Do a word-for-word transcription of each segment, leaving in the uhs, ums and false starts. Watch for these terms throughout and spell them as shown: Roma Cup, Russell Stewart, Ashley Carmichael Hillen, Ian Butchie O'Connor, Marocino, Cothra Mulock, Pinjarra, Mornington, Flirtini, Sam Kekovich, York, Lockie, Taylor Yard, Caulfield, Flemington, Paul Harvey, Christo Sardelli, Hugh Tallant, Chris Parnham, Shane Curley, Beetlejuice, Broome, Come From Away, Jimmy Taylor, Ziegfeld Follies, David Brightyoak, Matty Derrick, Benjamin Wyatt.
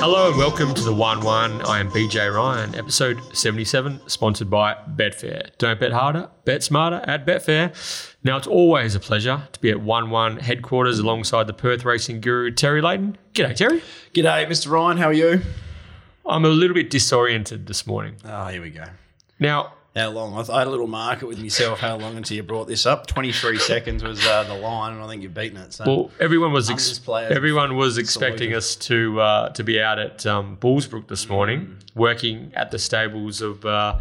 Hello and welcome to the one one. I am B J Ryan, episode seventy-seven, sponsored by Betfair. Don't bet harder, bet smarter at Betfair. Now, it's always a pleasure to be at one one headquarters alongside the Perth Racing guru, Terry Leighton. G'day, Terry. G'day, Mister Ryan. How are you? I'm a little bit disoriented this morning. Oh, here we go. Now... How long? I had a little market with myself. How long until you brought this up? twenty-three seconds was uh, the line, and I think you've beaten it. So. Well, everyone was ex- everyone was expecting us to uh, to be out at um, Bullsbrook this morning, mm. working at the stables of uh,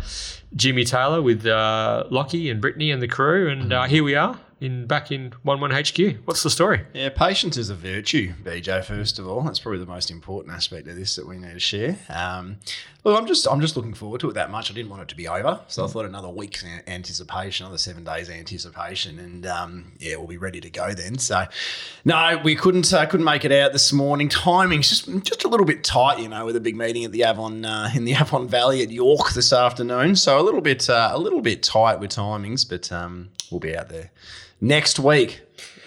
Jimmy Taylor with uh, Lockie and Brittany and the crew, and uh, here we are in back in one one H Q. What's the story? Yeah, patience is a virtue, B J. First of all, that's probably the most important aspect of this that we need to share. Um, Well, I'm just I'm just looking forward to it that much. I didn't want it to be over, so I thought another week's anticipation, another seven days anticipation, and um, yeah, we'll be ready to go then. So, no, we couldn't uh, couldn't make it out this morning. Timing's just just a little bit tight, you know, with a big meeting at the Avon uh, in the Avon Valley at York this afternoon. So a little bit uh, a little bit tight with timings, but um, we'll be out there next week.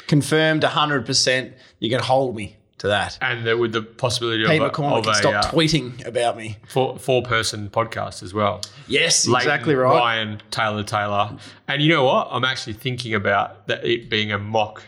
Confirmed one hundred percent. You can hold me to that, and the, with the possibility Peter of, of a stop uh, tweeting about me four four person podcast as well. Yes, Leighton, exactly right. Ryan Taylor Taylor, and you know what? I'm actually thinking about that it being a mock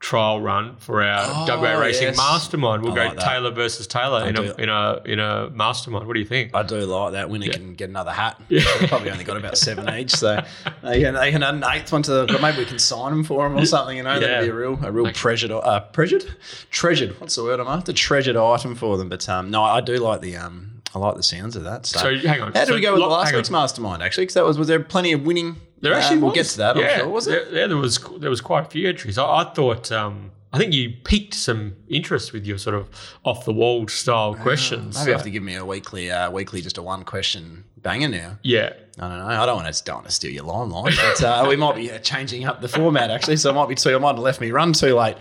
trial run for our oh, W A Racing yes. Mastermind. We'll I go like Taylor that. versus Taylor I in a, in a in a mastermind. What do you think? I do like that. Winner yeah. can get another hat. Yeah. Probably only got about seven each, so they can they can add an eighth one to the. Maybe we can sign them for them or something. You know, yeah. that'd be a real a real okay. treasured uh, treasured treasured. What's the word I'm after? Treasured item for them. But um, no, I do like the um, I like the sounds of that. So, so hang on. How so did we go with lock, the last week's on. mastermind? Actually, because that was was there plenty of winning. There actually um, we'll was. get to that, I'm yeah. sure, was it? There, yeah, there was there was quite a few entries. I, I thought um, I think you piqued some interest with your sort of off the wall style uh, questions. Maybe so. You have to give me a weekly, uh, weekly just a one question banger now. Yeah. I don't know. I don't want to, don't want to steal your limelight, but uh, we might be uh, changing up the format actually. So it might be too. I might have left me run too late.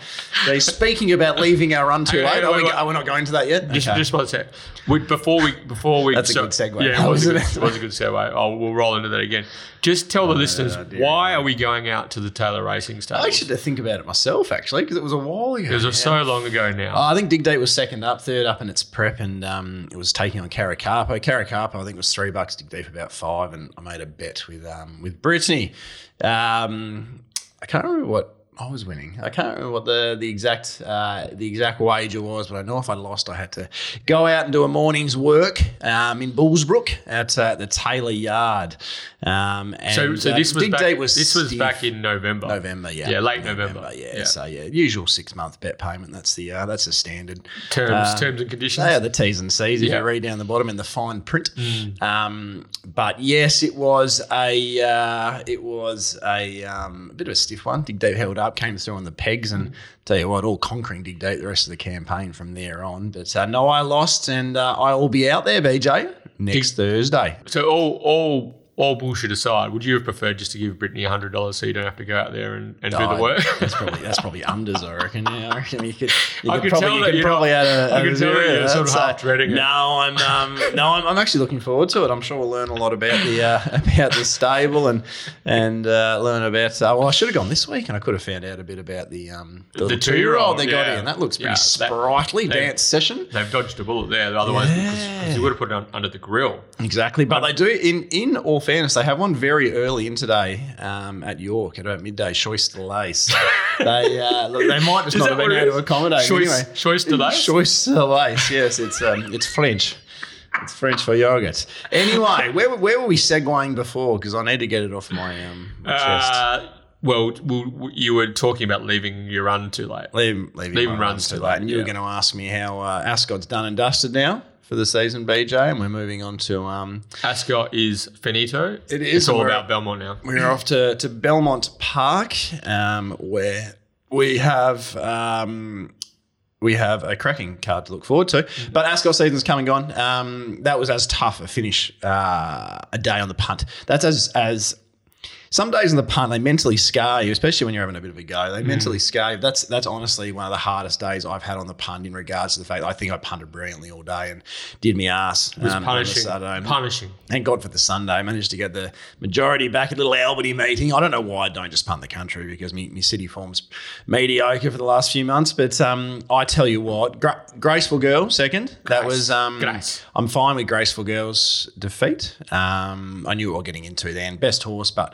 So speaking about leaving our run too okay, late, wait, are we, wait, are we not going to that yet? Just, okay. just one sec. We, before we, before we. That's so, a good segue. Yeah, it was, a good, it was a good segue. Oh, we'll roll into that again. Just tell the oh, listeners oh, why are we going out to the Taylor Racing Stables? I should have think about it myself actually because it was a while ago. It was yeah. so long ago now. Oh, I think Dig Date was second up, third up in its prep, and um, it was taking on Caracarpo. Caracarpo, I think, was three bucks. Dig Date about five and. I made a bet with um, with Brittany. Um, I can't remember what I was winning. I can't remember what the the exact uh, the exact wager was, but I know if I lost, I had to go out and do a morning's work um, in Bullsbrook at uh, the Taylor Yard. Um, and so, so this uh, was, back, was this was back in November. November, yeah, yeah, late November, November yeah. yeah. So yeah, usual six month bet payment. That's the uh, that's the standard terms um, terms and conditions. They are the T's and C's if yeah. you read down the bottom in the fine print. Mm. Um, but yes, it was a uh, it was a um, bit of a stiff one. Dig Date held up. Up, came through on the pegs and tell you what, all conquering Dig Date the rest of the campaign from there on. But uh, no, I lost and uh, I will be out there, B J, next Dig- Thursday. So all all all bullshit aside, would you have preferred just to give Brittany one hundred dollars so you don't have to go out there and, and no, do the work? That's probably that's probably unders, I reckon. Yeah, I reckon you could, you I could, could probably, you could probably not, add a... I could tell you're sort of half dreading it. No, I'm, um, no I'm, I'm actually looking forward to it. I'm sure we'll learn a lot about the uh, about the stable and and uh, learn about... Uh, well, I should have gone this week and I could have found out a bit about the um, the, the two-year-old they yeah. got in. That looks pretty yeah, sprightly that, dance they, session. They've dodged a bullet there. Otherwise, yeah. because you would have put it on, under the grill. Exactly. But, but they do, in, in all fairness, they have one very early in today um, at York at about midday. Choice delays. So they uh, look, they might just not have been able to accommodate. Choice, anyway, choice delays. Choice delays. Yes, it's um, it's French. It's French for yogurt. Anyway, where where were we segueing before? Because I need to get it off my um my uh, chest. Well, well, you were talking about leaving your run too late. Leaving leaving, leaving runs too late, late. and yeah. you were going to ask me how uh, Ascot's done and dusted now. For the season, B J, and we're moving on to um, Ascot is finito. It is. It's all about Belmont now. We're off to, to Belmont Park, um, where we have um, we have a cracking card to look forward to. Mm-hmm. But Ascot season's come and gone. Um, that was as tough a finish uh, a day on the punt. That's as as some days in the punt, they mentally scar you, especially when you're having a bit of a go. They mm. mentally scar you. That's, that's honestly one of the hardest days I've had on the punt in regards to the fact that I think I punted brilliantly all day and did me ass. It was um, punishing. Punishing. Thank God for the Sunday. Managed to get the majority back at little Albany meeting. I don't know why I don't just punt the country because me, me city form's mediocre for the last few months. But um, I tell you what, gra- Graceful Girl second. Grace. That was um, Grace. I'm fine with Graceful Girl's defeat. Um, I knew what I was getting into then. Best horse, but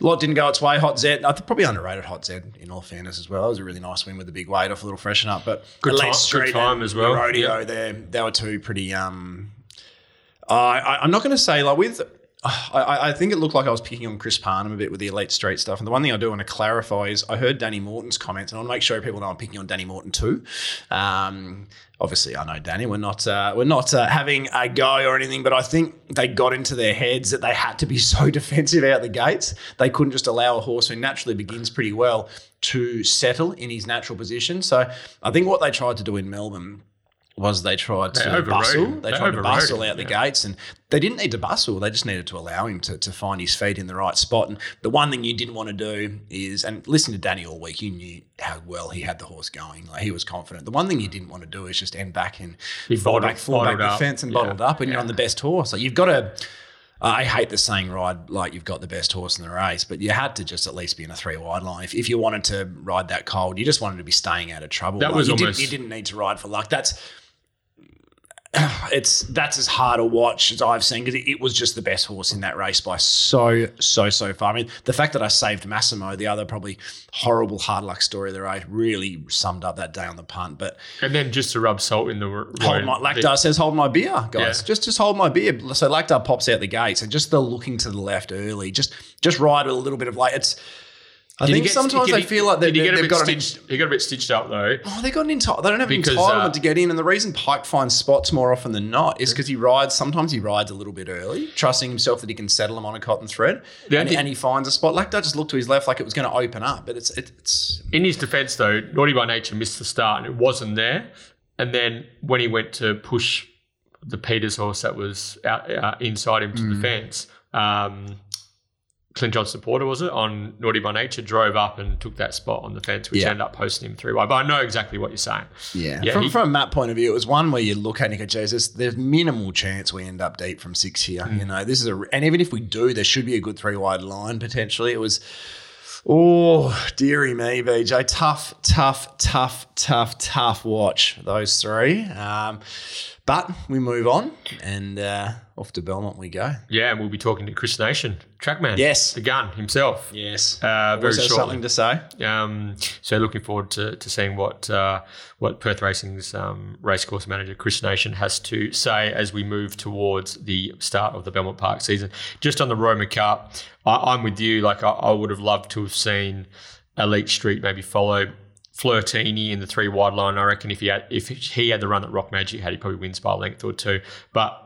a lot didn't go its way. Hot Zed, I probably underrated Hot Zed in all fairness as well. It was a really nice win with the big weight off, a little freshen up. But good time, good time as well. The rodeo yeah. there, they were two pretty. Um, uh, I, I'm not going to say like with. I, I think it looked like I was picking on Chris Parnham a bit with the Elite Street stuff. And the one thing I do want to clarify is I heard Danny Morton's comments, and I want to make sure people know I'm picking on Danny Morton too. Um, obviously, I know Danny. We're not uh, we're not uh, having a go or anything, but I think they got into their heads that they had to be so defensive out the gates. They couldn't just allow a horse who naturally begins pretty well to settle in his natural position. So I think what they tried to do in Melbourne was they tried they to bustle. They, they tried to bustle him, out the yeah. gates, and they didn't need to bustle. They just needed to allow him to, to find his feet in the right spot. And the one thing you didn't want to do is, and listen to Danny all week, you knew how well he had the horse going. Like he was confident. The one thing you didn't want to do is just end back and he fall bottled, back, fall back the fence and yeah. bottled up, and yeah. you're on the best horse. Like you've got to... I hate the saying ride like you've got the best horse in the race, but you had to just at least be in a three wide line. If, if you wanted to ride that cold, you just wanted to be staying out of trouble. That like was you almost... Didn't, you didn't need to ride for luck. That's... It's that's as hard to watch as I've seen because it, it was just the best horse in that race by so, so, so far. I mean, the fact that I saved Massimo, the other probably horrible hard luck story of the race, really summed up that day on the punt. But and then just to rub salt in the road. Hold my, Lactar the, says, hold my beer, guys. Yeah. Just just hold my beer. So Lactar pops out the gates and just the looking to the left early, just just ride with a little bit of like it's – I did think get, sometimes they feel like they've, they've a bit got stitched, an, He got a bit stitched up though. Oh, they got an enti- They don't have because, an entitlement uh, to get in, and the reason Pike finds spots more often than not is because he rides. Sometimes he rides a little bit early, trusting himself that he can settle them on a cotton thread, and, and he finds a spot. Like that just looked to his left like it was going to open up, but it's it, it's. In his defence, though, Naughty by Nature missed the start, and it wasn't there. And then when he went to push the Peter's horse that was out, uh, inside him to mm. the fence. Um, Clint Johnson-Porter, was it, on Naughty by Nature, drove up and took that spot on the fence, which yeah. ended up posting him three-wide. But I know exactly what you're saying. Yeah. yeah from, he, from that point of view, it was one where you look at it and go, Jesus, there's minimal chance we end up deep from six here. Mm. You know, this is a – and even if we do, there should be a good three-wide line potentially. It was – oh, dearie me, B J. Tough, tough, tough, tough, tough watch, those three. Um, but we move on and uh, off to Belmont we go. Yeah, and we'll be talking to Chris Nation, Trackman. Yes. The gun himself. Yes. Uh, very shortly. Something to say. Um, so looking forward to, to seeing what uh, what Perth Racing's um, racecourse manager, Chris Nation, has to say as we move towards the start of the Belmont Park season. Just on the Roma Cup, I, I'm with you. Like I, I would have loved to have seen Elite Street maybe follow Flirtini in the three wide line. I reckon if he had if he had the run that Rock Magic had, he probably wins by a length or two. But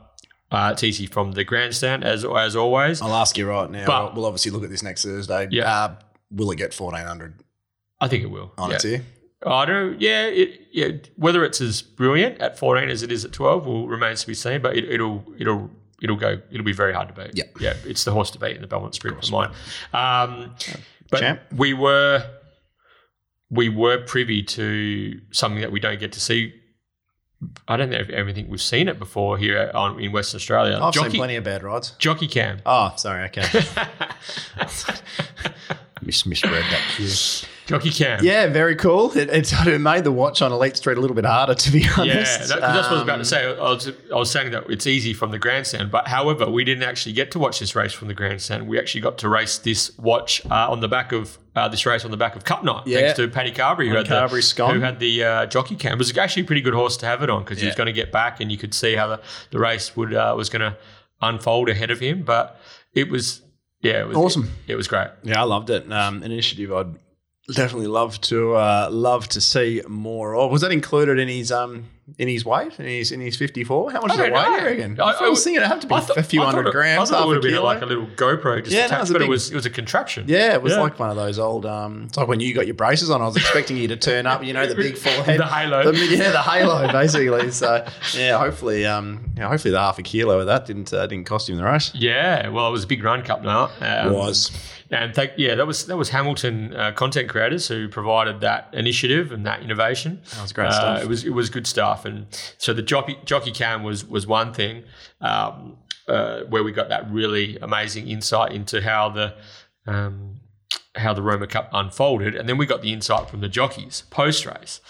uh, it's easy from the grandstand as as always. I'll ask you right now. But, we'll obviously look at this next Thursday. Yeah. Uh, will it get fourteen hundred? I think it will. On its ear? I don't. Yeah. It, yeah. Whether it's as brilliant at fourteen as it is at twelve will remains to be seen. But it, it'll it'll. It'll go. It'll be very hard to beat. Yeah, yeah. It's the horse to beat in the Belmont Sprint of mine. Um, yeah. But Champ. we were, we were privy to something that we don't get to see. I don't know if everything we've seen it before here on, in Western Australia. I've jockey, seen plenty of bad rides. Jockey cam. Oh, sorry. Okay. Mis- misread that cue. Jockey cam. Yeah, very cool. It, it, it made the watch on Elite Street a little bit harder, to be honest. Yeah, that, um, that's what I was about to say. I was, I was saying that it's easy from the grandstand, but however, we didn't actually get to watch this race from the grandstand. We actually got to race this watch uh, on the back of uh, this race on the back of Cup Night, yeah. thanks to Paddy Carberry, who had the, who had the uh, jockey cam. It was actually a pretty good horse to have it on because yeah. he was going to get back, and you could see how the, the race would uh, was going to unfold ahead of him. But it was. Yeah, it was awesome. It, it was great. Yeah, I loved it. Um, an initiative I'd definitely love to uh, love to see more of. Was that included in his um, in his weight, and he's in his fifty-four. How much does it weigh, you reckon? I, I was thinking it had to be th- a few hundred it, grams. I thought it would be like a little GoPro just yeah, attached, no, it was but big, it, was, it was a contraption. Yeah, it was yeah. like one of those old um, – it's like when you got your braces on, I was expecting you to turn up, you know, the big forehead. The halo. The, yeah, the halo basically. So, yeah, hopefully um, you know, hopefully the half a kilo of that didn't uh, didn't cost him the race. Yeah, well, it was a big run cup now. Um, it was. And thank, yeah, that was that was Hamilton uh, content creators who provided that initiative and that innovation. That was great uh, stuff. It was it was good stuff. And so the jockey jockey cam was was one thing um, uh, where we got that really amazing insight into how the um, how the Roma Cup unfolded, and then we got the insight from the jockeys post race.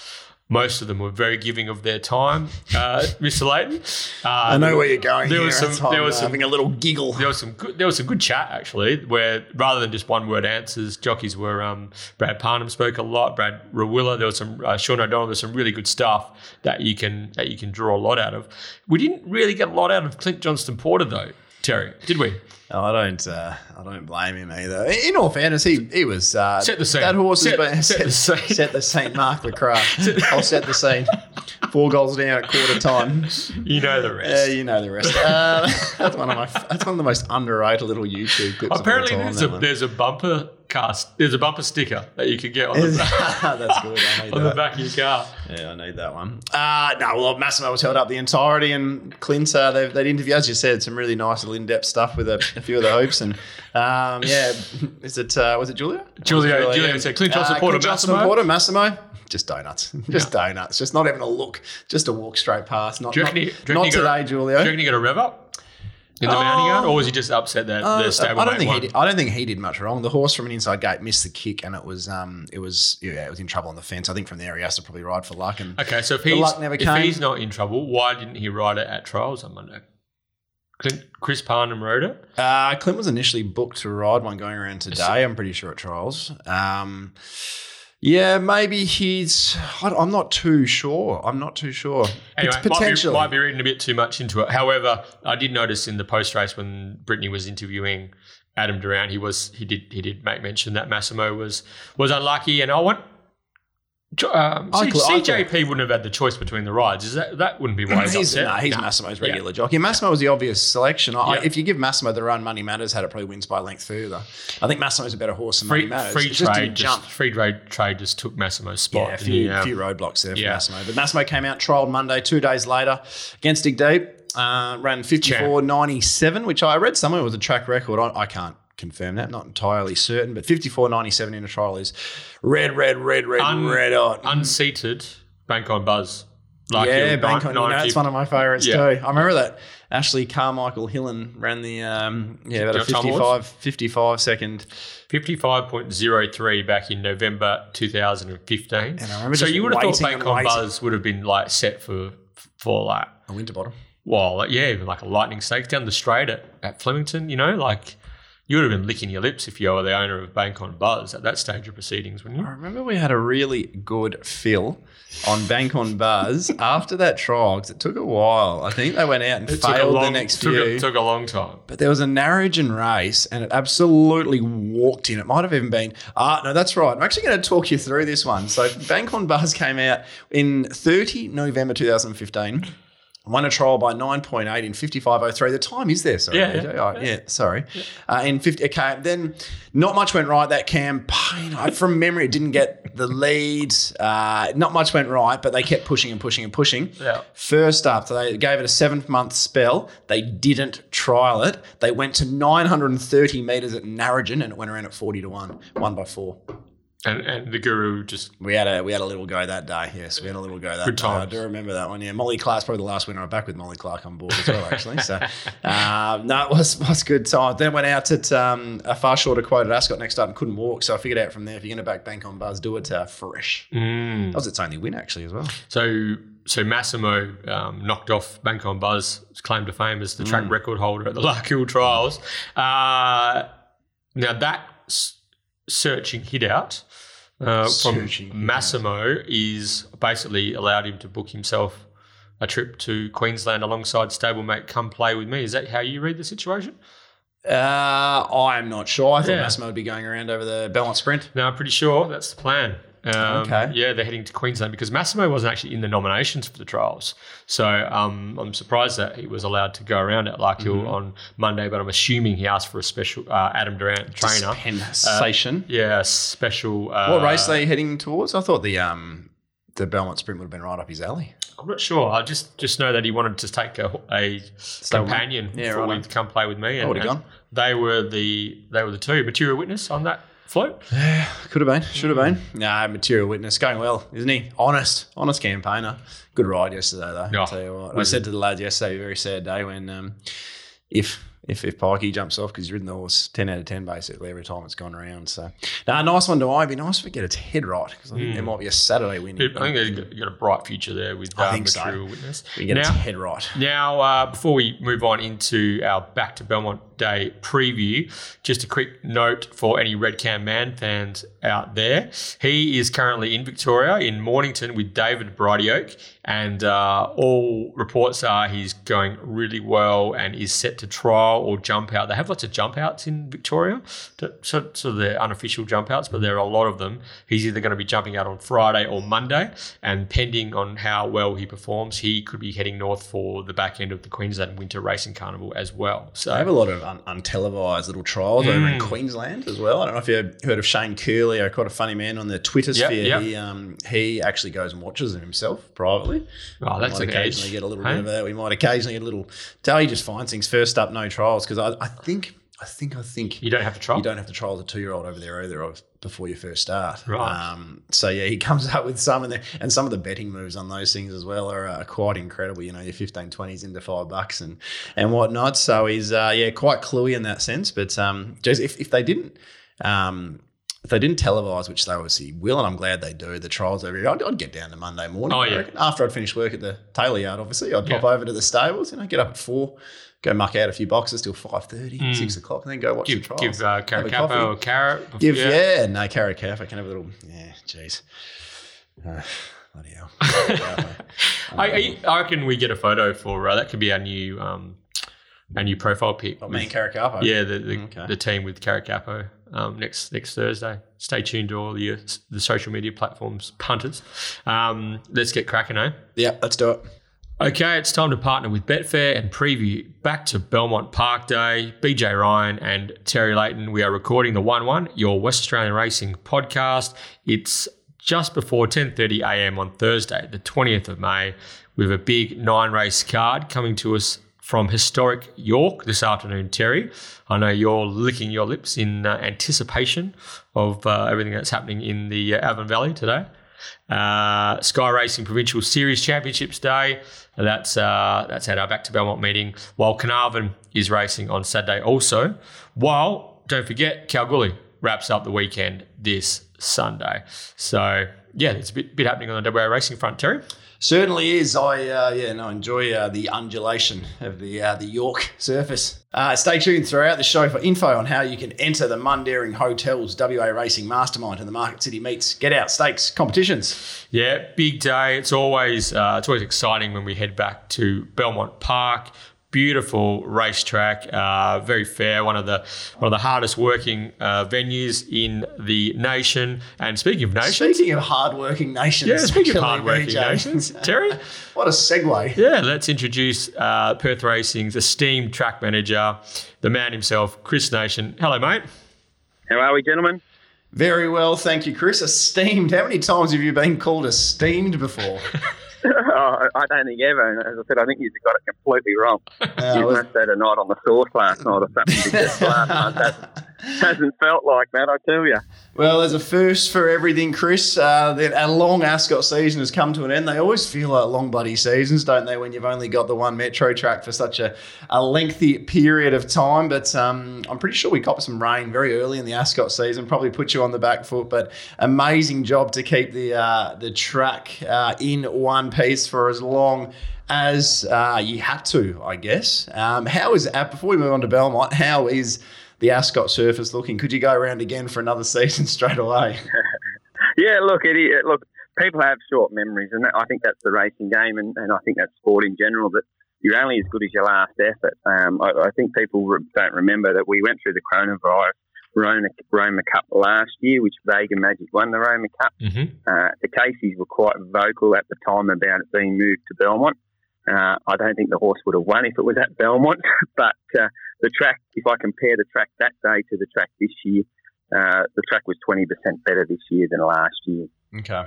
Most of them were very giving of their time, uh, Mister Leighton. Uh, I know where you're going. There here. was some. Hot, there was uh, some, having a little giggle. There was some. Good, there was some good chat actually, where rather than just one word answers, jockeys were. Um, Brad Parnham spoke a lot. Brad Rawiller. There was some. Uh, Sean O'Donnell. There's some really good stuff that you can that you can draw a lot out of. We didn't really get a lot out of Clint Johnson-Porter though, Terry. Did we? Oh, I don't. Uh, I don't blame him either. In all fairness, he he was uh, set the scene. That horse set, has been set, set the scene. Set the scene. Mark LeCrae. I'll set the scene. Four goals down at quarter time. You know the rest. Yeah, uh, you know the rest. Uh, that's one of my. That's one of the most underrated little YouTube clips. Apparently, of all time, there's a one. there's a bumper cast. There's a bumper sticker that you could get on the back. That's good. I need on that. the back of your car. Yeah, I need that one. Uh, no, well, Massimo was held up the entirety, and Clint. Uh, they that interview, as you said, some really nice little in-depth stuff with a. A few of the hopes and um, yeah, is it uh, was it Julia? Julia, Julia, Julia. So Clint Johnson-Porter, uh, Massimo. Massimo, just donuts, just yeah. donuts, just not even a look, just a walk straight past. Not, not, he, not today, got, Julia. Do you reckon you got a rev up in the oh, mounting yard, or was he just upset that uh, the stable? I don't think he did, I don't think he did much wrong. The horse from an inside gate missed the kick, and it was um it was yeah it was in trouble on the fence. I think from there he has to probably ride for luck. And okay, so if he's luck never if came. he's not in trouble, why didn't he ride it at trials on Monday? Clint, Chris Parnham rode it? Uh, Clint was initially booked to ride one going around today, I'm pretty sure, at trials. Um, yeah, maybe he's – I'm not too sure. I'm not too sure. Anyway, it's potentially. Might be, might be reading a bit too much into it. However, I did notice in the post-race when Brittany was interviewing Adam Durant, he was he did he did make mention that Massimo was was unlucky, and I want – Um, I, C J P I, I, wouldn't have had the choice between the rides. Is that that wouldn't be why he's, he's upset? No, he's no. Massimo's regular yeah. jockey. Massimo was the obvious selection. I, yeah. If you give Massimo the run, Money Matters had it probably wins by length further. I think Massimo's a better horse than free, Money Matters. Free trade, just didn't jump. Just, free trade, trade just took Massimo's spot. Yeah, a few, the, um, few roadblocks there for yeah. Massimo. But Massimo came out, trialled Monday, two days later against Dig Deep, uh, ran fifty-four ninety-seven, which I read somewhere was a track record. I, I can't. confirm that, not entirely certain, but fifty-four ninety-seven in a trial is red, red, red, red, Un, red hot. Unseated Bank on Buzz. Lark yeah, Hill, Bank on, you know, that's one of my favourites yeah. too. I remember that Ashley Carmichael Hillen ran the, um, yeah, about a fifty-five, fifty-five second. fifty-five point oh three back in November two thousand fifteen. And I remember so you would have thought Bank on Buzz would have been like set for, for like a winter bottom. Well, like, yeah, even like a lightning snake down the straight at, at Flemington, you know, like. You would have been licking your lips if you were the owner of Bank on Buzz at that stage of proceedings, wouldn't you? I remember we had a really good fill on Bank on Buzz after that trial because it took a while. I think they went out and it failed long, the next took few. It took a long time. But there was a Narrogin race and it absolutely walked in. It might have even been – ah, no, that's right. I'm actually going to talk you through this one. So Bank on Buzz came out in thirtieth of November twenty fifteen. Won a trial by nine point eight in fifty-five oh three. The time is there, sorry. Yeah, yeah, oh, yeah. yeah sorry. Yeah. Uh, in fifty, okay, then not much went right that campaign. I, from memory, it didn't get the lead. Uh, not much went right, but they kept pushing and pushing and pushing. Yeah. First up, so they gave it a seven-month spell. They didn't trial it. They went to nine hundred thirty metres at Narrogin, and it went around at forty to one, one by four. And and the guru just we had a we had a little go that day. Yes, we had a little go that good day. Times. I do remember that one. Yeah, Molly Clark's probably the last winner. I'm back with Molly Clark on board as well, actually. So um, no, it was was good time. Then went out at um, a far shorter quote at Ascot next up and couldn't walk. So I figured out from there if you're going to back Bank on Buzz, do it uh, fresh. Mm. That was its only win actually as well. So so Massimo um, knocked off Bank on Buzz, claim to fame as the mm. track record holder at the Lark Hill Trials. Uh, now that searching hit out. Uh, from Massimo is basically allowed him to book himself a trip to Queensland alongside stablemate Come Play With Me. Is that how you read the situation? Uh, I'm not sure. I thought yeah. Massimo would be going around over the Belmont Sprint. No, I'm pretty sure that's the plan. Um, okay. Yeah, they're heading to Queensland because Massimo wasn't actually in the nominations for the trials. So um, I'm surprised that he was allowed to go around at Lark Hill mm-hmm. on Monday, but I'm assuming he asked for a special uh, Adam Durant trainer. Dispensation. Uh, yeah, special. Uh, what race are they heading towards? I thought the um, the Belmont Sprint would have been right up his alley. I'm not sure. I just, just know that he wanted to take a, a companion yeah, for right him to come play with me. And, I would have gone. They were the they were the two. But you were a witness on that float? Yeah, could have been, should have been. Nah, material witness. Going well, isn't he? Honest, honest campaigner. Good ride yesterday, though. No, I'll tell you what. I said to the lads yesterday, very sad day when um, if if if Pikey jumps off because he's ridden the horse ten out of ten basically every time it's gone around. So, nah, nice one to I. It'd be nice if we get its head right because I think mm. there might be a Saturday winning. I think you've got a bright future there with uh, material so. witness. We get now, its head right. Now, uh, before we move on into our Back to Belmont Day preview, just a quick note for any Red Cam Man fans out there. He is currently in Victoria in Mornington with David Brightyoak, and uh, all reports are he's going really well and is set to trial or jump out. They have lots of jump outs in Victoria, so, so they're unofficial jump outs, but there are a lot of them. He's either going to be jumping out on Friday or Monday, and depending on how well he performs, he could be heading north for the back end of the Queensland Winter Racing Carnival as well. So I have a lot of Un- untelevised little trials mm. over in Queensland as well. I don't know if you heard of Shane Curley, quite a funny man on the Twitter sphere. Yep, yep. He um, he actually goes and watches them himself privately. Oh, that's we might occasionally age. get a little hey? bit of that. We might occasionally get a little. So he just finds things. First up, no trials because I, I think I think I think you don't have to trial. You don't have to trial as a two-year-old over there either. Or before you first start. Right. Um, so, yeah, he comes up with some and, and some of the betting moves on those things as well are uh, quite incredible. You know, your fifteen twenties into five bucks and, and whatnot. So he's, uh, yeah, quite cluey in that sense. But um, if, if they didn't um, if they didn't televise, which they obviously will, and I'm glad they do, the trials over here, I'd, I'd get down to Monday morning. Oh, yeah. After I'd finished work at the tailor yard, obviously, I'd yeah. pop over to the stables, you know, get up at four. Go muck out a few boxes till five thirty, mm. six o'clock, and then go watch give, the trials. Give uh, Caracarpo a, a carrot. Give, yeah, yeah no, Caracarpo. I can have a little, yeah, jeez. Uh, bloody hell. I, I reckon we get a photo for, uh, that could be our new um, our new profile pic. Oh, man, Caracarpo. Yeah, the the, okay. the team with Caracarpo um, next next Thursday. Stay tuned to all the, uh, the social media platforms, punters. Um, let's get cracking, eh? Yeah, let's do it. Okay, it's time to partner with Betfair and preview Back to Belmont Park Day. B J Ryan and Terry Leighton, we are recording the one one, your West Australian Racing podcast. It's just before ten thirty a.m. on Thursday, the twentieth of May, with a big nine-race card coming to us from historic York this afternoon, Terry. I know you're licking your lips in uh, anticipation of uh, everything that's happening in the uh, Avon Valley today. Uh, Sky Racing Provincial Series Championships Day. That's uh, that's at our Back to Belmont meeting. While Carnarvon is racing on Saturday also. While, don't forget, Kalgoorlie wraps up the weekend this Sunday. So, yeah, there's a bit, bit happening on the W A racing front, Terry. Certainly is. I uh, yeah no enjoy uh, the undulation of the uh, the York surface. Uh, stay tuned throughout the show for info on how you can enter the Mundaring Hotels W A Racing Mastermind and the Market City meets, get out stakes competitions. Yeah, big day. It's always uh, it's always exciting when we head back to Belmont Park. Beautiful racetrack, uh, very fair, one of the one of the hardest working uh, venues in the nation. And speaking of nations. Speaking of hard-working nations. Yeah, speaking of hard-working nations. Terry? What a segue. Yeah, let's introduce uh, Perth Racing's esteemed track manager, the man himself, Chris Nation. Hello, mate. How are we, gentlemen? Very well, thank you, Chris. Esteemed. How many times have you been called esteemed before? Oh, I don't think ever. As I said, I think you've got it completely wrong. Uh, you must have had a night on the sauce last night or something. Last night hasn't, hasn't felt like that, I tell you. Well, there's a first for everything, Chris. Uh, a long Ascot season has come to an end. They always feel like long bloody seasons, don't they, when you've only got the one metro track for such a, a lengthy period of time. But um, I'm pretty sure we copped some rain very early in the Ascot season, probably put you on the back foot. But amazing job to keep the, uh, the track uh, in one piece for as long as uh, you had to, I guess. Um, how is uh, before we move on to Belmont, how is the Ascot surface looking? Could you go around again for another season straight away? yeah, look, it, it, look, people have short memories, and that, I think that's the racing game, and, and I think that's sport in general. That you're only as good as your last effort. Um, I, I think people re- don't remember that we went through the coronavirus. Roma, Roma Cup last year, which Vega Magic won the Roma Cup. Mm-hmm. Uh, the Caseys were quite vocal at the time about it being moved to Belmont. Uh, I don't think the horse would have won if it was at Belmont, but uh, the track, if I compare the track that day to the track this year, uh, the track was twenty percent better this year than last year. Okay.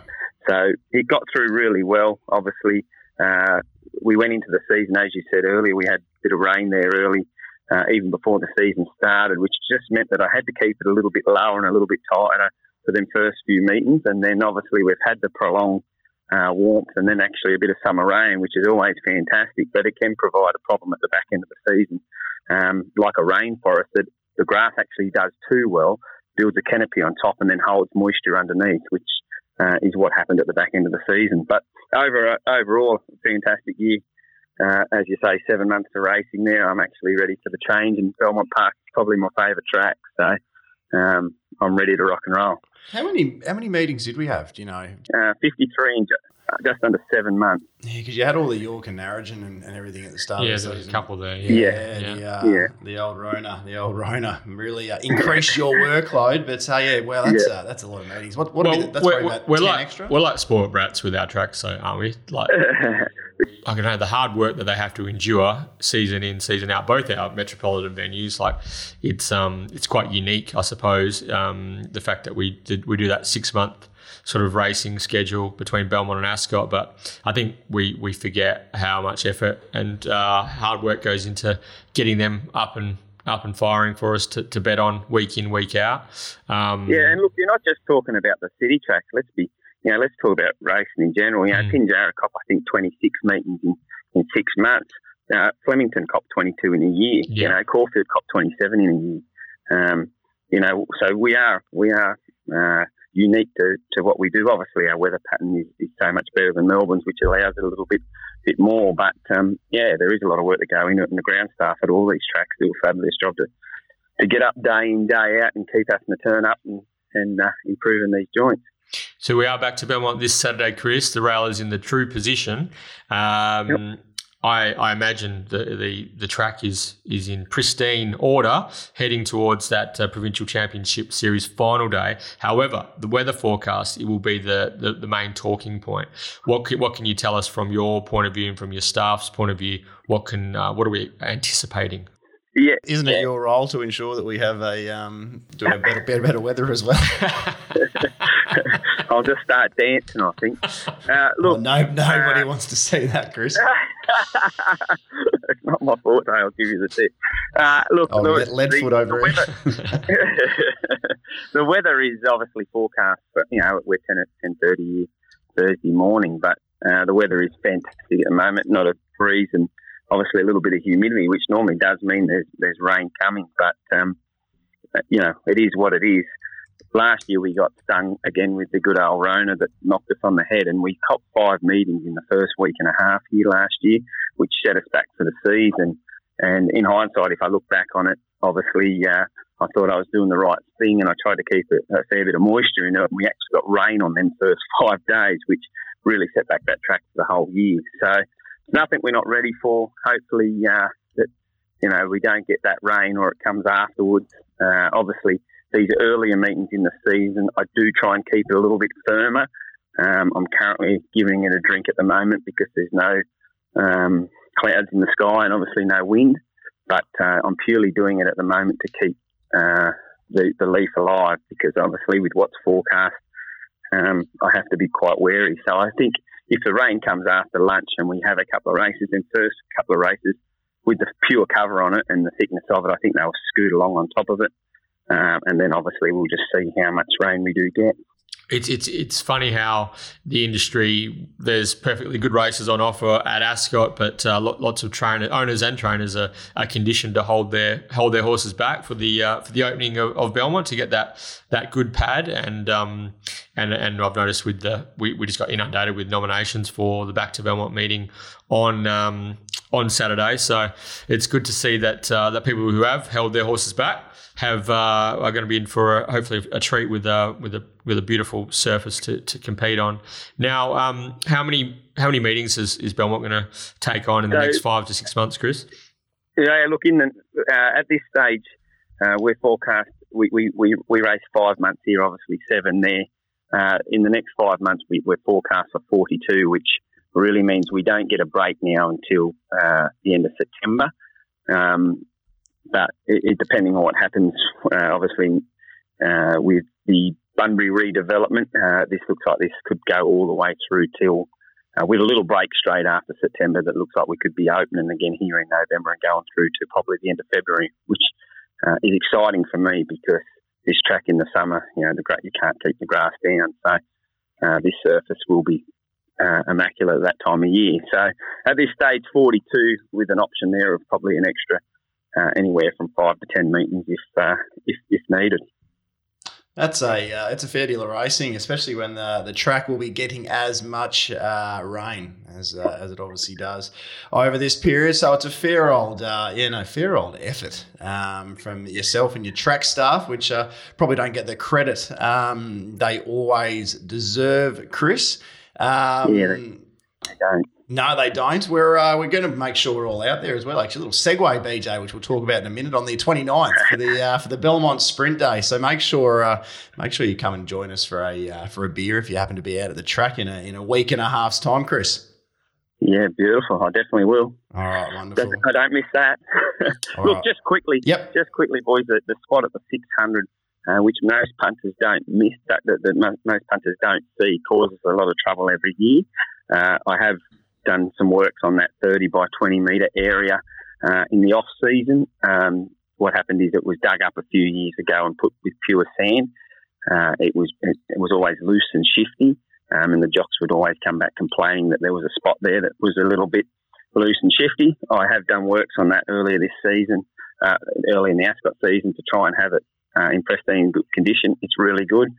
So it got through really well, obviously. Uh, we went into the season, as you said earlier, we had a bit of rain there early, uh, even before the season started, which just meant that I had to keep it a little bit lower and a little bit tighter for them first few meetings. And then obviously we've had the prolonged uh, warmth and then actually a bit of summer rain, which is always fantastic, but it can provide a problem at the back end of the season. Um, like a rainforest, that the grass actually does too well, builds a canopy on top and then holds moisture underneath, which Uh, is what happened at the back end of the season. But over, overall, fantastic year. Uh, as you say, seven months of racing there. I'm actually ready for the change, and Belmont Park is probably my favourite track. So um, I'm ready to rock and roll. How many how many meetings did we have, do you know? Uh, fifty-three in ju- just under seven months. Yeah, because you had all the York and Narrogin and, and everything at the start. Yeah, of the season. There's a couple there. Yeah, yeah. yeah, the, uh, yeah. the old Rona, the old Rona really uh, increased your workload. But uh, yeah, well, that's yeah. Uh, that's a lot of meetings. What what well, be, that's we're, about we're ten like, extra? We're like spoiled brats with our tracks, so aren't we? Like, I can know the hard work that they have to endure season in, season out. Both our metropolitan venues, like it's um it's quite unique, I suppose. Um, the fact that we did we do that six month. Sort of racing schedule between Belmont and Ascot, but I think we we forget how much effort and uh, hard work goes into getting them up and up and firing for us to, to bet on week in, week out. Um, yeah, and look, you're not just talking about the city track. Let's be, you know, let's talk about racing in general. You know, mm. Pinjarra Cup, I think twenty-six meetings in, in six months. Uh, Flemington Cup twenty-two in a year. Yeah. You know, Caulfield Cup twenty-seven in a year. Um, you know, so we are we are. Uh, unique to, to what we do. Obviously, our weather pattern is, is so much better than Melbourne's, which allows it a little bit bit more. But, um, yeah, there is a lot of work to go into it, and the ground staff at all these tracks do a fabulous job to, to get up day in, day out and keep us in the turn up and, and uh, improving these joints. So we are back to Belmont this Saturday, Chris. The rail is in the true position. Um, yep. I, I imagine the, the, the track is is in pristine order, heading towards that uh, Provincial Championship Series final day. However, the weather forecast, it will be the, the, the main talking point. What can, what can you tell us from your point of view and from your staff's point of view? What can uh, what are we anticipating? Yeah, isn't yeah. it your role to ensure that we have a um, do we have better, better better weather as well? I'll just start dancing, I think. Uh, look, well, no, nobody uh, wants to see that, Chris. It's not my forte. I'll give you the tip. Uh, look, oh, look let, the, foot over the weather. The weather is obviously forecast, but you know we're ten at ten thirty Thursday morning. But uh, the weather is fantastic at the moment. Not a breeze, and obviously a little bit of humidity, which normally does mean there's, there's rain coming. But um, you know it is what it is. Last year we got stung again with the good old Rona that knocked us on the head, and we copped five meetings in the first week and a half here last year, which set us back for the season. And in hindsight, if I look back on it, obviously uh, I thought I was doing the right thing, and I tried to keep a, a fair bit of moisture in it, and we actually got rain on them first five days, which really set back that track for the whole year. So nothing we're not ready for. Hopefully uh, that you know we don't get that rain or it comes afterwards. Uh, obviously, these earlier meetings in the season, I do try and keep it a little bit firmer. Um, I'm currently giving it a drink at the moment because there's no um, clouds in the sky and obviously no wind. But uh, I'm purely doing it at the moment to keep uh, the, the leaf alive because obviously with what's forecast, um, I have to be quite wary. So I think if the rain comes after lunch and we have a couple of races, then first couple of races with the pure cover on it and the thickness of it, I think they'll scoot along on top of it. Um, and then obviously we'll just see how much rain we do get. It's it's it's funny how the industry, there's perfectly good races on offer at Ascot, but uh, lots of trainer owners and trainers are, are conditioned to hold their hold their horses back for the uh, for the opening of, of Belmont to get that that good pad. And um and and I've noticed with the we, we just got inundated with nominations for the Back to Belmont meeting on um on Saturday. So it's good to see that uh, that people who have held their horses back have uh, are going to be in for a, hopefully a treat with a with a with a beautiful surface to, to compete on. Now, um, how many how many meetings is, is Belmont going to take on in so, the next five to six months, Chris? Yeah, look, in the, uh, at this stage, uh, we're forecast we, we, we, we race five months here, obviously seven there. Uh, in the next five months, we, we're forecast for forty-two, which really means we don't get a break now until uh, the end of September. Um, but it, it, depending on what happens, uh, obviously, uh, with the Bunbury redevelopment, uh, this looks like this could go all the way through till, uh, with a little break straight after September, that looks like we could be opening again here in November and going through to probably the end of February, which uh, is exciting for me because this track in the summer, you know, the you can't keep the grass down. So uh, this surface will be uh, immaculate at that time of year. So at this stage, forty-two with an option there of probably an extra uh, anywhere from five to ten meetings if uh, if, if needed. That's a uh, it's a fair deal of racing, especially when the the track will be getting as much uh, rain as uh, as it obviously does over this period. So it's a fair old uh, you know fair old effort um, from yourself and your track staff, which uh, probably don't get the credit um, they always deserve, Chris. Um, yeah, they don't. No, they don't. We're uh, we're going to make sure we're all out there as well. Actually, a little segue, B J, which we'll talk about in a minute, on the twenty-ninth for the uh, for the Belmont Sprint Day. So make sure uh, make sure you come and join us for a uh, for a beer if you happen to be out at the track in a in a week and a half's time, Chris. Yeah, beautiful. I definitely will. All right, wonderful. I don't miss that. Look, right. just quickly, yep. just quickly, boys. The, the spot at the six hundred, uh, which most punters don't miss, that, that, that most, most punters don't see, causes a lot of trouble every year. Uh, I have done some works on that thirty by twenty metre area uh, in the off-season. Um, what happened is it was dug up a few years ago and put with pure sand. Uh, it was it, it was always loose and shifty, um, and the jocks would always come back complaining that there was a spot there that was a little bit loose and shifty. I have done works on that earlier this season, uh, early in the Ascot season, to try and have it uh, in pristine good condition. It's really good.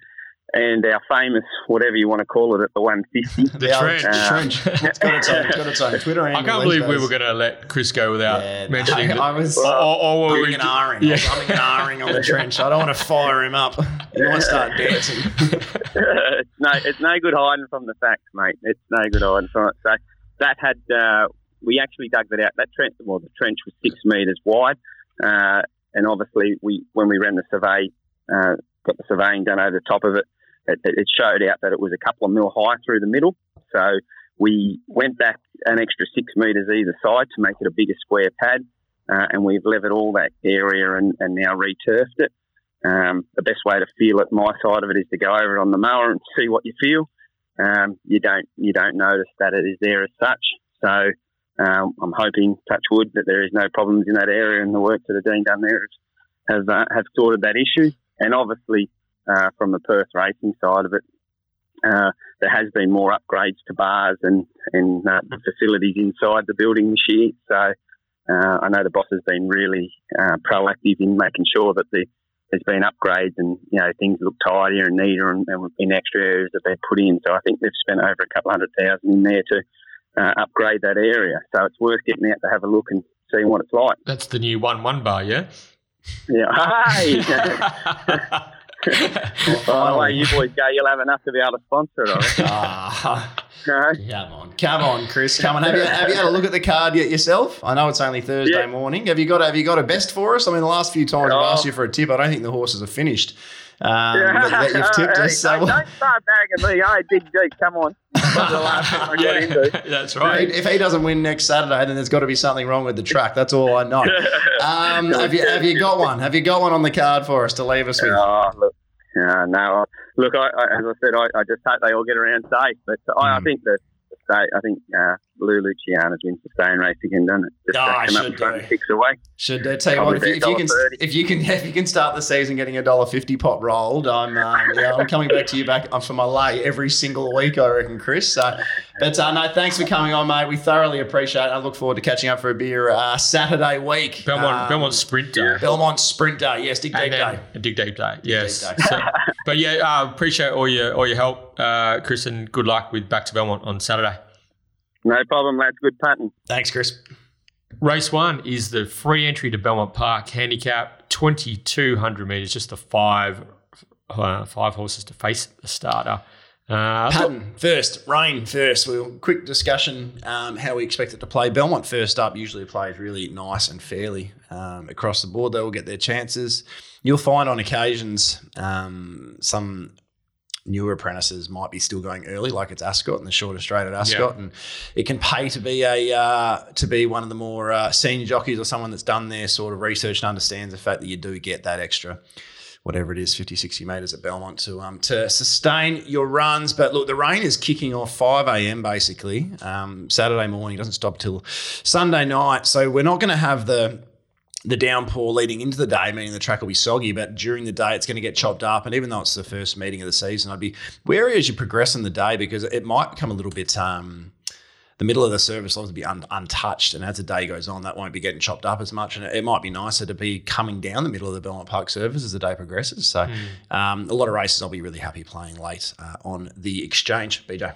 And our famous, whatever you want to call it, at the one fifty. The trench. Uh, trench. It's got its own, it's got its own Twitter handle. I can't believe we were going to let Chris go without yeah, mentioning I, that. I was or, or were we an R-ing. Yeah. I was having an R-ing on the trench. I don't want to fire him up. You want to start dancing. it's, no, it's no good hiding from the facts, mate. It's no good hiding from it. So that had, uh, we actually dug that out. That trench, well, the trench was six metres wide. Uh, and obviously, we when we ran the survey, uh, got the surveying done over the top of it, It, it showed out that it was a couple of mil high through the middle. So we went back an extra six metres either side to make it a bigger square pad, uh, and we've levered all that area and, and now returfed it. Um, the best way to feel it, my side of it, is to go over it on the mower and see what you feel. Um, you don't you don't notice that it is there as such. So um, I'm hoping, touch wood, that there is no problems in that area, and the work that have been done there have, uh, have sorted that issue. And obviously, Uh, from the Perth Racing side of it, uh, there has been more upgrades to bars and, and uh, facilities inside the building this year. So uh, I know the boss has been really uh, proactive in making sure that the, there's been upgrades and, you know, things look tidier and neater, and, and in extra areas that they've put in. So I think they've spent over a couple hundred thousand in there to uh, upgrade that area. So it's worth getting out to have a look and see what it's like. That's the new one one bar, yeah? Yeah. Hey! By the way, you boys go, you'll have enough to be able to sponsor it, I reckon. Ah, no? Come on, come on, Chris, come on. Have you have you had a look at the card yet yourself? I know it's only Thursday yeah. morning. Have you got have you got a best for us? I mean, the last few times I've oh. asked you for a tip, I don't think the horses are finished. Um, yeah. that, that you've tipped oh, us. Hey, so don't, don't start bagging me. Oh, big G, come on. That the last time I got yeah, into. That's right. If he doesn't win next Saturday, then there's got to be something wrong with the track. That's all I know. Um, have you have you got one? Have you got one on the card for us to leave us with? Oh, look, uh, no, look. I, I, as I said, I, I just hope they all get around safe. But I, mm. I think that State, I think uh, Lou Luciano's wins the staying race again, doesn't it? Just oh, I should do. Six away. Should do. Tell you what, if you, if you can, if you can, if you can start the season getting a dollar fifty pot rolled, I'm, uh, yeah, I'm coming back to you back for my lay every single week, I reckon, Chris. So, but uh, no, thanks for coming on, mate. We thoroughly appreciate it. I look forward to catching up for a beer uh, Saturday week. Belmont, um, Belmont Sprint Day. Belmont Sprint Day. Yes, Dig Deep Day. Dig Deep Day. Yes. Dig Deep Day. So, but yeah, uh, appreciate all your all your help. Uh, Chris, and good luck with back to Belmont on Saturday. No problem, lads. Good punting. Thanks, Chris. Race one is the free entry to Belmont Park handicap, twenty-two hundred metres, just the five, uh, five horses to face the starter. Uh, Pattern look, first, rain first. We'll quick discussion um, how we expect it to play. Belmont first up usually plays really nice and fairly um, across the board. They will get their chances. You'll find on occasions um, some newer apprentices might be still going early, like it's Ascot and the shortest straight at Ascot, yeah. and it can pay to be a uh, to be one of the more uh, senior jockeys or someone that's done their sort of research and understands the fact that you do get that extra, whatever it is, fifty, sixty metres at Belmont to um to sustain your runs. But look, the rain is kicking off five a.m. basically. Um, Saturday morning, it doesn't stop till Sunday night. So we're not going to have the the downpour leading into the day, meaning the track will be soggy, but during the day it's going to get chopped up. And even though it's the first meeting of the season, I'd be wary as you progress in the day because it might become a little bit um, – the middle of the service lines will be un- untouched, and as the day goes on, that won't be getting chopped up as much, and it, it might be nicer to be coming down the middle of the Belmont Park service as the day progresses. So mm. um, a lot of races I'll be really happy playing late uh, on the exchange, B J.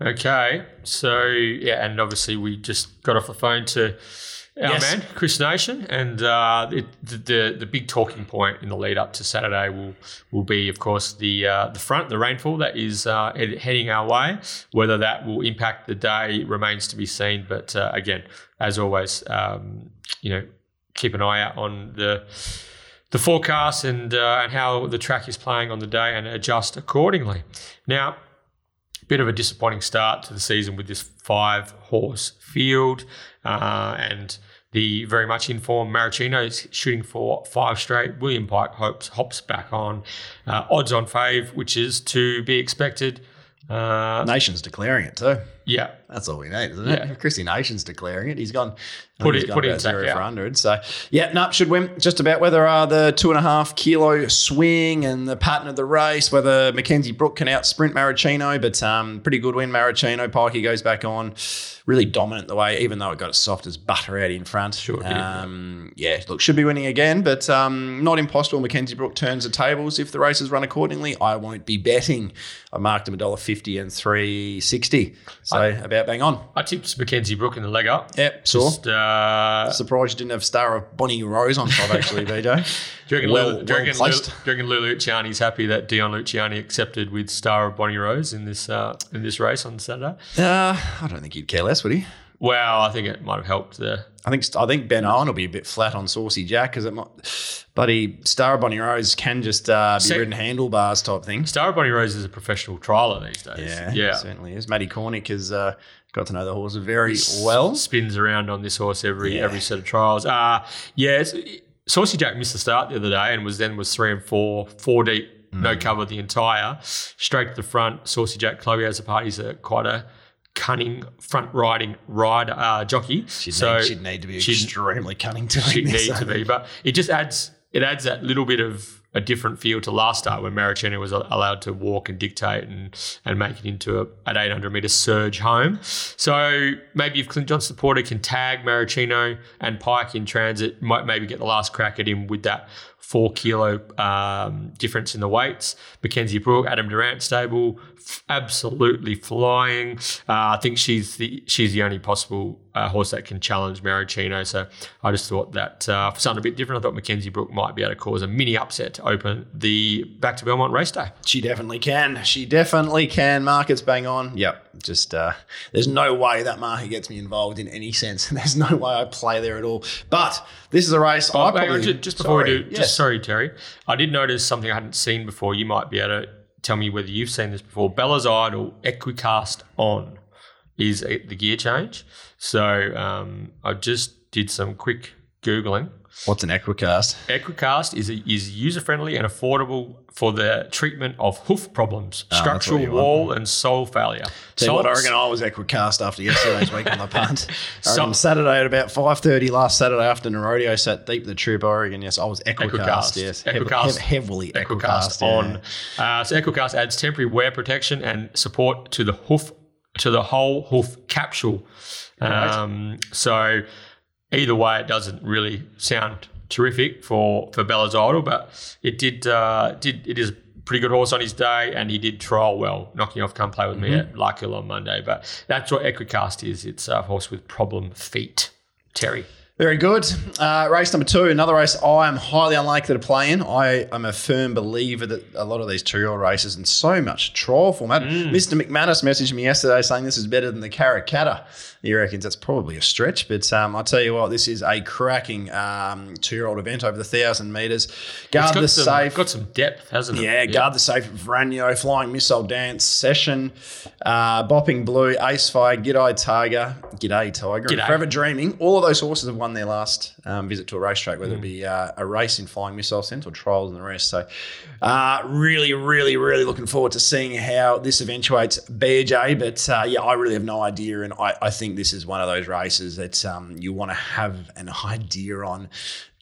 Okay. So, yeah, and obviously we just got off the phone to our yes. man, Chris Nation, and uh, it, the, the the big talking point in the lead up to Saturday will will be, of course, the uh, the front, the rainfall that is uh, ed- heading our way. Whether that will impact the day remains to be seen. But uh, again, as always, um, you know, keep an eye out on the the forecast and uh, and how the track is playing on the day and adjust accordingly. Now, bit of a disappointing start to the season with this five horse field, uh, and the very much informed Marocino is shooting for five straight. William Pike hopes hops back on. Uh, odds on fave, which is to be expected. Uh, Nation's declaring it too. Yeah, that's all we need, isn't it? Yeah. Chrissy Nation's declaring it. He's gone. Put it. Gone put it zero for hundred. So yeah, no, should win just about. Whether uh, the two and a half kilo swing and the pattern of the race, whether Mackenzie Brook can out sprint Marocino, but um, pretty good win Marocino. Pikey goes back on, really dominant the way, even though it got as soft as butter out in front. Sure. Um, yeah, look, should be winning again, but um, not impossible. Mackenzie Brook turns the tables if the races run accordingly. I won't be betting. I marked him a dollar fifty and three sixty. So So about bang on. I tipped Mackenzie Brook in the leg up. Yep, sure. Just, uh, surprised you didn't have Star of Bonnie Rose on top, actually, B J. Do you reckon, well, Lul- do you reckon, well Lul- do you reckon Lou Luciani's happy that Dion Luciani accepted with Star of Bonnie Rose in this uh, in this race on Saturday? Uh, I don't think he'd care less, would he? Well, I think it might have helped there. I think I think Ben Owen will be a bit flat on Saucy Jack because it might, buddy. Star of Bonnie Rose can just uh, be See, ridden handlebars type thing. Star of Bonnie Rose is a professional trialer these days. Yeah, yeah. It certainly is. Matty Cornick has uh, got to know the horse very he well. Spins around on this horse every yeah. every set of trials. Uh, yeah, Saucy Jack missed the start the other day and was then was three and four, four deep, mm. no cover the entire, straight to the front. Saucy Jack, Chloe has a party's a quite a cunning front riding rider uh, jockey. She'd, so need, she'd need to be extremely cunning to She'd this, need I to think. be, but it just adds it adds that little bit of a different feel to last start when Marocino was allowed to walk and dictate and and make it into a, an eight hundred metre surge home. So maybe if Clint Johnson-Porter can tag Marocino and Pike in transit, might maybe get the last crack at him with that four kilo um, difference in the weights. Mackenzie Brook, Adam Durant stable, f- absolutely flying. Uh, I think she's the she's the only possible uh, horse that can challenge Marocino. So I just thought that uh, for something a bit different, I thought Mackenzie Brook might be able to cause a mini upset to open the back to Belmont race day. She definitely can. She definitely can. Markets bang on. Yep. Just uh, there's no way that market gets me involved in any sense. There's no way I play there at all. But this is a race oh, I wait, probably just, just before sorry, we do. Yes. Just Sorry, Terry. I did notice something I hadn't seen before. You might be able to tell me whether you've seen this before. Bella's Idol Equicast on is a, the gear change. So um, I just did some quick Googling. What's an Equicast? Equicast is a, is user-friendly and affordable for the treatment of hoof problems, oh, structural wall and sole failure. So what, I reckon I was Equicast after yesterday's week on the punt. So Saturday at about five thirty last Saturday afternoon, rodeo sat deep the True by Oregon. Yes, I was Equicast. Equicast, yes. Equicast, Hev- heavily Equicast, Equicast on. Yeah. Uh, so Equicast adds temporary wear protection and support to the hoof, to the whole hoof capsule. Um, right. So either way, it doesn't really sound terrific for, for Bella's Idol, but it did uh, did it is a pretty good horse on his day, and he did trial well, knocking off Come Play With mm-hmm. Me at Lark Hill on Monday. But that's what Equicast is. It's a horse with problem feet. Terry. Very good. Uh, race number two, another race I am highly unlikely to play in. I am a firm believer that a lot of these two-year-old races and so much trial format. Mm. Mister McManus messaged me yesterday saying this is better than the Caracarpo. He reckons that's probably a stretch, but um, I'll tell you what, this is a cracking um, two-year-old event over the one thousand metres. Guard the some, Safe. It's got some depth, hasn't it? Yeah, yep. Guard the Safe, Vranio, Flying Missile Dance, Session, uh, Bopping Blue, Ace Fire, G'day Tiger, G'day Tiger, G'day. Forever Dreaming. All of those horses have won their last um, visit to a racetrack, whether mm. it be uh, a race in Flying Missile Sense or trials and the rest. So uh, really, really, really looking forward to seeing how this eventuates, B J. But, uh, yeah, I really have no idea, and I, I think this is one of those races that um, you want to have an idea on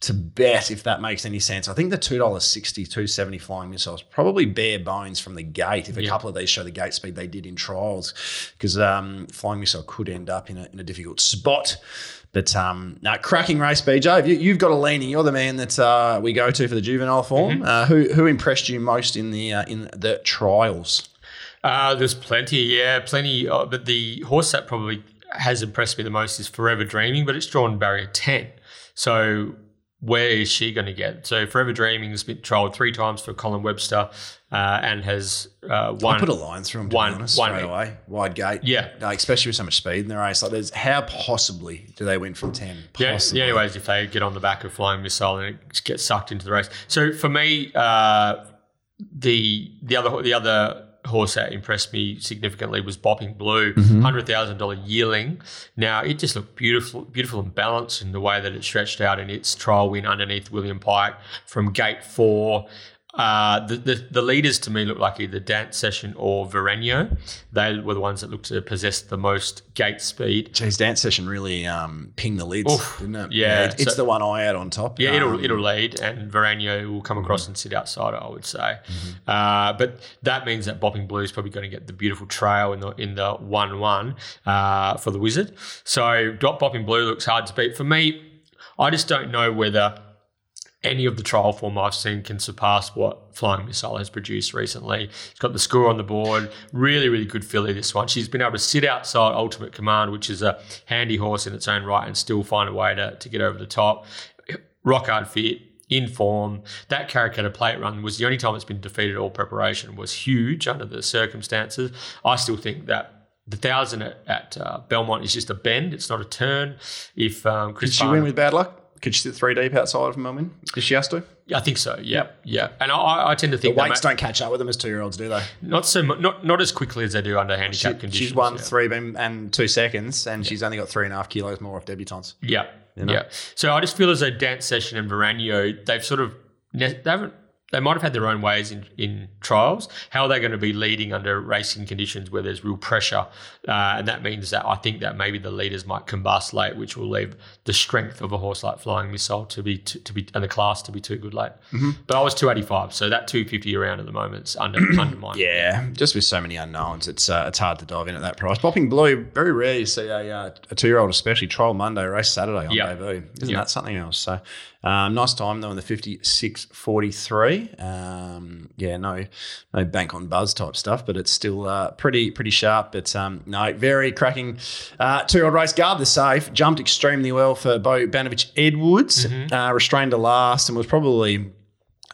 to bet, if that makes any sense. I think the two dollars sixty, two dollars seventy Flying Missile is probably bare bones from the gate if a yeah. couple of these show the gate speed they did in trials, because um, Flying Missile could end up in a, in a difficult spot. But um, no, cracking race, B J. You, you've got a leaning. You're the man that uh, we go to for the juvenile form. Mm-hmm. Uh, who who impressed you most in the uh, in the trials? Uh, there's plenty, yeah, plenty. Uh, but the horse that probably has impressed me the most is Forever Dreaming, but it's drawn barrier ten. So where is she going to get? So Forever Dreaming has been trialled three times for Colin Webster uh, and has uh, won. I put a line through him, to one, be honest, one straight away. Wide gate. Yeah. Like, especially with so much speed in the race. Like, there's how possibly do they win from ten? Possibly. Yeah, anyways, if they get on the back of Flying Missile and it gets sucked into the race. So for me, uh, the the other the other horse that impressed me significantly was Bopping Blue, mm-hmm. one hundred thousand dollars yearling. Now, it just looked beautiful beautiful and balanced in the way that it stretched out in its trial win underneath William Pike from gate four. Uh, the, the the leaders to me looked like either Dance Session or Varenio. They were the ones that looked to possess the most gate speed. Jeez, Dance Session really um, pinged the lids, Oof, didn't it? Yeah. yeah it's so, the one I had on top. Yeah, um, it'll it'll lead and Varenio will come across mm-hmm. and sit outside, I would say. Mm-hmm. Uh, but that means that Bopping Blue is probably going to get the beautiful trail in the in the one one uh, for the Wizard. So Bopping Blue looks hard to beat. For me, I just don't know whether any of the trial form I've seen can surpass what Flying Missile has produced recently. She's got the score on the board. Really, really good filly, this one. She's been able to sit outside Ultimate Command, which is a handy horse in its own right, and still find a way to, to get over the top. Rock hard fit, in form. That Caracarpo plate run was the only time it's been defeated all preparation. Was huge under the circumstances. I still think that the one thousand at, at uh, Belmont is just a bend. It's not a turn. If um, Chris Did she Barnum, win with bad luck? Could she sit three deep outside of him and win? Does she have to? Yeah, I think so. Yeah, yeah. And I, I tend to think the weights don't catch up with them as two-year-olds, do they? Not so much, not not as quickly as they do under handicap she, conditions. She's won yeah. three and two seconds, and yeah. she's only got three and a half kilos more off debutantes. Yeah, you know? yeah. So I just feel as though Dance Session and Varenio, they've sort of they haven't. They might have had their own ways in, in trials. How are they going to be leading under racing conditions where there's real pressure? Uh, and that means that I think that maybe the leaders might combust late, which will leave the strength of a horse like Flying Missile to be to, to be and the class to be too good late. Mm-hmm. But I was two eighty-five, so that two fifty around at the moment's under undermined. Yeah, just with so many unknowns, it's uh, it's hard to dive in at that price. Bopping Blue, very rare you see a, uh, a two-year-old, especially trial Monday, race Saturday on yep. debut. Isn't yep. that something else? So. Um, nice time though in the fifty-six forty-three. Um, yeah, no, no bank on buzz type stuff, but it's still uh, pretty pretty sharp. But um, no, very cracking uh, two-year-old race. Guard the Safe jumped extremely well for Bo Banovich Edwards, mm-hmm. uh, restrained to last, and was probably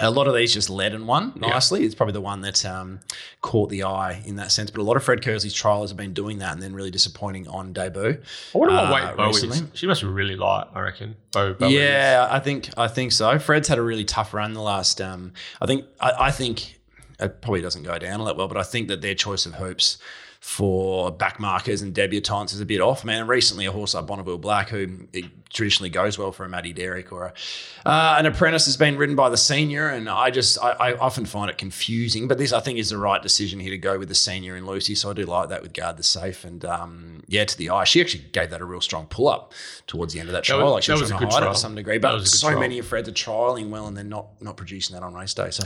a lot of these just led and won nicely. Yeah. It's probably the one that um, caught the eye in that sense. But a lot of Fred Kersley's trialers have been doing that and then really disappointing on debut. I wonder what weight uh, Bo is. She must be really light, I reckon. Bo, Bo yeah, is. I think I think so. Fred's had a really tough run the last um, – I think I, I think it probably doesn't go down all that well, but I think that their choice of hoops – for backmarkers and debutantes is a bit off, man. Recently, a horse like Bonneville Black, who it traditionally goes well for a Maddie Derrick or a, uh, an apprentice, has been ridden by the senior, and I just I, I often find it confusing. But this, I think, is the right decision here to go with the senior in Lucy. So I do like that with Guard the Safe, and um, yeah, to the eye, she actually gave that a real strong pull up towards the end of that trial. That was, like she was, was trying to hide trial. It to some degree, but so trial. Many of Freds are trialing well and they're not not producing that on race day. So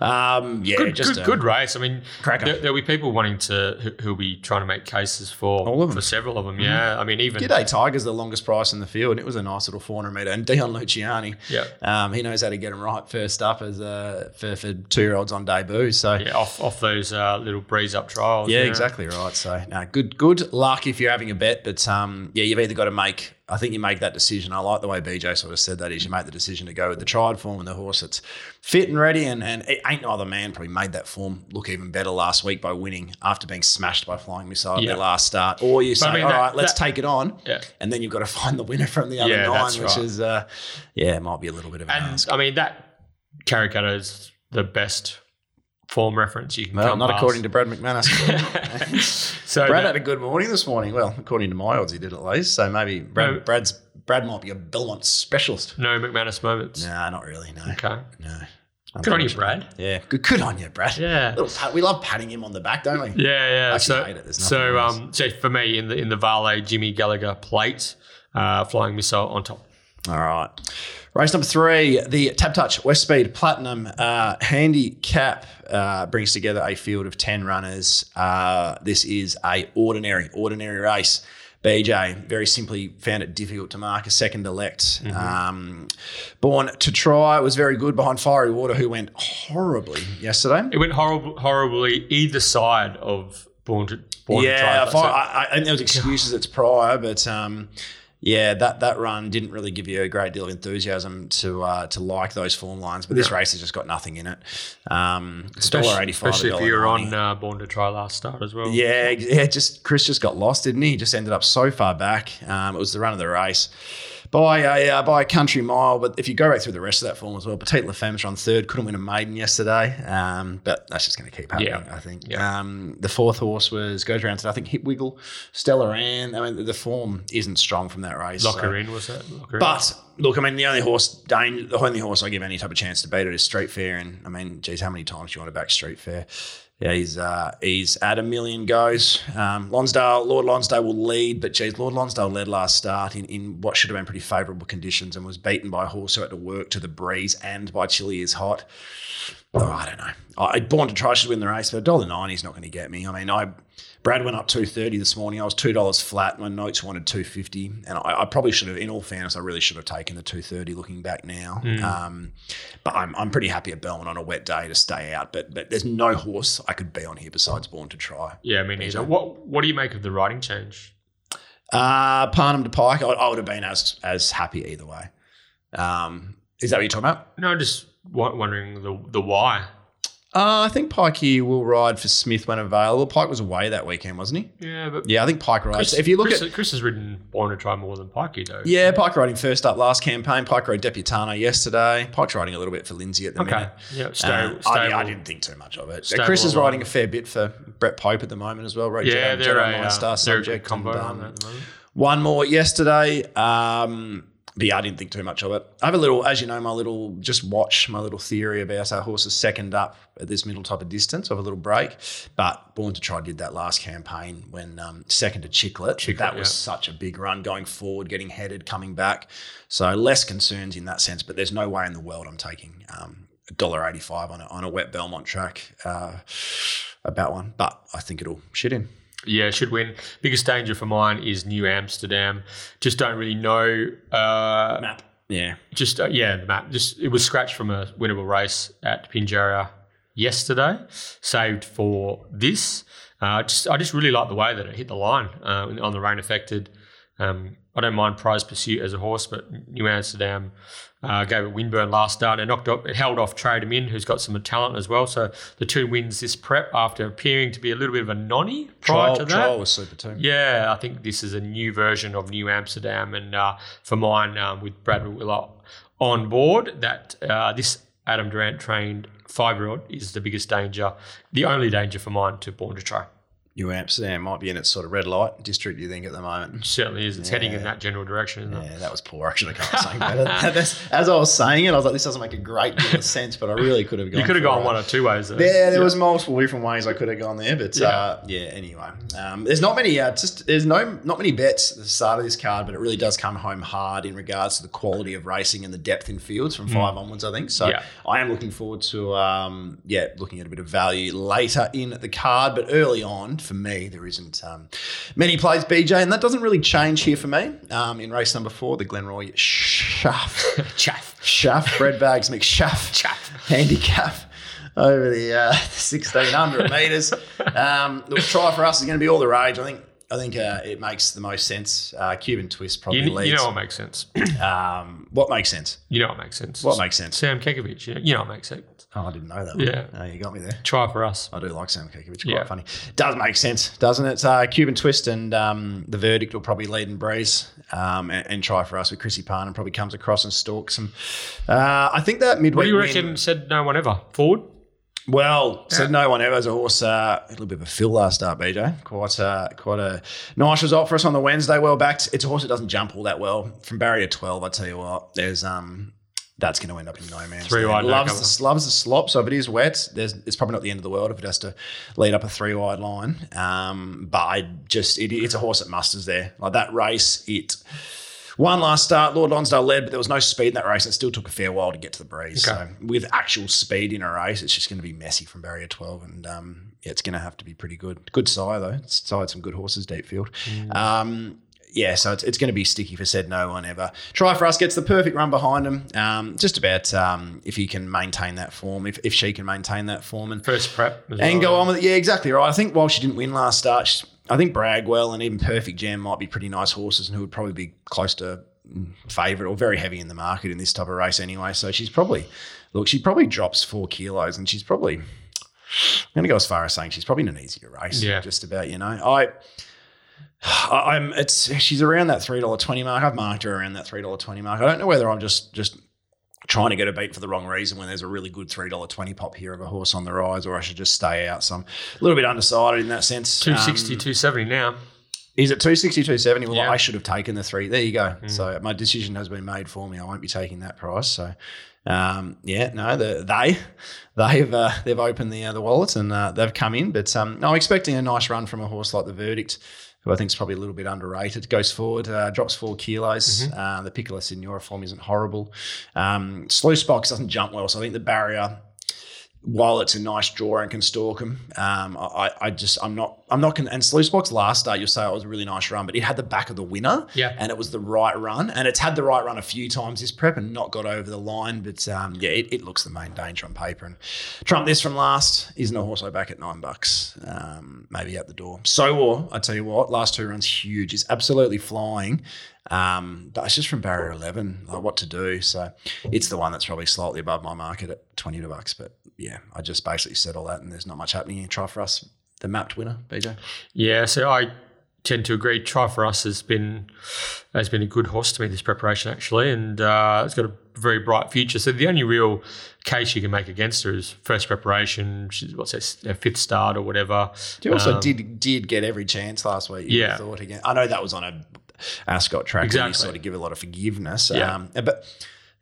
um, yeah, good, just good, a, good race. I mean, there, there'll be people wanting to who, who be trying to make cases for all of them. For several of them, yeah. Mm. I mean, even G'day Tiger's the longest price in the field. It was a nice little four hundred metre, and Dion Luciani, yeah, um, he knows how to get them right first up as uh, for, for two year olds on debut. So yeah, off off those uh, little breeze up trials. Yeah, yeah, exactly right. So no, good good luck if you're having a bet, but um, yeah, you've either got to make I think you make that decision. I like the way B J sort of said that, is you make the decision to go with the tried form and the horse that's fit and ready, and, and it ain't no other man probably made that form look even better last week by winning after being smashed by Flying Missile yeah. at their last start. Or you but say, I mean, all that, right, let's that, take it on, yeah. and then you've got to find the winner from the other yeah, nine, that's which right. is, uh, yeah, it might be a little bit of an and, ask. I mean, that Caracarpo is the best form reference you can well, come not past. According to Brad McManus. So Brad that, had a good morning this morning. Well, according to my odds, he did at least. So maybe Brad, no, Brad's Brad might be a Belmont specialist. No McManus moments. No, nah, not really. No. Okay. No. Good on you, Brad. Yeah. Good. Good on you, Brad. Yeah. Little pat, we love patting him on the back, don't we? Yeah, yeah. I so, hate it. So, else. um, so for me, in the in the Valet Jimmy Gallagher plate, uh, Flying Missile on top. All right. Race number three, the Tab Touch Westspeed Platinum uh, handicap uh, brings together a field of ten runners. Uh, this is a ordinary, ordinary race. B J very simply found it difficult to mark a second elect. Mm-hmm. Um, Born to Try was very good behind Fiery Water, who went horribly yesterday. It went horrib- horribly either side of Born to, Born yeah, to Try. Yeah, so. I, I, and there was excuses it's prior, but... Um, Yeah, that, that run didn't really give you a great deal of enthusiasm to uh, to like those form lines, but this yeah. race has just got nothing in it. Um, especially, especially if you were on uh, Born to Try last start as well. Yeah, yeah. Just Chris just got lost, didn't he? Just ended up so far back. Um, it was the run of the race by a uh, by a country mile, but if you go back through the rest of that form as well, Petite La Femme's run third, couldn't win a maiden yesterday, um, but that's just going to keep happening, yeah. I think. Yeah. Um, the fourth horse was goes around to, I think, Hip Wiggle, Stella Ann. I mean, the form isn't strong from that race. Lock so. Her in, was that? Lock her but, in. Look, I mean, the only horse Dane, the only horse I give any type of chance to beat it is Street Fair, and, I mean, geez, how many times do you want to back Street Fair? Yeah, he's uh, he's at a million goes. Um, Lonsdale, Lord Lonsdale will lead, but geez, Lord Lonsdale led last start in, in what should have been pretty favourable conditions and was beaten by a horse who had to work to the breeze and by Chilly Is Hot. Oh, I don't know. I Born to Try should win the race, but one dollar ninety is not going to get me. I mean, I Brad went up two dollars thirty this morning. I was two dollars flat. My notes wanted two dollars fifty, and I, I probably should have. In all fairness, I really should have taken the two dollars thirty. Looking back now, mm. um, but I'm I'm pretty happy at Belmont on a wet day to stay out. But but there's no horse I could be on here besides Born to Try. Yeah, I mean, either. What what do you make of the riding change? Uh, Parnham to Pike. I, I would have been as as happy either way. Um, is that what you're talking about? No, just. Wondering the the why. Uh, I think Pikey will ride for Smith when available. Pike was away that weekend, wasn't he? Yeah, but yeah, I think Pike rides. Chris, if you look Chris, at Chris has ridden Born to Try more than Pikey though. Yeah, Pike riding first up last campaign. Pike rode Deputano yesterday. Pike's riding a little bit for Lindsay at the okay. minute. Yeah, stable, uh, stable. I, I didn't think too much of it. Stable Chris is riding a fair bit for Brett Pope at the moment as well. Rode yeah, Jedi, they're Jedi a nine star uh, subject combo and, um, on that at the moment. One more yesterday. Um, But yeah, I didn't think too much of it. I have a little, as you know, my little just watch, my little theory about our horses second up at this middle type of distance. I have a little break. But Born to Try did that last campaign when um, second to Chiclet. Chiclet that was yeah. such a big run going forward, getting headed, coming back. So less concerns in that sense. But there's no way in the world I'm taking um, one dollar eighty-five on a, on a wet Belmont track uh, about one. But I think it'll shit in. Yeah, should win. Biggest danger for mine is New Amsterdam. Just don't really know. Uh, map. Yeah. Just, uh, yeah, the map. Just it was scratched from a winnable race at Pinjarra yesterday, saved for this. Uh, just I just really like the way that it hit the line uh, on the rain affected. Um, I don't mind Prize Pursuit as a horse, but New Amsterdam uh, gave it Winburn last start and knocked up, it held off Trade Him In, who's got some talent as well. So the two wins this prep after appearing to be a little bit of a nonny prior trial, to that. Trial was super too. Yeah, I think this is a new version of New Amsterdam, and uh, for mine um, with Brad Rawiller on board, that uh, this Adam Durant trained five-year-old is the biggest danger, the only danger for mine to Born to Try. New Amsterdam might be in its sort of red light district, you think, at the moment? It certainly is. It's yeah. heading in that general direction, isn't it? Yeah, that was poor. Actually, I can't say better. As I was saying it, I was like, this doesn't make a great deal of sense, but I really could have gone. You could have gone one or two ways. Though. Yeah, there yeah. was multiple different ways I could have gone there, but yeah, uh, yeah anyway. Um, there's not many uh, just there's no not many bets at the start of this card, but it really does come home hard in regards to the quality of racing and the depth in fields from mm. five onwards, I think. So yeah. I am looking forward to, um, yeah, looking at a bit of value later in the card, but early on, for me, there isn't um, many plays, B J, and that doesn't really change here for me. Um, in race number four, the Glenroy Chaff, Chaff, Chaff, bread bags, McShaff, Chaff, handicap over the uh, sixteen hundred metres. Um, the try for us is going to be all the rage. I think I think uh, it makes the most sense. Uh, Cuban Twist probably you, leads. You know what makes sense. um, what makes sense? You know what makes sense. What makes sense? Sam Kekovich. You know, you know what makes sense. Oh, I didn't know that. Yeah. No, you got me there. Try for us. I do like Sam Kekovich. Quite yeah. funny. Does make sense, doesn't it? Uh, Cuban Twist and um, the verdict will probably lead in Breeze um, and, and Try for Us with Chrissy Parnon probably comes across and stalks them. Uh, I think that midweek. What do you reckon win, said no one ever? Forward? Well, yeah. said no one ever. As a horse, uh, a little bit of a fill last start, B J. Quite a, quite a nice result for us on the Wednesday. Well backed. It's a horse that doesn't jump all that well. From barrier twelve, I tell you what, there's um, that's going to end up in no man's three wide. Loves the, loves the slop, so if it is wet, there's, it's probably not the end of the world if it has to lead up a three wide line. Um, but I just it, it's a horse that musters there. Like that race, it. One last start, Lord Lonsdale led, but there was no speed in that race. It still took a fair while to get to the breeze. Okay. So with actual speed in a race, it's just going to be messy from barrier twelve, and um, yeah, it's going to have to be pretty good. Good sire, though. It's sired some good horses deep field. Mm. Um, yeah, so it's, it's going to be sticky for said no one ever. Try for Us gets the perfect run behind him. Um, just about um, if he can maintain that form, if, if she can maintain that form. And first prep. And well, go right? on with it. Yeah, exactly right. I think while she didn't win last start, she, I think Bragwell and even Perfect Jam might be pretty nice horses and who would probably be close to favourite or very heavy in the market in this type of race anyway. So she's probably – look, she probably drops four kilos and she's probably – I'm going to go as far as saying she's probably in an easier race. Yeah. Just about, you know. I – I'm it's she's around that three dollars twenty mark. I've marked her around that three dollars twenty mark. I don't know whether I'm just just – trying to get a beat for the wrong reason when there's a really good three dollars twenty pop here of a horse on the rise, or I should just stay out. So I'm a little bit undecided in that sense. two sixty, um, two seventy now. Is it two sixty, two seventy? Well, yeah. I should have taken the three. There you go. Mm. So my decision has been made for me. I won't be taking that price. So, um, yeah, no, the, they, they've uh, they've opened the, uh, the wallets and uh, they've come in. But um, I'm expecting a nice run from a horse like the Verdict, who I think is probably a little bit underrated, goes forward, uh, drops four kilos. Mm-hmm. Uh, the Piccola Signora form isn't horrible. Um, Sluice Box doesn't jump well, so I think the barrier, while it's a nice draw and can stalk him, um, I, I just I'm not I'm not con- and Sluice Box last start, you'll say it was a really nice run, but it had the back of the winner, yeah, and it was the right run, and it's had the right run a few times this prep and not got over the line, but um, yeah, it, it looks the main danger on paper. And Trump This from last isn't a horse I back at nine bucks, um, maybe out the door. So War, I tell you what, last two runs huge, is absolutely flying. Um, but it's just from barrier eleven, like what to do. So it's the one that's probably slightly above my market at twenty bucks. But yeah, I just basically said all that and there's not much happening in Try For Us, the mapped winner, B J. Yeah, so I tend to agree. Try For Us has been has been a good horse to me this preparation actually, and uh, it's got a very bright future. So the only real case you can make against her is first preparation. She's what's her, her fifth start or whatever. She also um, did did get every chance last week. You yeah, thought again. I know that was on a Ascot track, exactly. And you sort of give a lot of forgiveness. Yeah. Um, but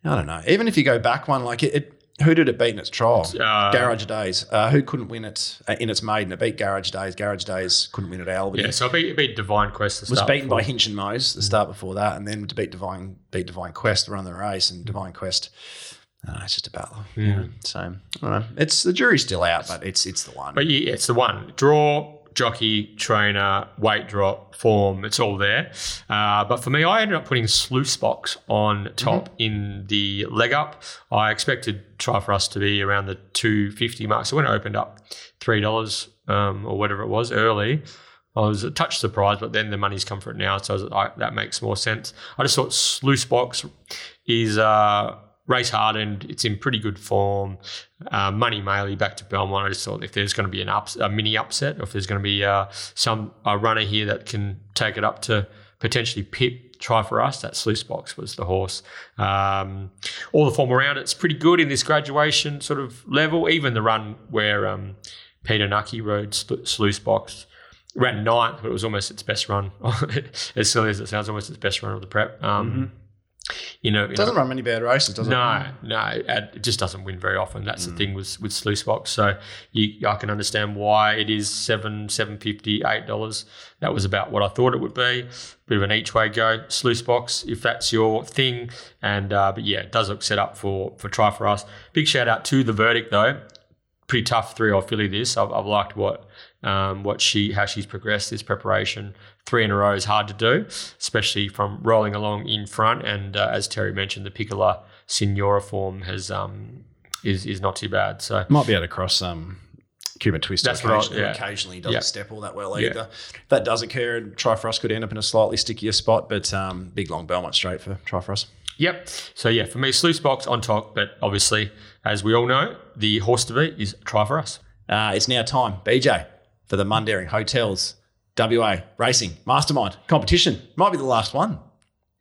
I don't know. Even if you go back one, like it, it who did it beat in its trial? Uh, Garage Days. Uh, who couldn't win it uh, in its maiden? It beat Garage Days. Garage Days couldn't win at Albany. Yeah, so it beat, it beat Divine Quest. The was start beaten before. By Hinch and Mose the mm-hmm. start before that, and then to beat Divine beat Divine Quest to run the race, and Divine Quest. Uh, it's just a battle. Yeah. You know? So I don't know. It's the jury's still out, but it's it's the one. But yeah, it's the one. Draw. Jockey, trainer, weight drop, form, it's all there. Uh, but for me, I ended up putting Sluice Box on top mm-hmm. in the leg up. I expected Try For Us to be around the two fifty mark. So when it opened up three dollars um, or whatever it was early, I was a touch surprised, but then the money's come for it now. So I was, I, that makes more sense. I just thought Sluice Box is uh, race hardened. It's in pretty good form. Uh, money mainly back to Belmont. I just thought if there's going to be an ups, a mini upset, or if there's going to be uh, some a runner here that can take it up to potentially pip, Try For Us, that Sluice Box was the horse. Um, all the form around it's pretty good in this graduation sort of level. Even the run where um, Peter Nucky rode Sluice Box, ran ninth, but it was almost its best run. As silly as it sounds, almost its best run of the prep. Um, mm-hmm. You know, it doesn't know, run many bad races, does no, it? No, no, it just doesn't win very often. That's mm. the thing with with Sluice Box. So you, I can understand why it is seven, seven fifty, eight dollars. That was about what I thought it would be. Bit of an each way go, Sluice Box, if that's your thing. And uh, but yeah, it does look set up for for Try For Us. Big shout out to the Verdict though. Pretty tough three or filly this. I've, I've liked what um, what she how she's progressed this preparation. Three in a row is hard to do, especially from rolling along in front. And uh, as Terry mentioned, the Piccola Signora form has um, is is not too bad. So might be able to cross um, Cuban Twister. That's occasionally, right, yeah. occasionally doesn't yeah. step all that well either. Yeah. That does occur, and Trifrost could end up in a slightly stickier spot, but um, big long Belmont straight for Trifrost. Yep. So, yeah, for me, Sluice Box on top, but obviously, as we all know, the horse to beat is Try For Us. Uh, it's now time, B J, for the Mundaring Hotels W A Racing Mastermind competition. Might be the last one.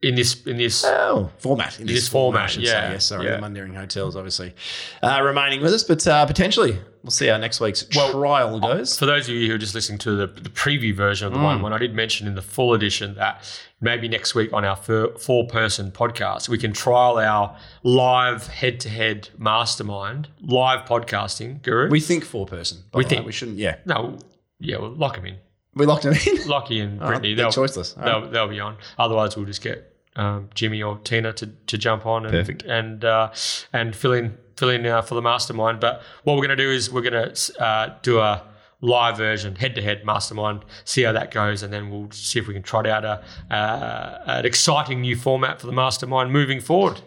In this in this oh, format. In, in this, this format, format yeah. Say, yes, sorry, yeah. the Mundaring Hotels, obviously, uh, remaining with us, but uh, potentially we'll see how next week's well, trial goes. For those of you who are just listening to the, the preview version of the mm. one, when I did mention in the full edition that maybe next week on our four-person podcast, we can trial our live head-to-head mastermind, live podcasting, Guru. We think four-person. We think. Way. We shouldn't, yeah. No, yeah, we'll lock them in. We locked them in? Lockie and Brittany. Oh, they're choiceless. They'll, right. they'll be on. Otherwise, we'll just get... Um, Jimmy or Tina to, to jump on and Perfect. and uh, and fill in fill in uh, for the mastermind. But what we're going to do is we're going to uh, do a live version, head to head mastermind. See how that goes, and then we'll see if we can trot out a uh, an exciting new format for the mastermind moving forward,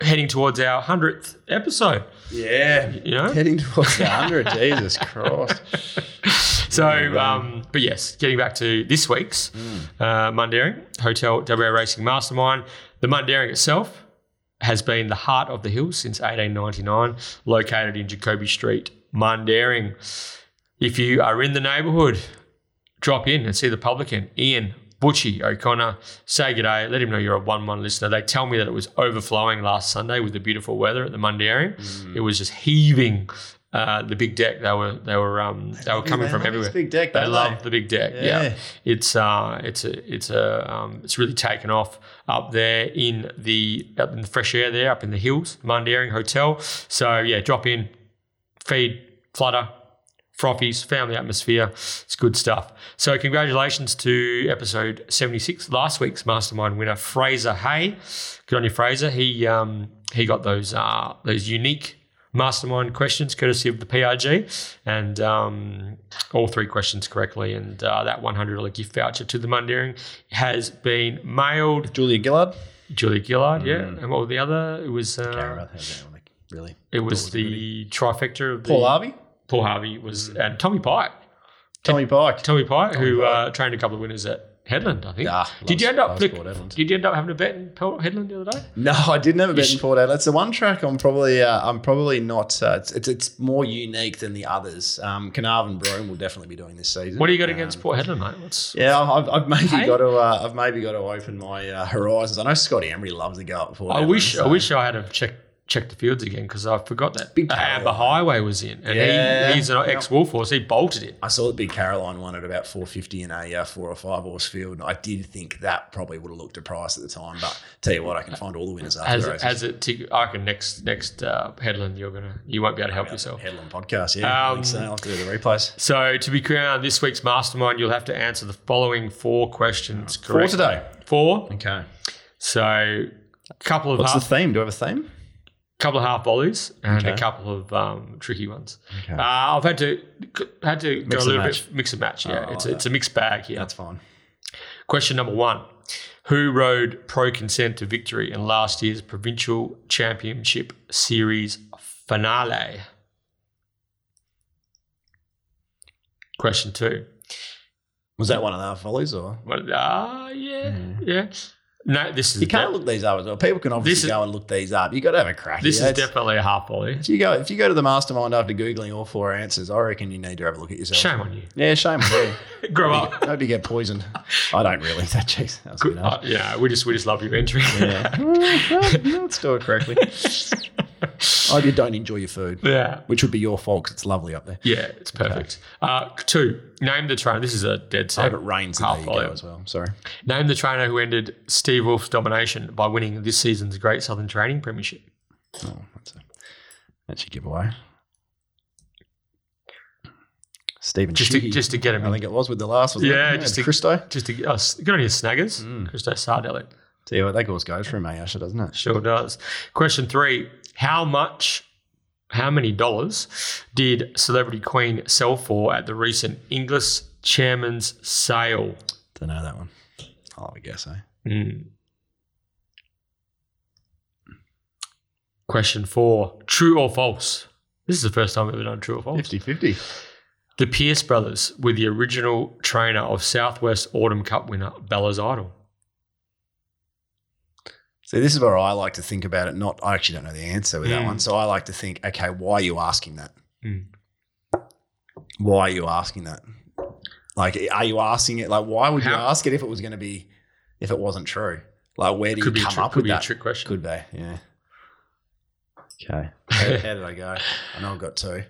heading towards our hundredth episode. Yeah, you know, heading towards the hundred. Jesus Christ. So, um, but yes, getting back to this week's mm. uh, Mundaring Hotel W A Racing Mastermind, the Mundaring itself has been the heart of the hills since eighteen ninety-nine, located in Jacoby Street, Mundaring. If you are in the neighbourhood, drop in and see the publican, Ian Butchie O'Connor. Say good day. Let him know you're a one-one listener. They tell me that it was overflowing last Sunday with the beautiful weather at the Mundaring. Mm. It was just heaving. Uh, the big deck, they were they were um, they were coming yeah, from everywhere. Big deck, they love they? the big deck. Yeah, yeah. it's uh, it's a, it's a, um, it's really taken off up there in the up in the fresh air there, up in the hills, Mundaring Hotel. So yeah, drop in, feed, flutter, frothies, family atmosphere. It's good stuff. So congratulations to episode seventy-six, last week's mastermind winner, Fraser Hay. Good on you, Fraser. He um, he got those uh, those unique mastermind questions courtesy of the P R G, and um, all three questions correctly, and uh, that one hundred dollars gift voucher to the Mundaring has been mailed. Julia Gillard. Julia Gillard, mm. yeah. And what was the other? It was uh, Gareth had that one, really. It was, was the really. trifecta of the Paul Harvey. Paul Harvey was mm. and Tommy Pike. Tommy Pike. Tommy Pike, Tommy who Pike. Uh, trained a couple of winners at Headland, I think. Nah, did you end up look, Did you end up having a bet in Headland the other day? No, I didn't have a bet in Port Adelaide. It's the one track I'm probably uh, I'm probably not. Uh, it's, it's it's more unique than the others. Um, Carnarvon Broome will definitely be doing this season. What do you got um, against Port Hedland, mate? What's, yeah, I've, I've maybe hey? got to uh, I've maybe got to open my uh, horizons. I know Scotty Emery loves to go up before. I Hedland, wish so. I wish I had have checked. Check the fields again because I forgot that Big Amber Highway was in, and yeah. he, he's an ex-Wolf horse. He bolted it. I saw the Big Caroline one at about four fifty in a uh, four or five horse field, and I did think that probably would have looked a price at the time. But tell you what, I can find all the winners after as the race. As it, I can next next uh, Headland, you're gonna you won't be able to help about yourself. Headland podcast, yeah. Um, I think so. I'll have to do the replays. So to be crowned this week's mastermind, you'll have to answer the following four questions oh, correctly. Four today. Four. Okay. So a couple of. What's half- the theme? Do I have a theme? Couple of half volleys and okay. a couple of um, tricky ones. Okay. Uh, I've had to had to mix go a little match. bit mix and match. Yeah, oh, it's a, it's a mixed bag here. That's fine. Question number one: who rode Pro Consent to victory in last year's Provincial Championship Series finale? Question two: was that one of the half volleys or? Ah, uh, yeah, mm-hmm. yeah. No, this is. You can't def- look these up as well. People can obviously is, go and look these up. You got to have a crack. This yeah, is definitely a half volley. If you go, if you go to the mastermind after googling all four answers, I reckon you need to have a look at yourself. Shame on you. Yeah, shame on you. Grow hope up. You, hope you get poisoned. I don't really. That cheese. That was good. Uh, yeah, we just we just love your entry. Yeah, let's do it correctly. I hope you don't enjoy your food. Yeah, which would be your fault because it's lovely up there. Yeah, it's perfect. Okay. Uh, two. Name the trainer. This is a dead set. I hope it rains in there go as well. I'm sorry. Name the trainer who ended Steve Wolf's domination by winning this season's Great Southern Training Premiership. Oh, that's a, that's a giveaway. Stephen just Shuggy. To, just to get him. I in. think it was with the last one. Yeah, yeah, just to, Christo. Just to oh, good on your snaggers. Mm. Christo Sardelli. Tell you what, that course goes for him, Ayasha, doesn't it? Sure does. Question three. How much... How many dollars did Celebrity Queen sell for at the recent English Chairman's sale? Don't know that one. I'll have a guess, eh? Mm. Question four, true or false? This is the first time we've ever done true or false. fifty-fifty The Pearce brothers were the original trainer of Southwest Autumn Cup winner Bella's Idol. So this is where I like to think about it. Not, I actually don't know the answer with mm. that one. So I like to think, okay, why are you asking that? Mm. Why are you asking that? Like, are you asking it? Like, why would How? you ask it if it was going to be, if it wasn't true? Like, where do could you come tri- up with that? Could be a trick question. Could be, yeah. Okay. How, how did I go? I know I've got two.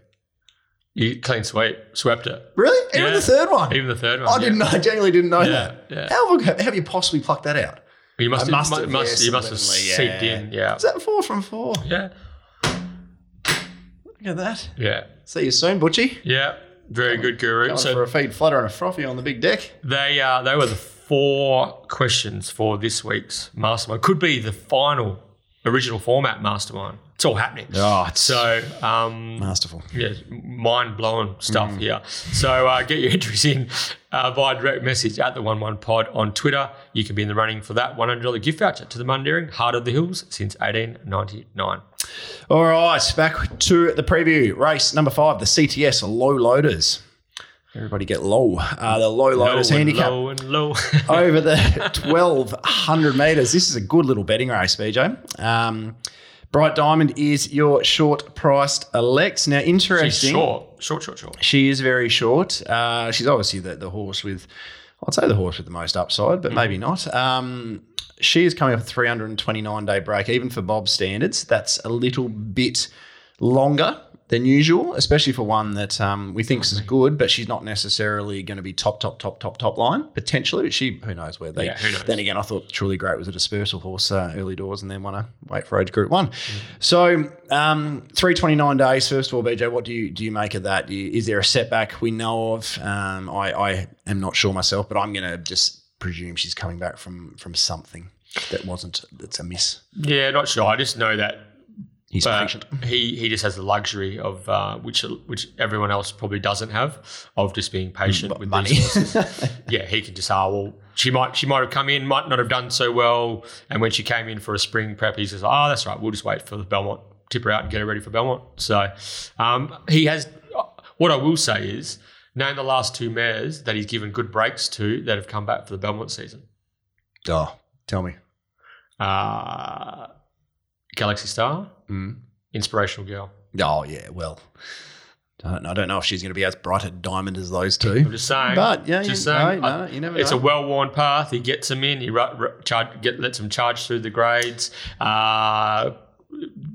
You clean sweep, swept it. Really? Even yeah. the third one? Even the third one. I yeah. didn't. I genuinely didn't know yeah, that. Yeah. How, have, how have you possibly plucked that out? You must I have, must have, must, yes, you must have seeped yeah. in. Yeah. Is that four from four? Yeah. Look at that. Yeah. See you soon, Butchie. Yeah. Very going, good, Guru. Going so for a feed flutter and a frothy on the big deck. They uh, they were the four questions for this week's Mastermind. Could be the final original format Mastermind. It's all happening. Oh, it's so um, masterful. Yeah, mind blowing stuff mm. here. So uh, get your entries in uh, via direct message at the one one Pod on Twitter. You can be in the running for that one hundred dollars gift voucher to the Mundaring, Heart of the Hills since eighteen ninety-nine. All right, back to the preview. Race number five, the C T S Low Loaders. Everybody get low. Uh, the Low Loaders low handicap. Low and low. Over the twelve hundred metres. This is a good little betting race, B J. Um, Bright Diamond is your short-priced Alex. Now, interesting. She's short, short, short, short. She is very short. Uh, she's obviously the, the horse with, I'd say the horse with the most upside, but mm. maybe not. Um, she is coming up a three hundred twenty-nine day break, even for Bob's standards. That's a little bit longer than usual, especially for one that um, we think is good, but she's not necessarily going to be top, top, top, top, top line, potentially. She, who knows where they yeah, who knows. Then again, I thought Truly Great was a dispersal horse uh, early doors and then won a weight for age group one. Mm. So um, three twenty-nine days, first of all, B J, what do you do you make of that? Do you, is there a setback we know of? Um, I, I am not sure myself, but I'm going to just presume she's coming back from from something that wasn't, that's a miss. Yeah, not sure. I just know that. He's but patient. He he just has the luxury of uh, which which everyone else probably doesn't have, of just being patient but with money. These horses. Yeah, he can just ah oh, well she might she might have come in, might not have done so well, and when she came in for a spring prep, he says, oh, that's right, we'll just wait for the Belmont, tip her out and get her ready for Belmont. So um, he has. What I will say is, name the last two mares that he's given good breaks to that have come back for the Belmont season. Oh, tell me. Uh, Galaxy Star. Mm. Inspirational Girl. Oh, yeah, well, I don't, I don't know if she's going to be as bright a diamond as those two. I'm just saying. But, yeah, just you, saying, no, I, no, you never it's know. A well-worn path. He gets them in. He r- r- charge, get, lets them charge through the grades, uh,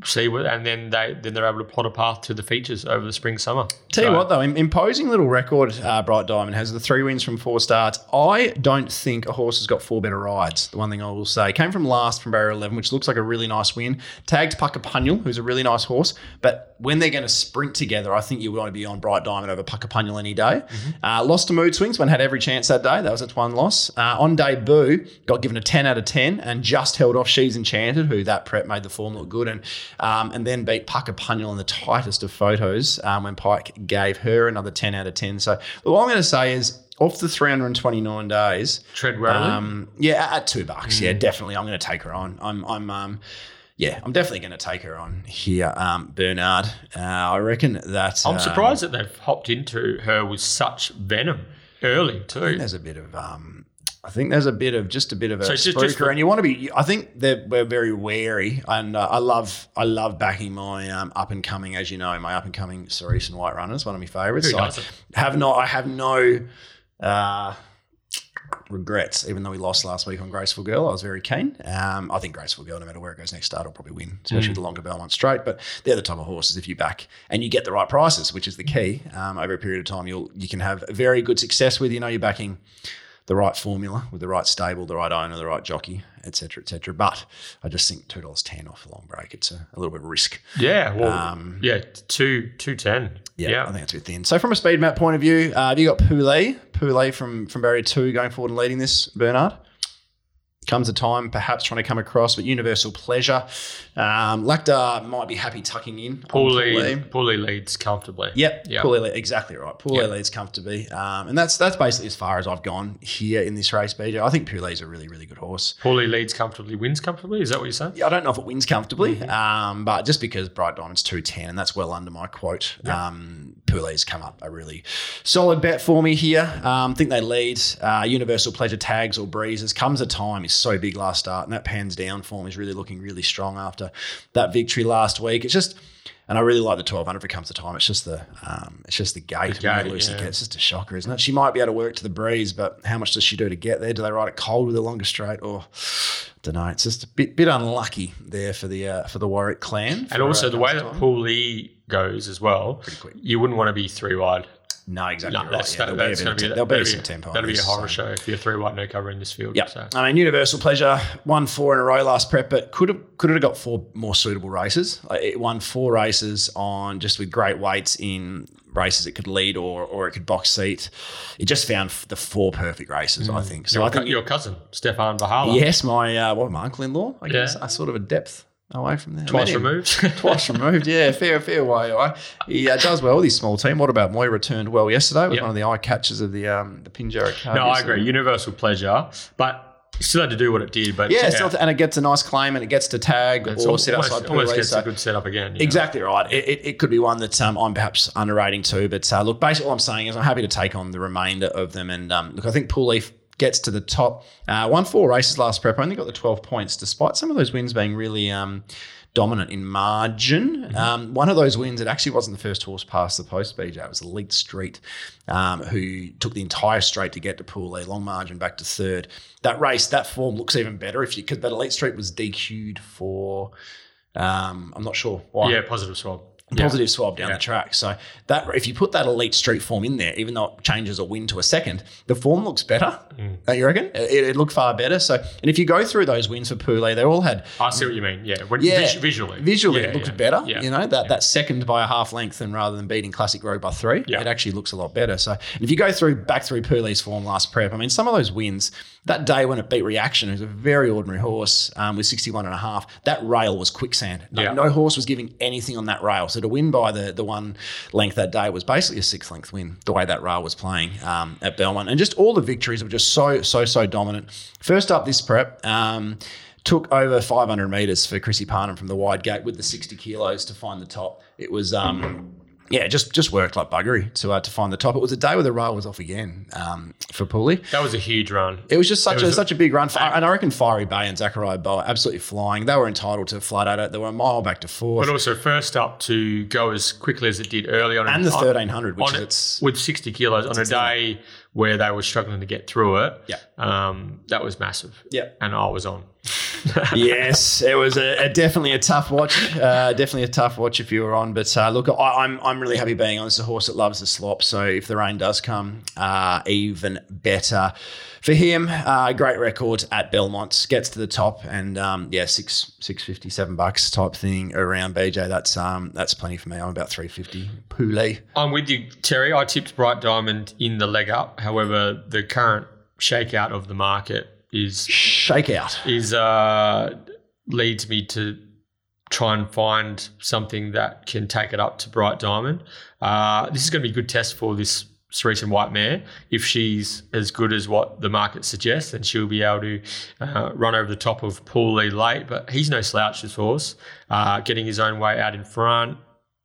see what, and then, they, then they're able to plot a path to the features over the spring, summer. Tell so. you what, though, im- imposing little record, uh, Bright Diamond has the three wins from four starts. I don't think a horse has got four better rides, the one thing I will say. Came from last from barrier eleven, which looks like a really nice win. Tagged Puckapunyal, who's a really nice horse. But when they're going to sprint together, I think you want to be on Bright Diamond over Puckapunyal any day. Mm-hmm. Uh, lost to Mood Swings when had every chance that day. That was its one loss. Uh, on debut, got given a ten out of ten and just held off She's Enchanted, who that prep made the form look good. And um, and then beat Puckapunyal in the tightest of photos um, when Pike gave her another ten out of ten. So what I'm going to say is, off the three hundred twenty-nine days, tread warily. Um, yeah, at two bucks. Mm. Yeah, definitely. I'm going to take her on. I'm I'm um, yeah, I'm definitely going to take her on here, um, Bernard. Uh, I reckon that I'm um, surprised that they've hopped into her with such venom early too. I think there's a bit of um. I think there's a bit of just a bit of a so spooker, just for- and you want to be. I think that we're very wary, and uh, I love I love backing my um, up and coming, as you know, my up and coming Cerise and White Runners, one of my favourites. So I have not. I have no uh, regrets, even though we lost last week on Graceful Girl. I was very keen. Um, I think Graceful Girl, no matter where it goes next start, will probably win, especially mm. the longer Belmont straight. But they're the type of horses, if you back and you get the right prices, which is the key, um, over a period of time, you'll you can have very good success with. You know, you're backing the right formula with the right stable, the right owner, the right jockey, et cetera, et cetera. But I just think two dollars ten off a long break. It's a, a little bit of risk. Yeah, well, um, yeah, two two ten. Yeah, yeah, I think it's a bit thin. So from a speed map point of view, uh, have you got Poulet, Poulet from, from barrier two going forward and leading this, Bernard? comes a time perhaps trying to come across, but Universal Pleasure. Um, Lacta might be happy tucking in. Poorly, poorly leads comfortably. Yep, yep. Poorly, exactly right. Poorly yep. leads comfortably. Um, and that's that's basically as far as I've gone here in this race, B J. I think Poulet's a really, really good horse. Poorly leads comfortably, wins comfortably? Is that what you're saying? Yeah, I don't know if it wins comfortably, mm-hmm. um, but just because Bright Diamond's two ten, and that's well under my quote, yep. um, Poulet's come up a really solid bet for me here. Um, I think they lead. Uh, Universal Pleasure tags or breezes. Comes a time is so big last start, and that pans down form is really looking really strong after that victory last week. It's just, and I really like the twelve hundred if it comes to time. It's just the um, it's just the gate. The gate Lucy yeah. It's just a shocker, isn't it? She might be able to work to the breeze, but how much does she do to get there? Do they ride it cold with a longer straight? Or I don't know. It's just a bit bit unlucky there for the uh, for the Warwick clan. And also the way that Pooley goes as well, pretty quick. You wouldn't want to be three wide. No, exactly. No, right. that's, yeah, that, that's going to be, be, be, be some tempo. That'll be a horror so. show if you're three wide no cover in this field. Yeah, so. I mean, Universal Pleasure won four in a row last prep, but could have could it have got four more suitable races. It won four races on just with great weights in races it could lead or or it could box seat. It just found the four perfect races, mm. I think. So your, I think your cousin Stefan Vahala. Yes, my uh, what my uncle-in-law. I yeah. guess I sort of a depth. Away from there. Twice removed. Twice removed, yeah. Fair, fair way. I. He uh, does well with his small team. What about Moy? Returned well yesterday. It was yep. one of the eye catches of the um, the Pinjarra card. No, I agree. Universal Pleasure. But still had to do what it did. But Yeah, yeah. Still, and it gets a nice claim and it gets to tag it's or almost, set outside. It almost gets so. a good setup again. Yeah. Exactly right. It, it, it could be one that um, I'm perhaps underrating too. But uh, look, basically all I'm saying is I'm happy to take on the remainder of them. And um, look, I think Pooley gets to the top. Uh, won four races last prep, only got the twelve points, despite some of those wins being really um, dominant in margin. Mm-hmm. Um, one of those wins, it actually wasn't the first horse past the post, B J. It was Elite Street, um, who took the entire straight to get to Pooley, long margin back to third. That race, that form looks even better if you could. But Elite Street was D Q'd for, um, I'm not sure why. Yeah, positive swab. Positive yeah. swab down yeah. the track. So that if you put that Elite Street form in there, even though it changes a win to a second, the form looks better, mm. don't you reckon? It, it looked far better. So, and if you go through those wins for Poulet, they all had... I see what you mean, yeah. When, yeah vis- visually. Visually, yeah, it looked yeah. better, yeah. you know, that, yeah. that second by a half length and rather than beating Classic Rogue by three, yeah. it actually looks a lot better. So if you go through back through Poulet's form last prep, I mean, some of those wins... That day when it beat Reaction, who's a very ordinary horse um, with sixty-one and a half, that rail was quicksand. No, yeah. no horse was giving anything on that rail. So to win by the the one length that day was basically a six-length win, the way that rail was playing um, at Belmont. And just all the victories were just so, so, so dominant. First up this prep, um, took over five hundred metres for Chrissy Parnham from the wide gate with the sixty kilos to find the top. It was... Um, Yeah, just just worked like buggery to uh, to find the top. It was a day where the rail was off again um, for Pooley. That was a huge run. It was just such was a such a big run, for, and I reckon Fiery Bay and Zachariah Boa absolutely flying. They were entitled to flat at it. They were a mile back to fourth. But also first up to go as quickly as it did early on, and the thirteen hundred, which on, it's with sixty kilos on a day where they were struggling to get through it. Yeah, um, that was massive. Yeah, and I was on. Yes, it was a, a definitely a tough watch. Uh, definitely a tough watch if you were on. But uh, look, I, I'm I'm really happy being on. This is a horse that loves the slop. So if the rain does come, uh, even better for him. Uh, great record at Belmont. Gets to the top and um, yeah, six six fifty seven bucks type thing around B J. That's um that's plenty for me. I'm about three fifty. Poulet. I'm with you, Terry. I tipped Bright Diamond in the leg up. However, the current shakeout of the market. Is shakeout is uh leads me to try and find something that can take it up to Bright Diamond. Uh, this is going to be a good test for this Ceresian White Mare. If she's as good as what the market suggests, then she'll be able to uh, run over the top of Pooley late. But he's no slouch, this horse. Uh, getting his own way out in front.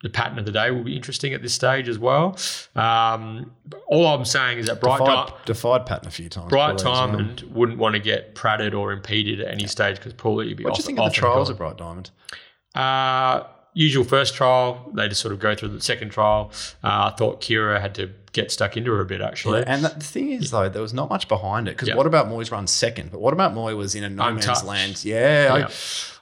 The pattern of the day will be interesting at this stage as well. Um, all I'm saying is that Bright Diamond... Defied, defied pattern a few times. Bright Diamond well. wouldn't want to get pratted or impeded at any yeah. stage because Pooley would be what off. What do you think of the trials of Bright Diamond? Uh, usual first trial. They just sort of go through the second trial. Uh, I thought Kira had to get stuck into her a bit, actually. Yeah, and the thing is, though, there was not much behind it because yeah. what about Moy's run second? But what about Moy was in a no Untouched. man's land? Yeah. yeah. I,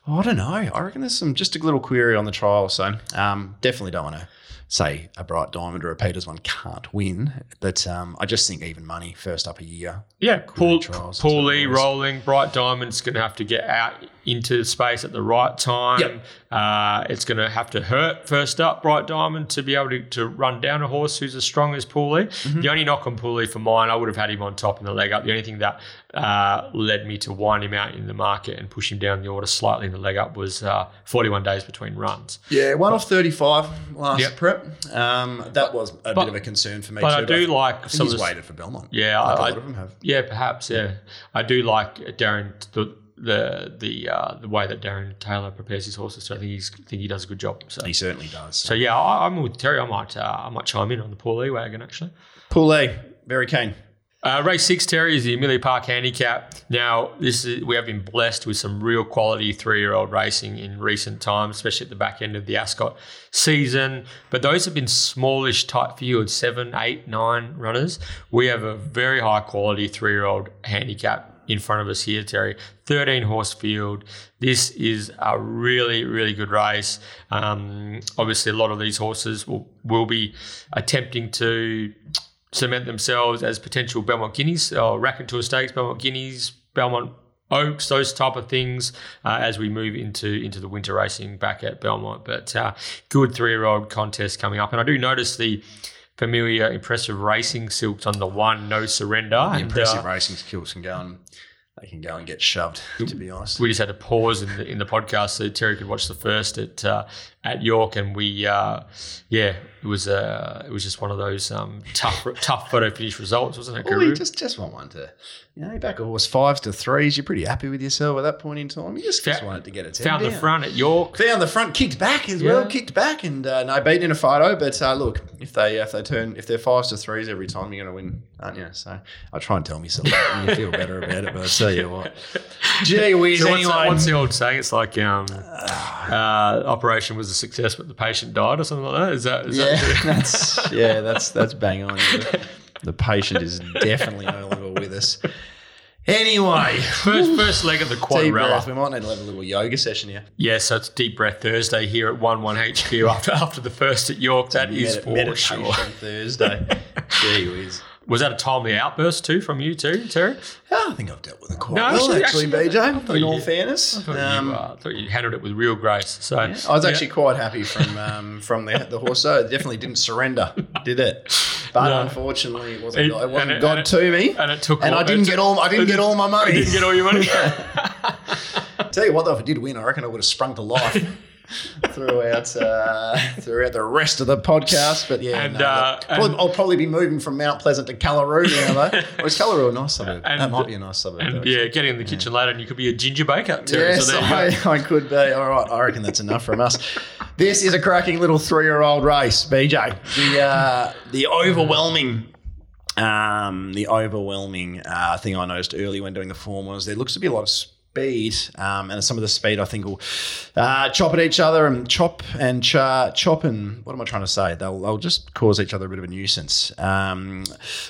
I don't know. I reckon there's some just a little query on the trial. So um, definitely don't want to say a Bright Diamond or a Peters one can't win. But um, I just think even money first up a year. Yeah, Pooley Pool rolling. Bright Diamond's going to have to get out into space at the right time. Yep. Uh, it's going to have to hurt first up Bright Diamond to be able to, to run down a horse who's as strong as Pooley. Mm-hmm. The only knock on Pooley for mine, I would have had him on top in the leg up. The only thing that uh, led me to wind him out in the market and push him down the order slightly in the leg up was uh, forty-one days between runs. Yeah, one but, off thirty-five last yep. prep. Um, that but, was a but, bit of a concern for me but too. I do but like I think some he's of the, waited for Belmont. Yeah, like I, a lot of them have. Yeah, perhaps. Yeah, yeah. I do like Darren the the the uh, the way that Darren Taylor prepares his horses. So I think he's think he does a good job. So he certainly does. So, so yeah, I, I'm with Terry. I might uh, I might chime in on the Paul E wagon actually. Paul E, very keen. Uh, race six, Terry, is the Amelia Park Handicap. Now, this is, we have been blessed with some real quality three-year-old racing in recent times, especially at the back end of the Ascot season. But those have been smallish type fields, seven, eight, nine runners. We have a very high-quality three-year-old handicap in front of us here, Terry. thirteen-horse field. This is a really, really good race. Um, obviously, a lot of these horses will, will be attempting to cement themselves as potential Belmont Guineas, or Raconteur Stakes, Belmont Guineas, Belmont Oaks, those type of things uh, as we move into into the winter racing back at Belmont. But uh, good three-year-old contest coming up. And I do notice the familiar impressive racing silks on the one, No Surrender. The and, impressive uh, racing silks can go and they can go and get shoved, to be honest. We just had to pause in the, in the podcast so Terry could watch the first at uh, at York, and we, uh, yeah, it was uh, it was just one of those um, tough tough photo finish results, wasn't it, Guru? Oh, you just, just want one to, you know, back a horse fives to threes. You're pretty happy with yourself at that point in time. You just, Fa- just wanted to get it. Found down. The front at York. Found the front, kicked back as yeah. well, kicked back, and uh, no, beaten in a photo. But uh, look, if they if they turn if they're fives to threes every time, you're going to win, aren't you? So I try and tell myself that, and you feel better about it, but I tell you what. Gee whiz. So what's, anyway. what's the old saying? It's like um, uh, operation was a success, but the patient died, or something like that. Is that? Is yeah. that Yeah, that's yeah, that's that's bang on. The, the patient is definitely no longer with us. Anyway, first first leg of the quadrilla. We might need to have a little yoga session here. Yeah, so it's Deep Breath Thursday here at one one H Q after after the first at York. It's that is med- for sure. Thursday. Gee whiz. Was that a timely outburst too from you too, Terry? Oh, I think I've dealt with it quite no, well, actually, actually B J, in all fairness. I thought, um, you, uh, I thought you handled it with real grace. So yeah, I was yeah. actually quite happy from um, from the, the horse. So it definitely didn't surrender, did it? But no. unfortunately, it wasn't. It, it wasn't it, God to it, me, and it took. And all, I didn't get all. I didn't get all my money. You didn't get all your money. Tell you what, though, if I did win, I reckon I would have sprung to life. throughout uh, throughout the rest of the podcast. But, yeah, and, no, uh, probably, I'll probably be moving from Mount Pleasant to Callaroo now, though. Or is Callaroo a nice suburb? And, that might be a nice suburb. And, though, yeah, getting in the kitchen yeah. later and you could be a ginger baker too. Yes, so I, I could be. All right, I reckon that's enough from us. This is a cracking little three-year-old race, B J. The, uh, the overwhelming... Um, the overwhelming uh, thing I noticed early when doing the form was there looks to be a lot of sp- speed um, and some of the speed I think will uh, chop at each other and chop and ch- chop and what am I trying to say? They'll, they'll just cause each other a bit of a nuisance. Um,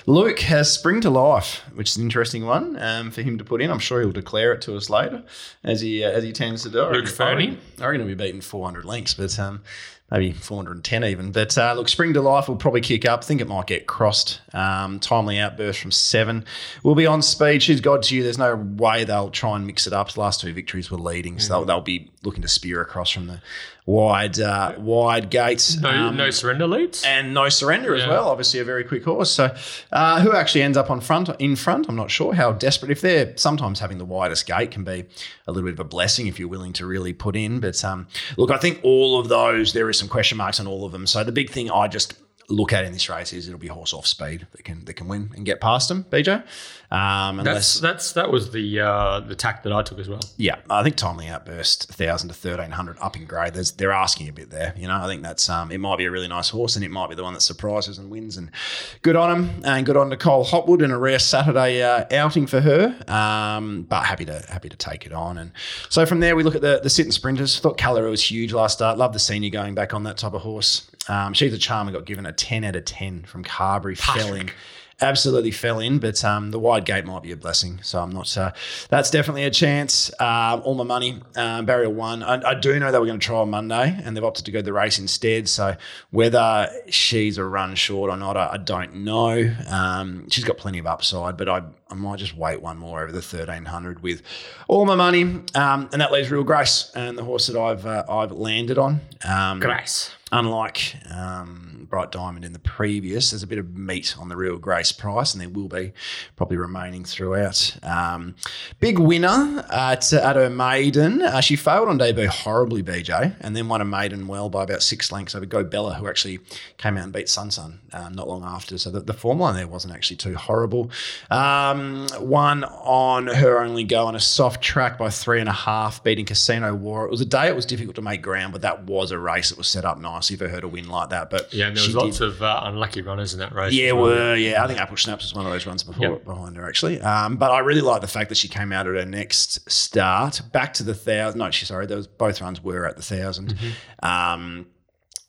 Luke has Spring to Life, which is an interesting one um, for him to put in. I'm sure he'll declare it to us later as he uh, as he tends to do. Luke Fernie. I reckon he'll be beating four hundred lengths, but um, maybe four hundred ten even. But uh, look, Spring to Life will probably kick up. I think it might get crossed. Um, timely outburst from seven. We'll be on speed. She's God to You. There's no way they'll try and mix it up. The last two victories were leading, so they'll, they'll be looking to spear across from the wide uh, wide gates. No, um, no surrender leads. And no surrender yeah. as well. Obviously a very quick horse. So uh, who actually ends up on front in front, I'm not sure how desperate. If they're sometimes having the widest gate can be a little bit of a blessing if you're willing to really put in. But, um, look, I think all of those, there is some question marks on all of them. So the big thing I just look at in this race is it'll be horse off speed that can that can win and get past them, B J. Um, unless that's, that's that was the uh, the tack that I took as well. Yeah, I think timely outburst one thousand to thirteen hundred up in grade. There's, they're asking a bit there, you know. I think that's um, it might be a really nice horse and it might be the one that surprises and wins. And good on him and good on Nicole Hopwood and a rare Saturday uh, outing for her. Um, but happy to happy to take it on. And so from there we look at the the sit and sprinters. Thought Callaroo was huge last start. Love the senior going back on that type of horse. Um, She's a Charmer got given a ten out of ten from Carberry. Patrick. Fell in, absolutely fell in, but um, the wide gate might be a blessing. So I'm not uh, – that's definitely a chance. Uh, all my money, um, barrier one. I, I do know they were going to try on Monday and they've opted to go to the race instead. So whether she's a run short or not, I, I don't know. Um, she's got plenty of upside, but I, I might just wait one more over the thirteen hundred with all my money, um, and that leaves Real Grace and the horse that I've uh, I've landed on. Um, Grace. Unlike um, Bright Diamond in the previous, there's a bit of meat on the Real Grace price, and there will be probably remaining throughout. Um, big winner at, at her maiden. Uh, she failed on debut horribly, B J, and then won a maiden well by about six lengths over Go Bella, who actually came out and beat Sun Sun um, not long after. So the, the form line there wasn't actually too horrible. Um, won on her only go on a soft track by three and a half, beating Casino War. It was a day it was difficult to make ground, but that was a race that was set up nice. See for her to win like that, but yeah, and there was lots did. of uh, unlucky runners in that race. Yeah, were yeah. I think Apple Snaps was one of those runs before yep. behind her actually. Um, but I really like the fact that she came out at her next start back to the thousand. No, she sorry, those both runs were at the thousand. Mm-hmm. Um,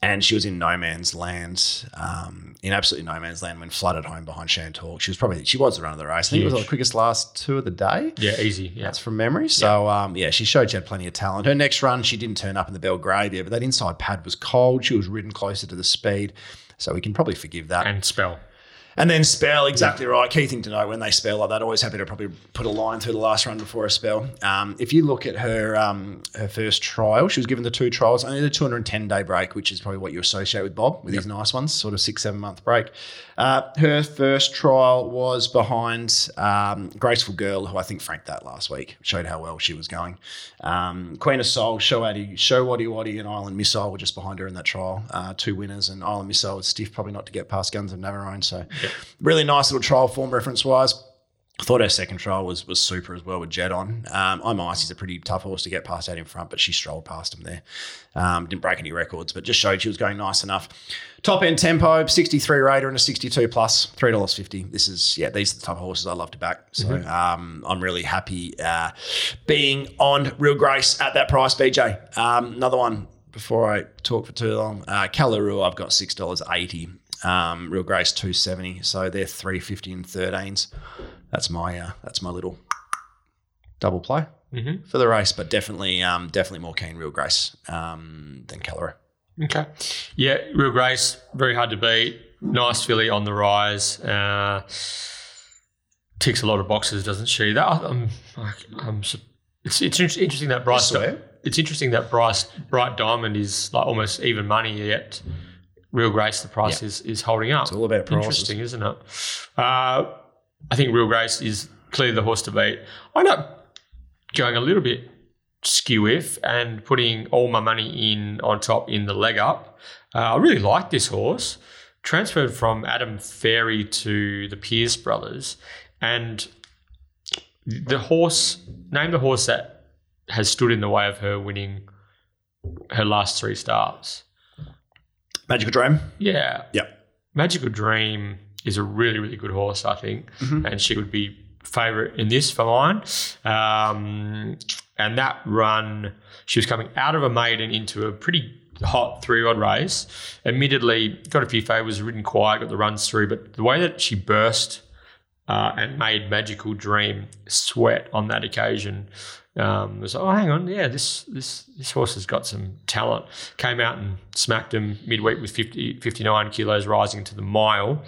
And she was in no man's land, um, in absolutely no man's land when flooded home behind Chantal. She was probably, she was the run of the race. I think Huge. it was the quickest last two of the day. Yeah, easy. Yeah. That's from memory. So, yeah. Um, yeah, she showed she had plenty of talent. Her next run, she didn't turn up in the Belgravia, but that inside pad was cold. She was ridden closer to the speed. So we can probably forgive that. And spell. And then spell, exactly right. Key thing to know when they spell like that. Always happy to probably put a line through the last run before a spell. Um, if you look at her um, her first trial, she was given the two trials, only the two hundred ten day break, which is probably what you associate with Bob, with yep. his nice ones, sort of six, seven-month break. Uh, her first trial was behind um, Graceful Girl, who I think franked that last week, showed how well she was going. Um, Queen of Soul, Show Waddy, Show Waddy Waddy and Island Missile were just behind her in that trial. Uh, two winners, and Island Missile was stiff, probably not to get past Guns of Navarone, so... Yep. Really nice little trial form reference-wise. I thought her second trial was was super as well with Jet on. Um, I'm Icy's a pretty tough horse to get past out in front, but she strolled past him there. Um, didn't break any records, but just showed she was going nice enough. Top-end tempo, sixty-three Raider and a sixty-two plus, three dollars fifty. This is, yeah, these are the type of horses I love to back. So mm-hmm. um, I'm really happy uh, being on Real Grace at that price, B J. Um, another one before I talk for too long. Uh, Calaroo, I've got six dollars eighty. Um, Real Grace two seventy, so they're three fifty and thirteens. That's my uh, that's my little double play mm-hmm. for the race, but definitely um, definitely more keen Real Grace um, than Calero. Okay, yeah, Real Grace very hard to beat. Nice filly on the rise. Uh, ticks a lot of boxes, doesn't she? That I'm, I'm, it's it's interesting that Bryce. It's interesting that Bryce Bright Diamond is like almost even money yet. Real Grace, the price yeah. is is holding up. It's all about prices. Interesting, isn't it? Uh, I think Real Grace is clearly the horse to beat. I'm not going a little bit skew-if and putting all my money in on top in the leg up. Uh, I really like this horse. Transferred from Adam Ferry to the Pierce brothers. And the horse, name the horse that has stood in the way of her winning her last three starts. Magical Dream? Yeah. Yep. Magical Dream is a really, really good horse, I think, mm-hmm. and she would be favourite in this for mine. Um, and that run, she was coming out of a maiden into a pretty hot three-year-old race. Admittedly, got a few favours, ridden quiet, got the runs through, but the way that she burst uh, and made Magical Dream sweat on that occasion um, was like, oh, hang on, yeah, this this this horse has got some talent. Came out and smacked him midweek with fifty, fifty-nine kilos rising to the mile.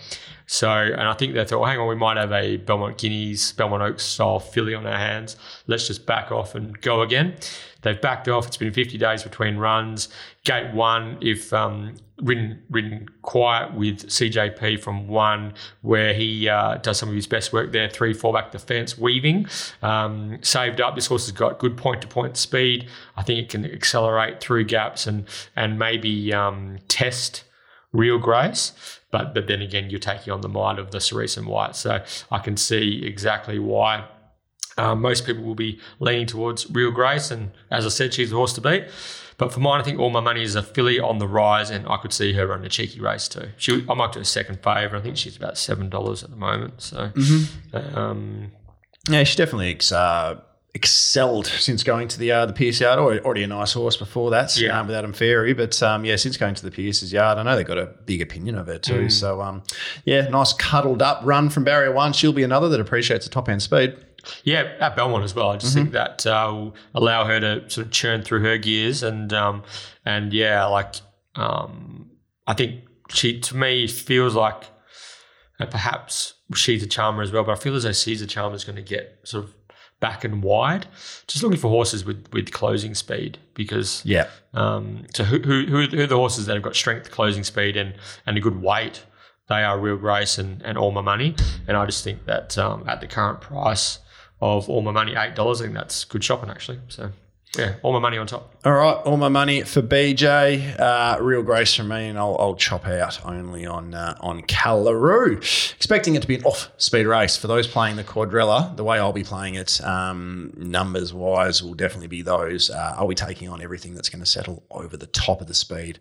So, and I think they thought, well, hang on, we might have a Belmont Guineas, Belmont Oaks style filly on our hands. Let's just back off and go again. They've backed off. It's been fifty days between runs. Gate one, if um, ridden, ridden quiet with C J P from one, where he uh, does some of his best work there, three, four back the fence, weaving, um, saved up. This horse has got good point-to-point speed. I think it can accelerate through gaps and and maybe um, test Real Grace. But but then again, you're taking on the mind of the Cerise and White. So I can see exactly why uh, most people will be leaning towards Real Grace. And as I said, she's the horse to beat. But for mine, I think all my money is a filly on the rise, and I could see her run a cheeky race too. She, I might do a second favourite. I think she's about seven dollars at the moment. So mm-hmm. um, yeah, she definitely ex- uh, excelled since going to the uh, the Pierce Yard. Already a nice horse before that yeah. um, with Adam Ferry, but um, yeah, since going to the Pierce's Yard, I know they got a big opinion of her too. Mm. So um, yeah, nice cuddled up run from barrier one. She'll be another that appreciates the top end speed. Yeah, at Belmont as well. I just mm-hmm. think that uh, will allow her to sort of churn through her gears and um, and yeah, like um, I think she to me feels like uh, perhaps she's a charmer as well, but I feel as though she's a charmer is going to get sort of back and wide. Just looking for horses with with closing speed, because yeah. Um, so who who who are the horses that have got strength, closing speed, and and a good weight? They are Real Grace and and All My Money, and I just think that um, at the current price of All My Money, eight dollars, I think that's good shopping actually. So. Yeah, All My Money on top. All right, All My Money for B J. Uh, Real Grace from me, and I'll, I'll chop out only on uh, on Callaroo. Expecting it to be an off-speed race. For those playing the Quadrilla, the way I'll be playing it, um, numbers-wise, will definitely be those. Uh, I'll be taking on everything that's going to settle over the top of the speed.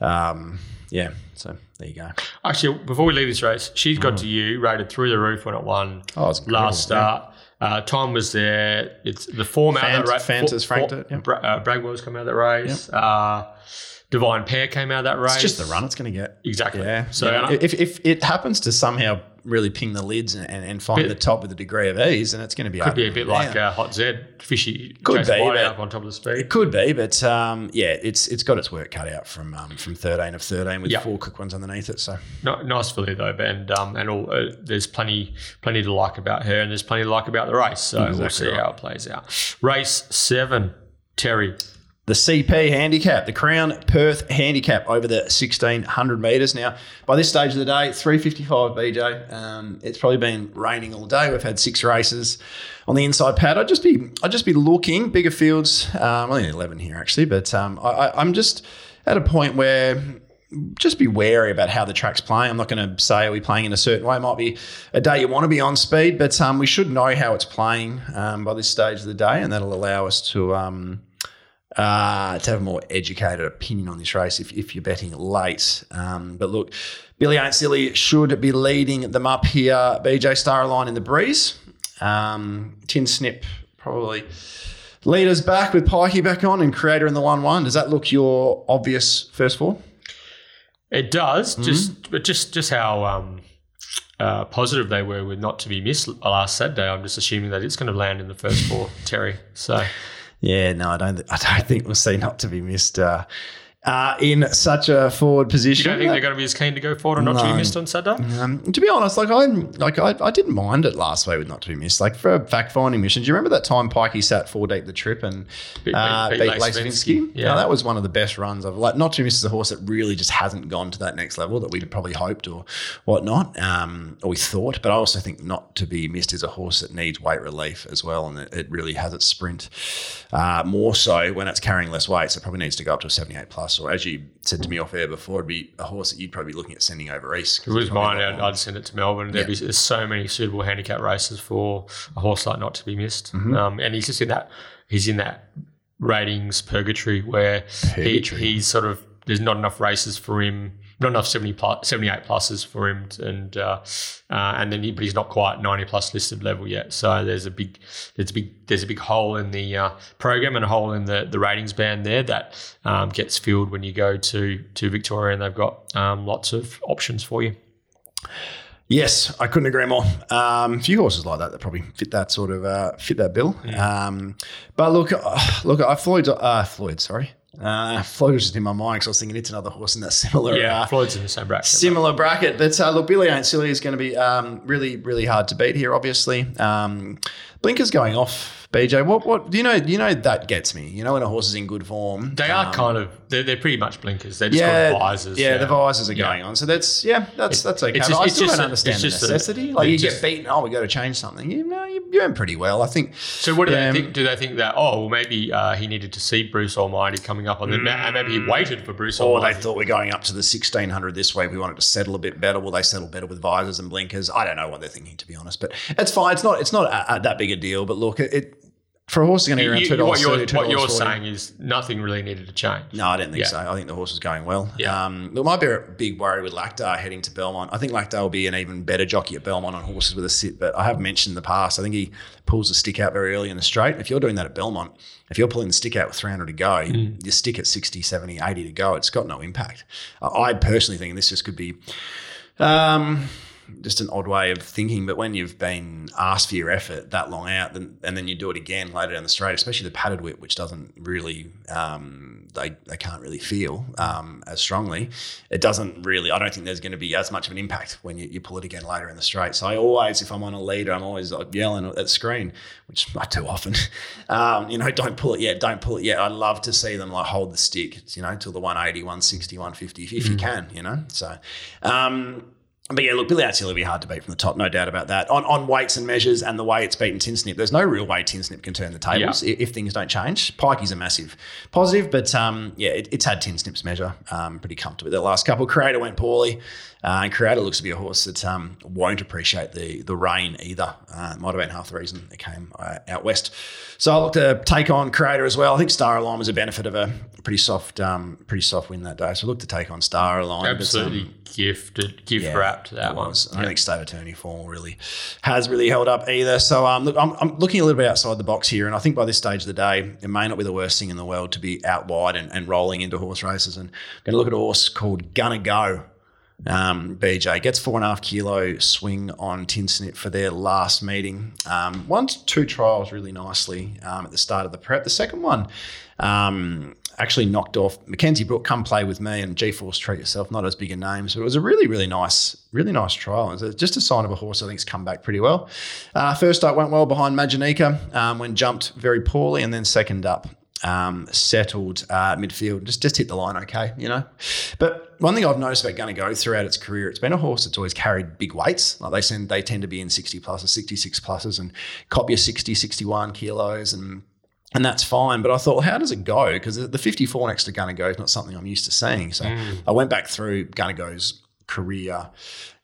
Um, yeah, so there you go. Actually, before we leave this race, She's Got mm. to You rated through the roof when it won oh, it last start. Yeah. Uh, Tom was there. It's the form Fant, out of that race. Fant has franked it. Yep. Bra- uh, Bragwell's come out of that race. Yep. Uh, Divine Pair came out of that race. It's just the run it's going to get. Exactly. Yeah. So yeah. If, if it happens to somehow really ping the lids and, and find bit, the top with a degree of ease, and it's going to be could open. Be a bit yeah. like uh, Hot Zed, fishy, could be but, up on top of the speed. It could be, but um, yeah, it's it's got its work cut out from um, from thirteen of thirteen with yep. four quick ones underneath it. So no, nice filly though, and um, and all uh, there's plenty plenty to like about her, and there's plenty to like about the race. So exactly we'll see right. how it plays out. Race seven, Terry. The C P handicap, the Crown Perth handicap over the sixteen hundred metres. Now, by this stage of the day, three fifty-five B J. Um, it's probably been raining all day. We've had six races on the inside pad. I'd just be, I'd just be looking bigger fields. Um, I think eleven here actually, but um, I, I, I'm just at a point where. Just be wary about how the track's playing. I'm not going to say are we playing in a certain way. It might be a day you want to be on speed, but um, we should know how it's playing um, by this stage of the day, and that'll allow us to. Um, Uh, to have a more educated opinion on this race if, if you're betting late. Um, but look, Billy Ain't Silly should be leading them up here. B J Starline in the breeze. Um, Tin Snip probably leaders back with Pikey back on and Creator in the one one. Does that look your obvious first four? It does. Mm-hmm. Just just just how um, uh, positive they were with Not To Be Missed last Saturday. I'm just assuming that it's going to land in the first four, Terry. So... Yeah, no, I don't. Th- I don't think we'll see Not To Be Missed uh, uh, in such a forward position. You don't think they're going to be as keen to go forward or Not no. To Be Missed on Saturday? Um, to be honest, like I, like I, I didn't mind it last week with Not To Be Missed. Like for a fact-finding mission, do you remember that time Pikey sat four deep the trip and uh, beat, beat, beat, beat Lacevinsky? Yeah, no, that was one of the best runs. I've like Not To Be Missed is a horse that really just hasn't gone to that next level that we'd probably hoped or whatnot, um, or we thought. But I also think Not To Be Missed is a horse that needs weight relief as well, and it, it really has its sprint. Uh, more so when it's carrying less weight, so it probably needs to go up to a seventy-eight plus. Or as you said to me off air before, it'd be a horse that you'd probably be looking at sending over east. If it was mine, I'd, I'd send it to Melbourne. There'd yeah. be there's so many suitable handicap races for a horse like Not To Be Missed. Mm-hmm. Um, and he's just in that he's in that ratings purgatory where purgatory. He, he's sort of there's not enough races for him. Not enough seventy plus, seventy-eight pluses for him, and uh, uh, and then he, but he's not quite ninety plus listed level yet. So there's a big there's a big there's a big hole in the uh, program and a hole in the, the ratings band there that um, gets filled when you go to to Victoria, and they've got um, lots of options for you. Yes, I couldn't agree more. Um, a few horses like that that probably fit that sort of uh, fit that bill. Yeah. Um, but look, look, I Floyd, uh, Floyd, sorry. Uh, Floyd was just in my mind because I was thinking it's another horse in that similar yeah, uh, Floyd's in the same bracket. Similar though. bracket. But uh, look, Billy Ain't Silly is going to be um, really, really hard to beat here, obviously. Um, Blinker's going off, B J. What what do you know you know that gets me. You know when a horse is in good form. They um, are kind of they're, they're pretty much blinkers. They're just yeah, called visors. Yeah, yeah, the visors are yeah. going on. So that's yeah, that's it, that's okay. Just, but I still don't a, understand the necessity. A, like you just, get beaten, oh, we got to change something. You know, you you're doing pretty well, I think. So what do um, they think? Do they think that, oh well maybe uh, he needed to see Bruce Almighty coming up on them, mm. maybe he waited for Bruce or Almighty. They thought we're going up to the sixteen hundred this way, we wanted to settle a bit better. Will they settle better with visors and blinkers? I don't know what they're thinking, to be honest, but it's fine. It's not it's not a, a, that big a deal, but look, it, it for a horse is going to be around two dollars. What you're, thirty, what you're saying is nothing really needed to change. No, I didn't think yeah. so. I think the horse was going well. Yeah. Um, there might be a big worry with Lactar heading to Belmont. I think Lactar will be an even better jockey at Belmont on horses with a sit, but I have mentioned in the past, I think he pulls the stick out very early in the straight. If you're doing that at Belmont, if you're pulling the stick out with three hundred to go, mm. you stick at sixty, seventy, eighty to go. It's got no impact. I personally think, and this just could be... Um, just an odd way of thinking, but when you've been asked for your effort that long out, then, and then you do it again later down the straight, especially the padded whip, which doesn't really um, – they they can't really feel um, as strongly, it doesn't really – I don't think there's going to be as much of an impact when you, you pull it again later in the straight. So I always, if I'm on a leader, I'm always like yelling at the screen, which not too often, um, you know, don't pull it yet, don't pull it yet. I love to see them like hold the stick, you know, till the one eighty, one sixty, one fifty, if, if mm. you can, you know. So um, – but yeah, look, Billy Outshill will be hard to beat from the top, no doubt about that. On on weights and measures and the way it's beaten Tinsnip, there's no real way Tinsnip can turn the tables yeah. if, if things don't change. Pikey's a massive positive, but um, yeah, it, it's had Tinsnip's measure um, pretty comfortably. The last couple, Creator went poorly, uh, and Creator looks to be a horse that um, won't appreciate the the rain either. Uh, it might have been half the reason it came uh, out west. So I look to take on Creator as well. I think Star Align was a benefit of a pretty soft, um, pretty soft win that day. So I look to take on Star Align. Absolutely but, um, gifted, gift yeah. wrap. To that one. I don't think State Attorney form really has really held up either. So um, look, I'm, I'm looking a little bit outside the box here, and I think by this stage of the day, it may not be the worst thing in the world to be out wide and, and rolling into horse races. And I'm going to look at a horse called Gonna Go. Um, B J gets four and a half kilo swing on Tinsnip for their last meeting. Um, won two trials really nicely um, at the start of the prep. The second one um, actually knocked off Mackenzie Brook, Come Play With Me, and G-Force Treat Yourself, not as big a name. So it was a really, really nice, really nice trial. It's just a sign of a horse I think's come back pretty well. Uh, first up went well behind Maginica um, when jumped very poorly, and then second up. Um, settled uh, midfield, just just hit the line okay, you know. But one thing I've noticed about Gonna Go throughout its career, it's been a horse that's always carried big weights. Like they send, they tend to be in sixty pluses, sixty-six pluses and copy a sixty, sixty-one kilos and and that's fine. But I thought, well, how does it go? Because the fifty-four next to Gonna Go is not something I'm used to seeing. So mm. I went back through Gonna Go's career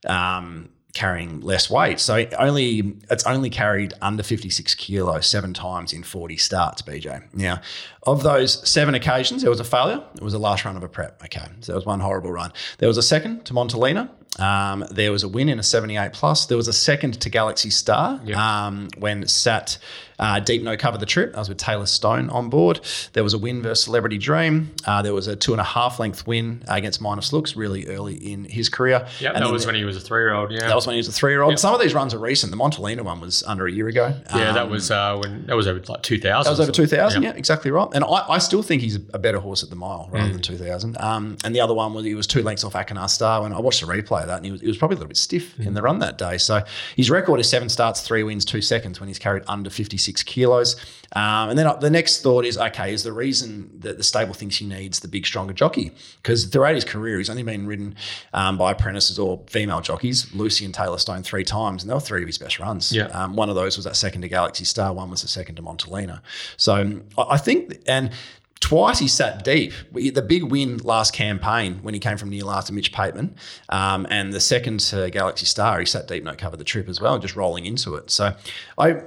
um, carrying less weight. So it only it's only carried under fifty-six kilo seven times in forty starts, B J. Now, of those seven occasions, there was a failure. It was the last run of a prep. Okay, so there was one horrible run. There was a second to Montalina. Um, there was a win in a seventy-eight plus. There was a second to Galaxy Star yep. um, when sat uh, deep no cover the trip. That was with Taylor Stone on board. There was a win versus Celebrity Dream. Uh, there was a two and a half length win against Minus Looks really early in his career. Yeah, that was the, when he was a three-year-old. Yeah, that was when he was a three-year-old. Yep. Some of these runs are recent. The Montalina one was under a year ago. Yeah, um, that was uh, when that was over like two thousand. That was over two thousand. Yep. Yeah, exactly right. And I, I still think he's a better horse at the mile rather mm. than two thousand. Um, and the other one was he was two lengths off Akinar Star. When I watched the replay. That and he was, he was probably a little bit stiff mm. in the run that day. So his record is seven starts, three wins, two seconds when he's carried under fifty-six kilos. Um, and then the next thought is, okay, is the reason that the stable thinks he needs the big, stronger jockey? Because throughout his career, he's only been ridden um, by apprentices or female jockeys, Lucy and Taylor Stone three times, and they were three of his best runs. Yeah. Um, one of those was that second to Galaxy Star, one was the second to Montalina. So I think – and – twice he sat deep. The big win last campaign when he came from near last to Mitch Pateman um, and the second to Galaxy Star, he sat deep, no cover the trip as well, just rolling into it. So I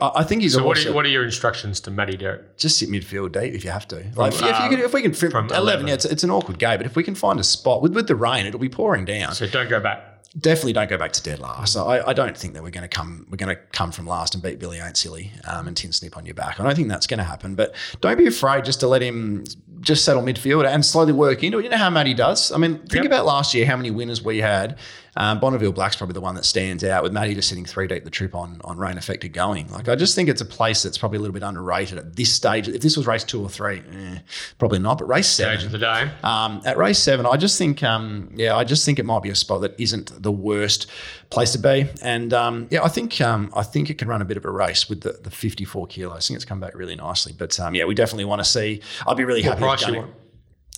I think he's so a horse. So what are your instructions to Matty Derrick? Just sit midfield deep if you have to. Like from, if, uh, if, you can, if we can fit from eleven, eleven. Yeah, it's, it's an awkward game, but if we can find a spot, with, with the rain, it'll be pouring down. So don't go back. Definitely don't go back to dead last. So I, I don't think that we're going to come we're going to come from last and beat Billy Ain't Silly um, and Tinsnip on your back. I don't think that's going to happen. But don't be afraid just to let him just settle midfield and slowly work into it. You know how Matty does. I mean, think yep. about last year how many winners we had. Um, Bonneville Black's probably the one that stands out with Matty just sitting three deep the trip on on rain affected going. Like I just think it's a place that's probably a little bit underrated at this stage. If this was race two or three, eh, probably not. But race seven, stage of the day. Um, at race seven, I just think, um, yeah, I just think it might be a spot that isn't the worst place to be. And um, yeah, I think um, I think it can run a bit of a race with the, the fifty-four kilos. I think it's come back really nicely. But um, yeah, we definitely want to see. I'd be really what happy. Price if you want?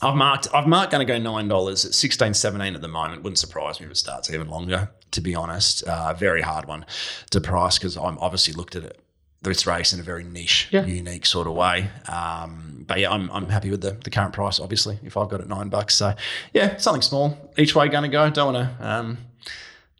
I've marked I've marked going to go nine dollars at sixteen seventeen at the moment. Wouldn't surprise me if it starts even longer, to be honest. A uh, very hard one to price because I'm obviously looked at it, this race in a very niche, yeah. unique sort of way. Um, but, yeah, I'm I'm happy with the, the current price, obviously, if I've got it nine bucks. So, yeah, something small. Each way going to go. Don't want to um, –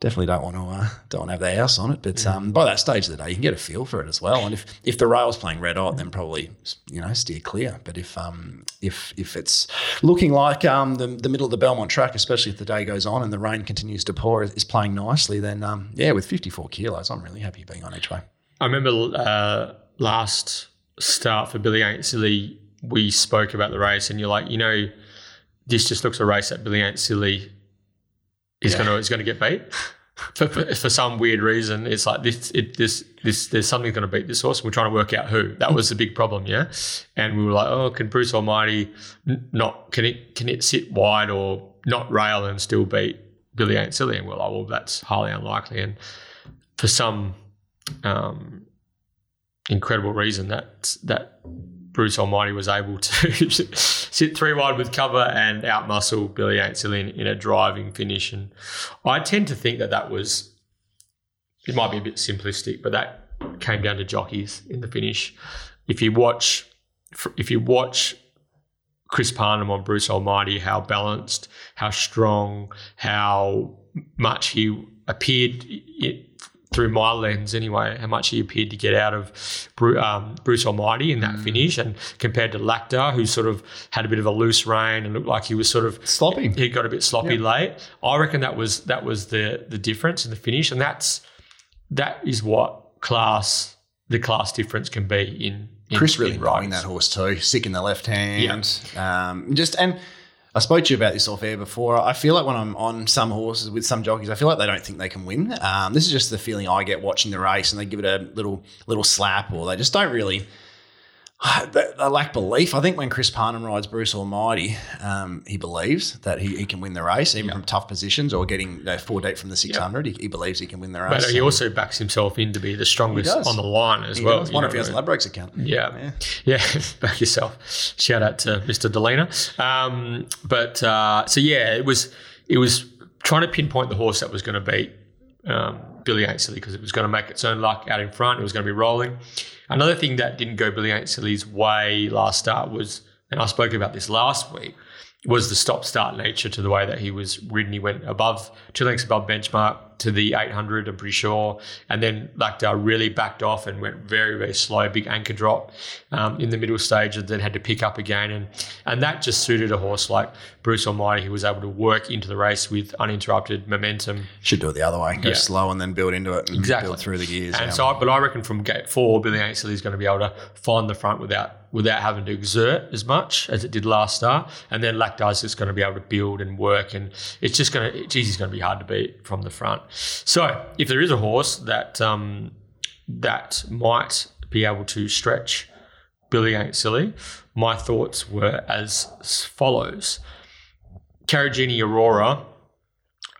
definitely don't want to uh, don't want to have the house on it. But yeah. um, by that stage of the day, you can get a feel for it as well. And if, if the rail's playing red hot, then probably, you know, steer clear. But if um, – If if it's looking like um, the, the middle of the Belmont track, especially if the day goes on and the rain continues to pour, is, is playing nicely, then, um, yeah, with fifty-four kilos, I'm really happy being on each way. I remember uh, last start for Billy Ain't Silly, we spoke about the race and you're like, you know, this just looks a race that Billy Ain't Silly is yeah. going to is going to get beat. for, for, for some weird reason, it's like this, it, this, this, there's something going to beat this horse. We're trying to work out who. That was the big problem, yeah. And we were like, oh, can Bruce Almighty not? Can it can it sit wide or not rail and still beat Billy Ain't Silly? And we're like, well, that's highly unlikely. And for some um, incredible reason, that that Bruce Almighty was able to sit three wide with cover and outmuscle Billy Ain't Silly in, in a driving finish. And I tend to think that that was, it might be a bit simplistic, but that came down to jockeys in the finish. If you watch, if you watch Chris Parnham on Bruce Almighty, how balanced, how strong, how much he appeared, it, through my lens anyway, how much he appeared to get out of Bruce, um, Bruce Almighty in that mm. finish, and compared to Lacta, who sort of had a bit of a loose rein and looked like he was sort of sloppy. He got a bit sloppy yeah. late. I reckon that was that was the the difference in the finish, and that's that is what class the class difference can be in. in Chris really in riding that horse too, sick in the left hand, yeah. um, just and. I spoke to you about this off air before. I feel like when I'm on some horses with some jockeys, I feel like they don't think they can win. Um, this is just the feeling I get watching the race, and they give it a little little slap, or they just don't really – they lack belief. I think when Chris Parnham rides Bruce Almighty, um, he believes that he, he can win the race, even yeah. from tough positions or getting you know, four date from the six hundred. Yeah. He, he believes he can win the race. But he so. also backs himself in to be the strongest on the line as he well. I wonder if he has Ladbroke's account. Yeah. Yeah. yeah. yeah. Back yourself. Shout out to Mister Delena. Um, but uh, so, yeah, it was it was trying to pinpoint the horse that was going to beat um, Billy Ain't Silly, because it was going to make its own luck out in front. It was going to be rolling. Another thing that didn't go Billy Ain't Silly's way last start was, and I spoke about this last week, was the stop-start nature to the way that he was ridden. He went above, two lengths above benchmark to the eight hundred, I'm pretty sure, and then Lactar really backed off and went very, very slow, big anchor drop um, in the middle stage, and then had to pick up again. And, and that just suited a horse like Bruce Almighty, who was able to work into the race with uninterrupted momentum. Should do it the other way, go yeah. slow and then build into it and exactly. build through the gears. And so, I, but I reckon from gate four, Billy Ain't Silly is going to be able to find the front without without having to exert as much as it did last start. And then Lactar's just going to be able to build and work, and it's just going to, geez, he's going to be hard to beat from the front. So if there is a horse that um, that might be able to stretch Billy Ain't Silly, my thoughts were as follows. Carragini Aurora,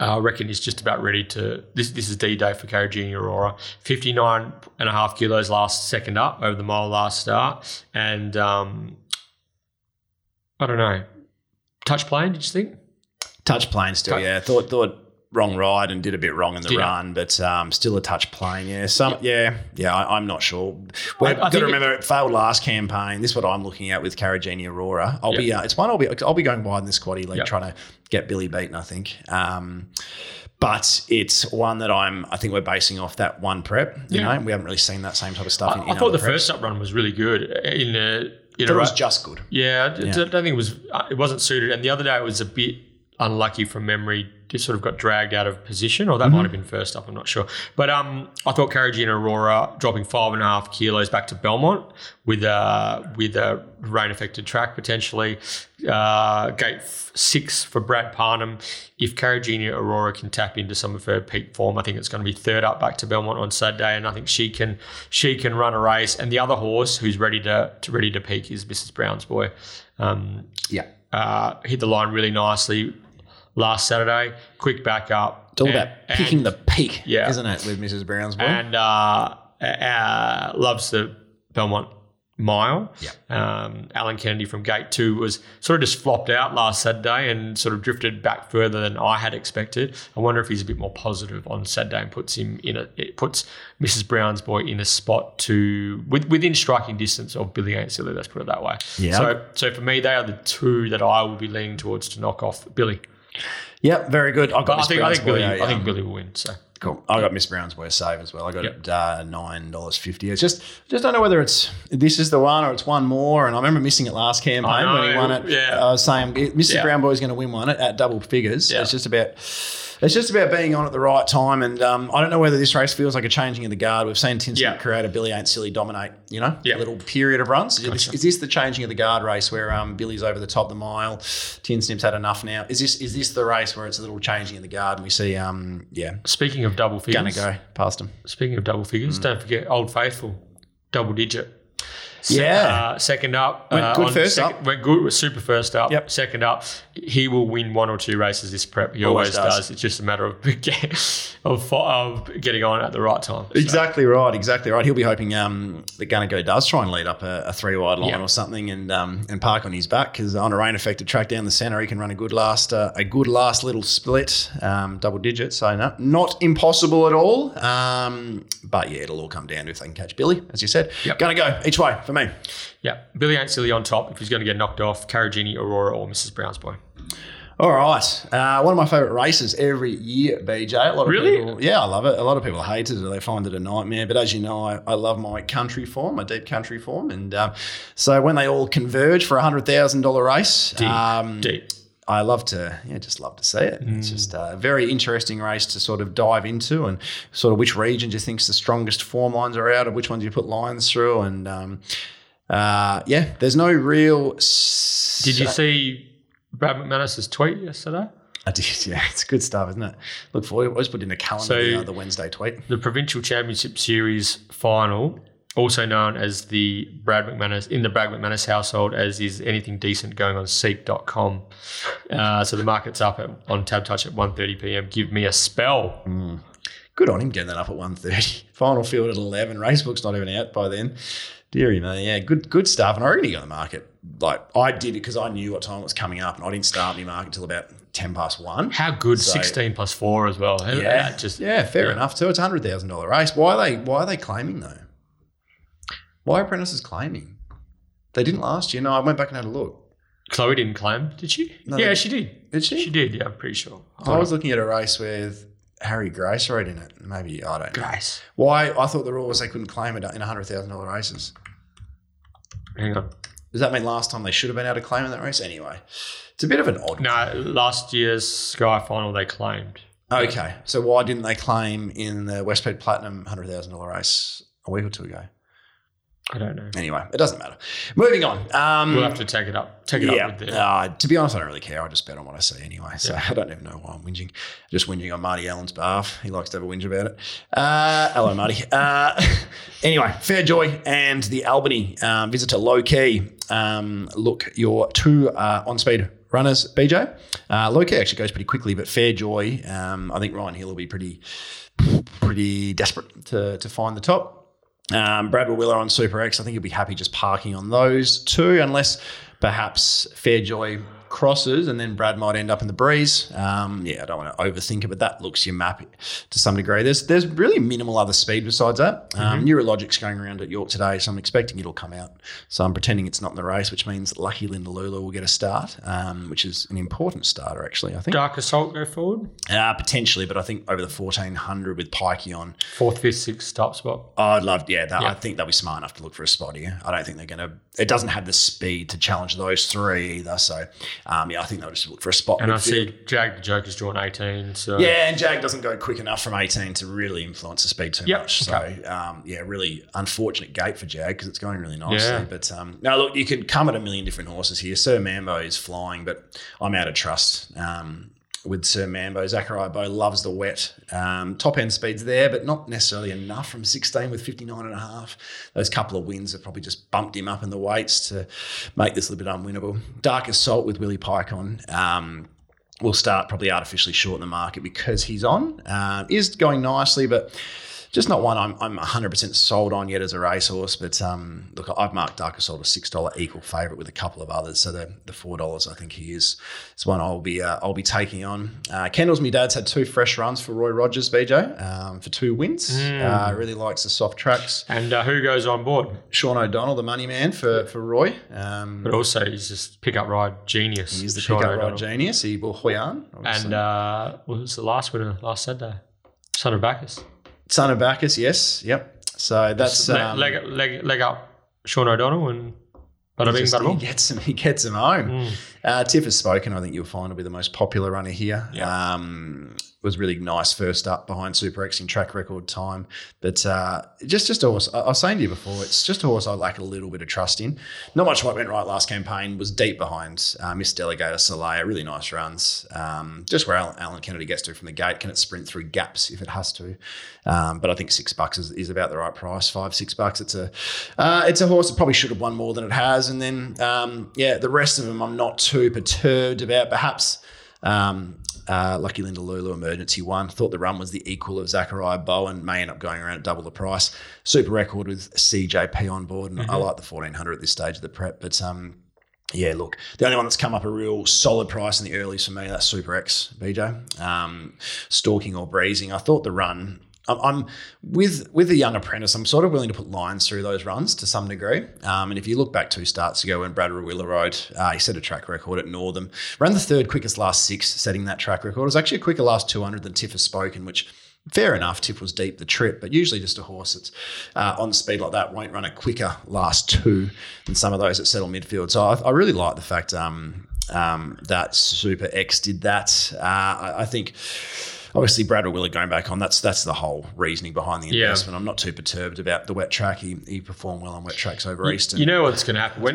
I uh, reckon is just about ready to, this This is D-Day for Carragini Aurora. fifty-nine and a half kilos last, second up over the mile last start. And um, I don't know, touch plane, did you think? Touch plane still, touch. yeah. Thought thought wrong ride and did a bit wrong in the did run, it? but um, still a touch plane, yeah. Some, yep. Yeah, yeah, I, I'm not sure. We've got to remember it, it failed last campaign. This is what I'm looking at with Carragini Aurora. I'll yep. be, uh, it's one I'll be, I'll be going wide in this quaddie league, yep. trying to get Billy beaten, I think. Um, but it's one that I'm, I think we're basing off that one prep, you yeah. know, we haven't really seen that same type of stuff. I, in, in I thought the preps. first up run was really good. In the, in thought a, it was just good. Yeah, yeah. I don't think it was, it wasn't suited. And the other day it was a bit unlucky from memory, just sort of got dragged out of position, or that mm-hmm. might have been first up, I'm not sure. But um, I thought Carragini Aurora dropping five and a half kilos back to Belmont with a, with a rain-affected track potentially. Uh, gate six for Brad Parnham. If Carragini Aurora can tap into some of her peak form, I think it's going to be third up back to Belmont on Saturday, and I think she can she can run a race. And the other horse who's ready to, to ready to peak is Missus Brown's Boy. Um, yeah, uh, hit the line really nicely last Saturday, quick back up. It's all and, about picking and, the peak, yeah. isn't it, with Missus Brown's Boy? And uh, uh, loves the Belmont mile. Yeah. Um, Alan Kennedy from gate two was sort of just flopped out last Saturday and sort of drifted back further than I had expected. I wonder if he's a bit more positive on Saturday and puts him in a, it puts Missus Brown's Boy in a spot to with, within striking distance of Billy Ain't Silly. Let's put it that way. Yeah. So, so for me, they are the two that I will be leaning towards to knock off Billy. Yep, very good. I got. I think, I think Billy. I um, think Billy will win. So cool. I got Miss Brown's Boy save as well. I got yep. it uh, nine dollars fifty. It's just, just don't know whether it's this is the one or it's one more. And I remember missing it last campaign know, when he won it. Yeah. I was saying Missus Yeah. Brown Boy's going to win one at double figures. Yeah. It's just about. It's just about being on at the right time, and um, I don't know whether this race feels like a changing of the guard. We've seen Tinsmith yeah. Creator, Billy Ain't Silly dominate, you know, yeah. a little period of runs. Gotcha. Is, is this the changing of the guard race where um, Billy's over the top of the mile, Tinsmith's had enough now? Is this is this the race where it's a little changing of the guard and we see, um, yeah. Speaking of of double figures. Going to go past them. Speaking of double figures, mm. don't forget Old Faithful, double digit. Se- yeah. Uh, second up. Went uh, good first sec- up. Went good, was super first up. Yep. Second up. He will win one or two races this prep. He always, always does. does. It's just a matter of get, of, of getting on at the right time. So. Exactly right. Exactly right. He'll be hoping um, that Gunnago does try and lead up a, a three-wide line yep. or something and um, and park on his back because on a rain-affected track down the centre, he can run a good last uh, a good last little split, um, double digits. So no, not impossible at all. Um, but, yeah, it'll all come down to if they can catch Billy, as you said. Yep. Gunnago, each way. For me. Yeah. Billy ain't silly on top if he's going to get knocked off. Carragini, Aurora or Missus Brown's Boy. All right. Uh, one of my favourite races every year, B J. A lot of really? People, yeah, I love it. A lot of people hate it. They find it a nightmare. But as you know, I, I love my country form, my deep country form. And uh, so when they all converge for a one hundred thousand dollars race. Deep. Um, deep. I love to, yeah, just love to see it. Mm. It's just a very interesting race to sort of dive into and sort of which region do you think's the strongest form lines are out of, which ones you put lines through, and um, uh, yeah, there's no real. S- did you see Brad McManus's tweet yesterday? I did, yeah. It's good stuff, isn't it? Look forward. I always put in a calendar so the, uh, the Wednesday tweet. The Provincial Championship Series final, also known as the Brad McManus, in the Brad McManus household, as is anything decent going on seek dot com. Uh, so the market's up at, on Tab Touch at one thirty p.m. Give me a spell. Mm. Good on him getting that up at one thirty. Final field at eleven. Racebook's not even out by then. Deary man, yeah, good good stuff. And I already got the market. Like I did it because I knew what time it was coming up and I didn't start my market until about ten past one. How good, so, sixteen plus four as well. How yeah, just, yeah, fair yeah. enough too. It's a one hundred thousand dollars race. Why are they, why are they claiming though? Why are apprentices claiming? They didn't last year. No, I went back and had a look. Chloe didn't claim, did she? No, yeah, she did. Did she? She did, yeah, I'm pretty sure. I, I was know. looking at a race with Harry Grace rode in it. Maybe, I don't know. Grace. Why? I thought the rule was they couldn't claim it in one hundred thousand dollars races. Hang on. Does that mean last time they should have been able to claim in that race? Anyway, it's a bit of an odd No, thing. Last year's Sky Final they claimed. Okay, so why didn't they claim in the Westpac Platinum one hundred thousand dollars race a week or two ago? I don't know. Anyway, it doesn't matter. Moving on. Um, we'll have to take it up. Take it yeah. up with the uh, to be honest, I don't really care. I just bet on what I see anyway. So yeah. I don't even know why I'm whinging. Just whinging on Marty Allen's behalf. He likes to have a whinge about it. Uh, hello, Marty. Uh, anyway, Fairjoy and the Albany um, visitor low key. Um, look, your two uh, on speed runners, B J. Uh, low key actually goes pretty quickly, but Fairjoy, um, I think Ryan Hill will be pretty, pretty desperate to to find the top. Um, Brad Rawiller on Super X, I think he'll be happy just parking on those two unless perhaps Fairjoy crosses and then Brad might end up in the breeze. Um, yeah, I don't want to overthink it, but that looks your map to some degree. There's there's really minimal other speed besides that. Um, mm-hmm. Neurologic's going around at York today, so I'm expecting it'll come out. So I'm pretending it's not in the race, which means Lucky Linda Lula will get a start, um, which is an important starter actually, I think. Dark Assault go forward? Uh, potentially, but I think over the fourteen hundred with Pikey on. Fourth, fifth, sixth top spot. I'd love, yeah, that, yeah. I think they'll be smart enough to look for a spot here. I don't think they're going to, it doesn't have the speed to challenge those three either, so... Um, yeah, I think they'll just look for a spot. And I see Jag the Joker's drawn eighteen. So yeah, and Jag doesn't go quick enough from eighteen to really influence the speed too yep. much. Okay. So, um, yeah, really unfortunate gate for Jag because it's going really nicely. Yeah. But, um, no, look, you could come at a million different horses here. Sir Mambo is flying, but I'm out of trust um, with Sir Mambo. Zachariah Bow loves the wet. Um, top-end speed's there, but not necessarily enough from sixteen with fifty-nine and a half. Those couple of wins have probably just bumped him up in the weights to make this a little bit unwinnable. Dark Assault with Willie Pike on. Um, will start probably artificially short in the market because he's on. Uh, is going nicely, but... Just not one I'm I'm one hundred percent sold on yet as a racehorse, but um, look, I've marked Dark Assault as six dollars equal favourite with a couple of others, so the the four dollars I think he is. It's one I'll be uh, I'll be taking on. Uh, Kendall's my dad's had two fresh runs for Roy Rogers, B J, um, for two wins. Mm. Uh, really likes the soft tracks. And uh, who goes on board? Sean O'Donnell, the money man for for Roy. Um, but also he's just pick-up ride genius. He is the Sean pick-up O'Donnell. Ride genius. He bought Hoyan. And uh, what was the last winner last Saturday? Son of Bacchus. Son of Bacchus, yes, yep. So that's um, leg, leg, leg up Sean O'Donnell and bada bing, bada boom. He gets him, he gets him home. Mm. Uh, Tiff has spoken. I think you'll find will be the most popular runner here. Yeah. Um, it was really nice first up behind Super X in track record time. But uh, just, just a horse, I, I was saying to you before, it's just a horse I lack a little bit of trust in. Not much what went right last campaign, was deep behind uh, Miss Delegator Soleil, really nice runs. Um, just where Alan, Alan Kennedy gets to from the gate, can it sprint through gaps if it has to? Um, but I think six bucks is, is about the right price, five, six bucks. It's a uh, it's a horse that probably should have won more than it has. And then, um, yeah, the rest of them I'm not too perturbed about, perhaps. Um, Uh, Lucky Linda Lulu, emergency one. Thought the run was the equal of Zachariah Bowen. May end up going around at double the price. Super record with C J P on board. And mm-hmm. I like the fourteen hundred at this stage of the prep. But, um, yeah, look, the only one that's come up a real solid price in the earlies for me, that's Super X, B J. Um, stalking or breezing. I thought the run... I'm with with the young apprentice, I'm sort of willing to put lines through those runs to some degree. Um, and if you look back two starts ago when Brad Rawiller rode, uh, he set a track record at Northam. Ran the third quickest last six, setting that track record. It was actually a quicker last two hundred than Tiff has spoken, which... fair enough, Tiff was deep the trip, but usually just a horse that's uh, on speed like that won't run a quicker last two than some of those that settle midfield. So I, I really like the fact um, um, that Super X did that. Uh, I, I think obviously Brad Rawiller going back on, that's that's the whole reasoning behind the investment. Yeah. I'm not too perturbed about the wet track. He, he performed well on wet tracks over you, Eastern. You know what's going to happen when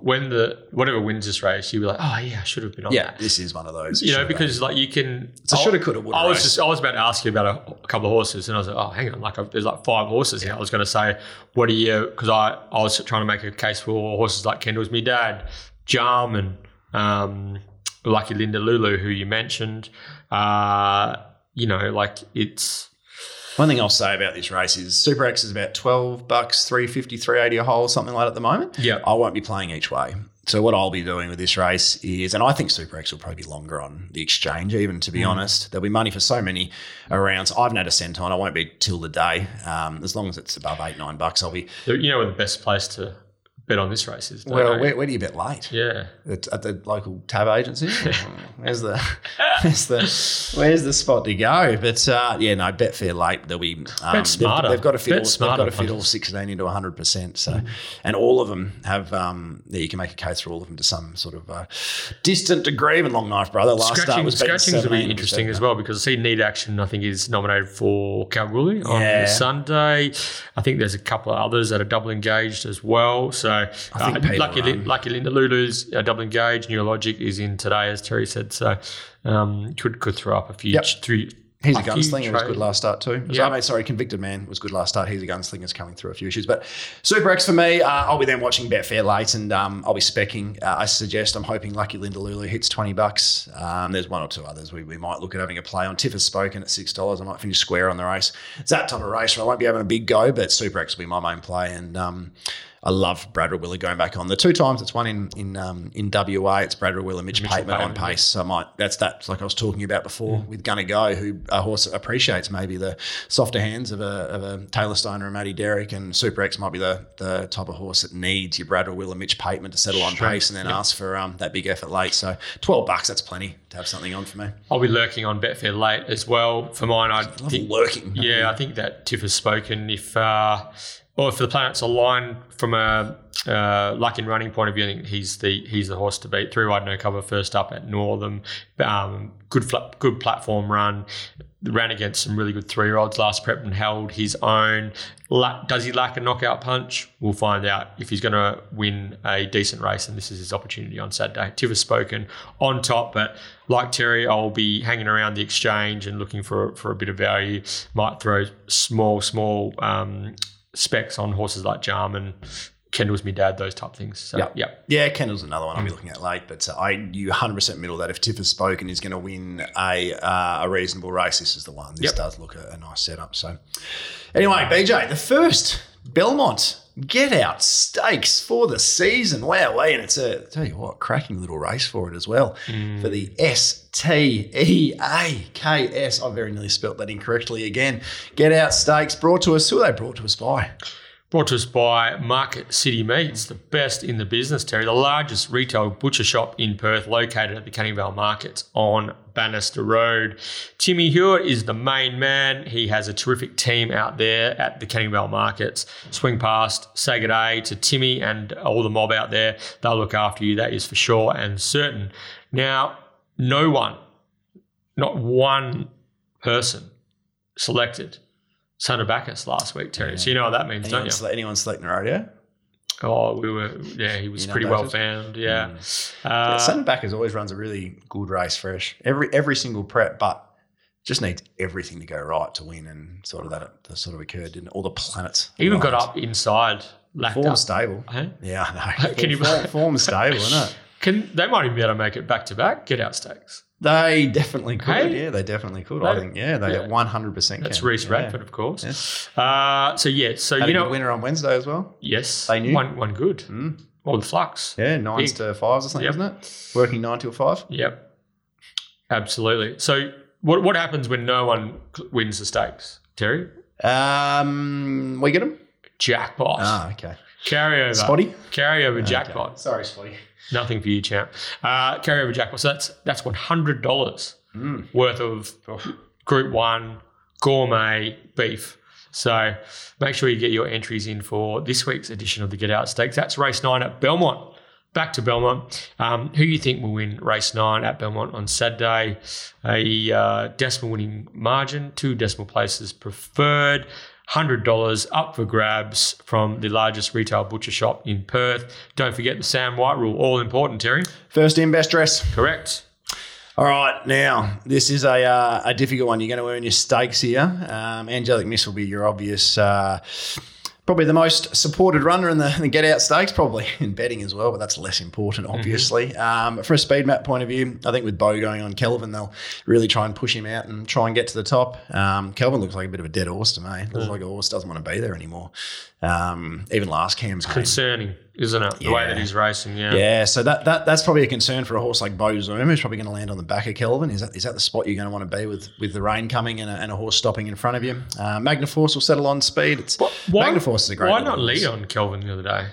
when the whatever wins this race, you'll be like, oh yeah, I should have been on yeah, that. Yeah, this is one of those. You know, because been. like you can. It's a shoulda, coulda, woulda I was race. just I was about to ask you about a. a couple of horses, and I was like, oh, hang on, like I've, there's like five horses here. I was going to say, what are you, because I, I was trying to make a case for horses like Kendall's Me Dad, Jarman, um, Lucky Linda Lulu, who you mentioned. Uh, you know, like it's... One thing I'll say about this race is Super X is about twelve bucks, three fifty, three eighty a hole, something like that at the moment. Yeah. I won't be playing each way. So what I'll be doing with this race is, and I think Super X will probably be longer on the exchange even, to be mm. honest. There'll be money for so many rounds. I haven't had a cent on. I won't be till the day. Um, as long as it's above eight, nine bucks, I'll be. You know where the best place to bet on this race is, don't Well, where, where do you bet late? Yeah. At, at the local tab agency? where's, the, where's, the, where's the spot to go? But, uh, yeah, no, Betfair late. They'll be um, bet smarter. They've, they've got to fit, all, they've got to fit all sixteen into one hundred percent. So, mm. And all of them have um, – yeah, you can make a case for all of them to some sort of uh, distant degree. Even Long Knife Brother last Scratching, start was betting seven. Scratchings will be interesting as well because I see Need Action, I think, is nominated for Kalgoorlie on yeah. Sunday. I think there's a couple of others that are double engaged as well. So, So I think uh, Lucky, Lin- Lucky Linda Lulu's uh, double engaged. Neurologic is in today, as Terry said. So um, could could throw up a few. Yep. Three, He's a, a Gunslinger. Was good last start too. Yep. Sorry, sorry, Convicted Man was good last start. He's a Gunslinger's coming through a few issues. But Super X for me, uh, I'll be then watching Betfair late and um, I'll be speccing. Uh, I suggest I'm hoping Lucky Linda Lulu hits twenty bucks. Um, there's one or two others we, we might look at having a play on. Tiff has spoken at six dollars. I might finish square on the race. It's that type of race where I won't be having a big go, but Super X will be my main play and um, – I love Brad Rawiller going back on. The two times it's one in in um, in W A, it's Brad Rawiller, Mitch, Mitch Pateman on pace. So I might that's that like I was talking about before yeah. with Gunna Go, who a horse appreciates maybe the softer hands of a of a Taylor Steiner and Matty Derrick, and Super X might be the the type of horse that needs your Brad Rawiller, Mitch Pateman to settle on Straight. pace and then yep. ask for um, that big effort late. So twelve bucks, that's plenty to have something on for me. I'll be lurking on Betfair late as well. For mine, I love think, lurking. Yeah, you? I think that Tiff has spoken. If uh, Or if the planets align from a uh, luck in running point of view, I think he's the he's the horse to beat. Three wide no cover first up at Northam. Um, good fl- good platform run. Ran against some really good three-year-olds last prep and held his own. La- Does he lack a knockout punch? We'll find out if he's going to win a decent race, and this is his opportunity on Saturday. Tiv has spoken on top, but like Terry, I'll be hanging around the exchange and looking for, for a bit of value. Might throw small, small... Um, specs on horses like Jarman, Kendall's Me Dad, those type of things. So, yep. Yep. Yeah, Kendall's another one I'll be looking at late, but I you one hundred percent middle that if Tiff has spoken is going to win a uh, a reasonable race, this is the one. This yep. does look a, a nice setup. So anyway, B J, the first Belmont Get Out Stakes for the season. Wow, and it's a, I tell you what, cracking little race for it as well mm. for the S T E A K S. I very nearly spelt that incorrectly again. Get Out Stakes brought to us. Who are they brought to us by? Brought to us by Market City Meats, the best in the business, Terry, the largest retail butcher shop in Perth, located at the Canningvale Markets on Bannister Road. Timmy Hewitt is the main man. He has a terrific team out there at the Canningvale Markets. Swing past, say good day to Timmy and all the mob out there. They'll look after you, that is for sure and certain. Now, no one, not one person selected Santa Bacchus last week, Terry. Yeah. So you know what that means, anyone don't you? Sl- anyone selecting Rodeo? Oh, we were, yeah, he was pretty well found, yeah. Mm. Uh, yeah. Santa Bacchus always runs a really good race fresh. Every every single prep, but just needs everything to go right to win, and sort of that, that sort of occurred, didn't all the planets. He even got up inside. Form up. Stable. Huh? Yeah, I know. Can form, you, form stable, isn't it? Can, they might even be able to make it back-to-back, get out stakes. They definitely could, hey, yeah, they definitely could. They, I think, yeah, they yeah. one hundred percent can. That's Reece Radford, yeah. Of course. Yes. Uh, so, yeah, so, had you a know. Good winner on Wednesday as well? Yes. They knew. One, one good. Mm. All the flux. Yeah, nines Big. to fives or something, yep. Isn't it? Working nine till five. Yep. Absolutely. So, what what happens when no one wins the stakes, Terry? Um, we get them. Jackpot. Ah, okay. Carryover. Spotty? Carryover oh, jackpot. Okay. Sorry, Spotty. Nothing for you, champ. Uh, carryover jackpot. So that's that's one hundred dollars mm. worth of oh. Group one gourmet beef. So make sure you get your entries in for this week's edition of the Get Out Stakes. That's race nine at Belmont. Back to Belmont. Um, who do you think will win race nine at Belmont on Saturday? A uh, decimal winning margin, two decimal places preferred. one hundred dollars up for grabs from the largest retail butcher shop in Perth. Don't forget the Sam White rule, all important, Terry. First in, best dress. Correct. All right, now, this is a uh, a difficult one. You're going to earn your stakes here. Um, Angelic Miss will be your obvious, uh, probably the most supported runner in the, in the get-out stakes, probably in betting as well, but that's less important, obviously. Mm-hmm. Um, from a speed map point of view, I think with Bo going on Kelvin, they'll really try and push him out and try and get to the top. Um, Kelvin looks like a bit of a dead horse to me. Looks mm. like a horse doesn't want to be there anymore. Um, even last Cam's game. Concerning, isn't it? The yeah. way that he's racing, yeah. Yeah, so that, that that's probably a concern for a horse like Bo Zoom, who's probably going to land on the back of Kelvin. Is that is that the spot you're going to want to be with with the rain coming and a, and a horse stopping in front of you? Uh, Magnaforce will settle on speed. It's what, why, Magnaforce is a great Why not horse. Lead on Kelvin the other day?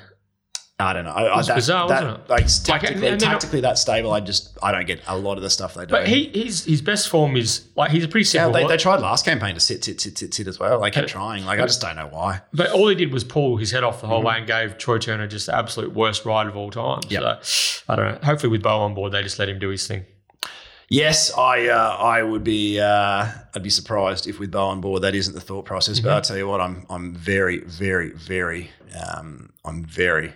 I don't know. I, it was I, that, bizarre, that, wasn't it? Like, tactically, like, tactically that stable, I just I don't get a lot of the stuff they do. But he, his his best form is like he's a pretty simple. Yeah, they, they tried last campaign to sit, sit, sit, sit, sit as well. They kept trying. Like but, I just don't know why. But all he did was pull his head off the whole mm-hmm. way and gave Troy Turner just the absolute worst ride of all time. Yep. So I don't know. Hopefully with Bo on board, they just let him do his thing. Yes, I uh, I would be uh, I'd be surprised if with Bo on board that isn't the thought process. Mm-hmm. But I'll tell you what, I'm I'm very very very um, I'm very.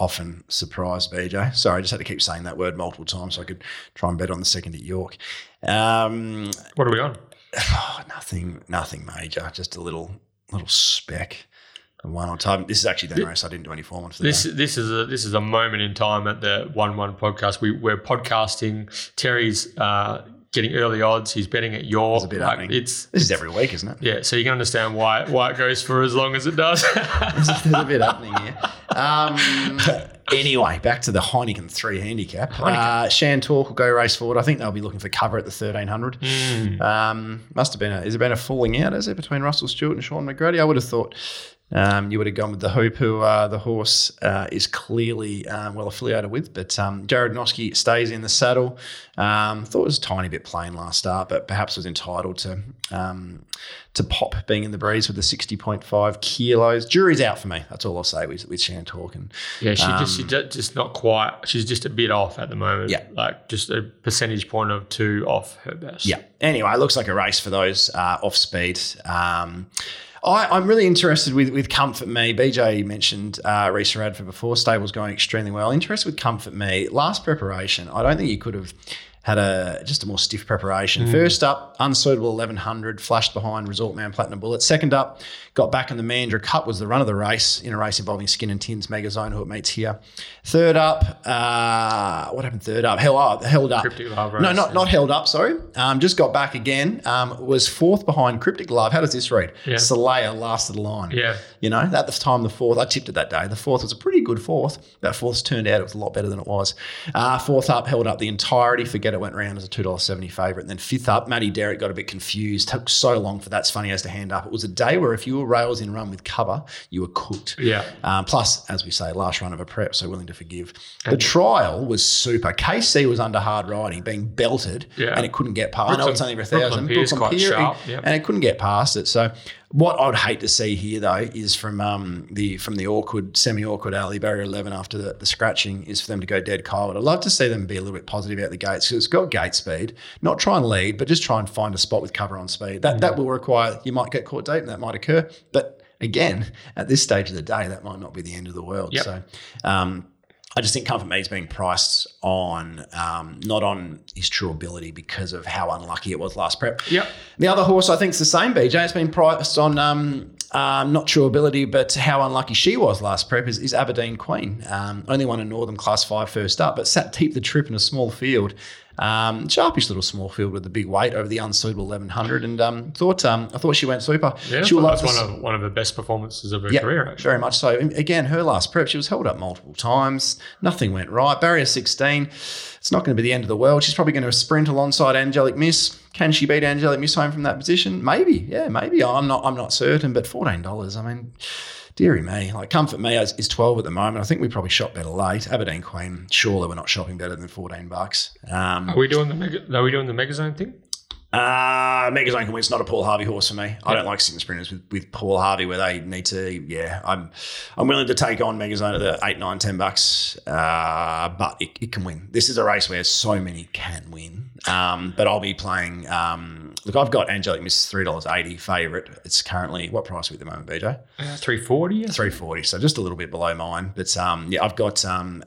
often surprised, B J. Sorry, I just had to keep saying that word multiple times so I could try and bet on the second at York. Um, what are we on? Oh, nothing, nothing major. Just a little, little speck. One on time. This is actually the race I didn't do any form on for this. Day. This is a this is a moment in time at the One One podcast. We we're podcasting. Terry's uh, getting early odds. He's betting at York. It's a bit like, it's this is every week, isn't it? Yeah. So you can understand why why it goes for as long as it does. There's a bit happening here. Um, anyway, back to the Heineken three handicap. Heineken. Uh, Shantork will go race forward. I think they'll be looking for cover at the thirteen hundred. Mm. Um, must have been a, is it been a falling out, is it, between Russell Stewart and Sean McGrady? I would have thought um, you would have gone with the Hoop, who uh, the horse uh, is clearly uh, well affiliated with. But um, Jared Noski stays in the saddle. Um, thought it was a tiny bit plain last start, but perhaps was entitled to um, to pop being in the breeze with the sixty point five kilos. Jury's out for me. That's all I'll say with, with Shantork. Talking, yeah, she um, just she just not quite. She's just a bit off at the moment. Yeah, like just a percentage point of two off her best. Yeah. Anyway, it looks like a race for those uh, off speed. Um, I, I'm really interested with with Comfort Me. B J mentioned uh, Reece Radford before. Stable's going extremely well. Interested with Comfort Me. Last preparation, I don't think you could have had a just a more stiff preparation. Mm. First up, unsuitable eleven hundred, flashed behind Resort Man Platinum Bullet. Second up, got back in the Mandurah Cup, was the run of the race in a race involving Skin and Tins, Megazone, who it meets here. Third up, uh, what happened third up? Hell, oh, held up. Cryptic Love Race. No, not, yeah. not held up, sorry. Um, just got back again, um, was fourth behind Cryptic Love. How does this read? Yeah. Salaya, last of the line. Yeah. You know, at the time, the fourth, I tipped it that day. The fourth was a pretty good fourth. That fourth turned out, it was a lot better than it was. Uh, fourth up, held up the entirety, forget forget it went round as a two dollars seventy favourite. And then fifth up, Matty Derrick got a bit confused. Took so long for that funny as to hand up. It was a day where if you were rails in run with cover, you were cooked. Yeah. Um, plus, as we say, last run of a prep, so willing to forgive. And the trial was super. K C was under hard riding, being belted, yeah. and it couldn't get past. Brooklyn, I know it's only for a thousand. Brooklyn quite Pier, sharp. Yep. And it couldn't get past it. So what I'd hate to see here, though, is from um, the from the awkward, semi-awkward alley, barrier eleven after the, the scratching, is for them to go dead cold. I'd love to see them be a little bit positive out the gates because it's got gate speed. Not try and lead, but just try and find a spot with cover on speed. That yeah. that will require, you might get caught deep and that might occur. But again, at this stage of the day, that might not be the end of the world. Yep. So um, I just think Comfort Me is being priced on, um, not on his true ability because of how unlucky it was last prep. Yep. The other horse I think is the same, B J. It's been priced on um, um, not true ability but how unlucky she was last prep is, is Aberdeen Queen. Um, only won a Northern Class five first up but sat deep the trip in a small field. Um, sharpish little small field with the big weight over the unsuitable eleven hundred, and um, thought um, I thought she went super. Yeah, she that's one of one of her best performances of her yep, career. Actually. Very much so. And again, her last prep, she was held up multiple times. Nothing went right. Barrier sixteen. It's not going to be the end of the world. She's probably going to sprint alongside Angelic Miss. Can she beat Angelic Miss home from that position? Maybe. Yeah, maybe. I'm not. I'm not certain. But fourteen dollars. I mean. Deary me, like Comfort Me is, is twelve at the moment. I think we probably shop better late. Aberdeen Queen, surely we're not shopping better than fourteen bucks. Um, are we doing the mega, are we doing the Megazone thing? Uh, Megazone can win. It's not a Paul Harvey horse for me. Yeah. I don't like sitting sprinters with, with Paul Harvey where they need to. Yeah, I'm I'm willing to take on Megazone at the eight, nine, ten bucks. Uh, but it, it can win. This is a race where so many can win. Um, but I'll be playing. Um, look, I've got Angelic Miss three dollars eighty favourite. It's currently what price are we at the moment, B J? Uh, three forty. Three forty. So just a little bit below mine. But um, yeah, I've got um,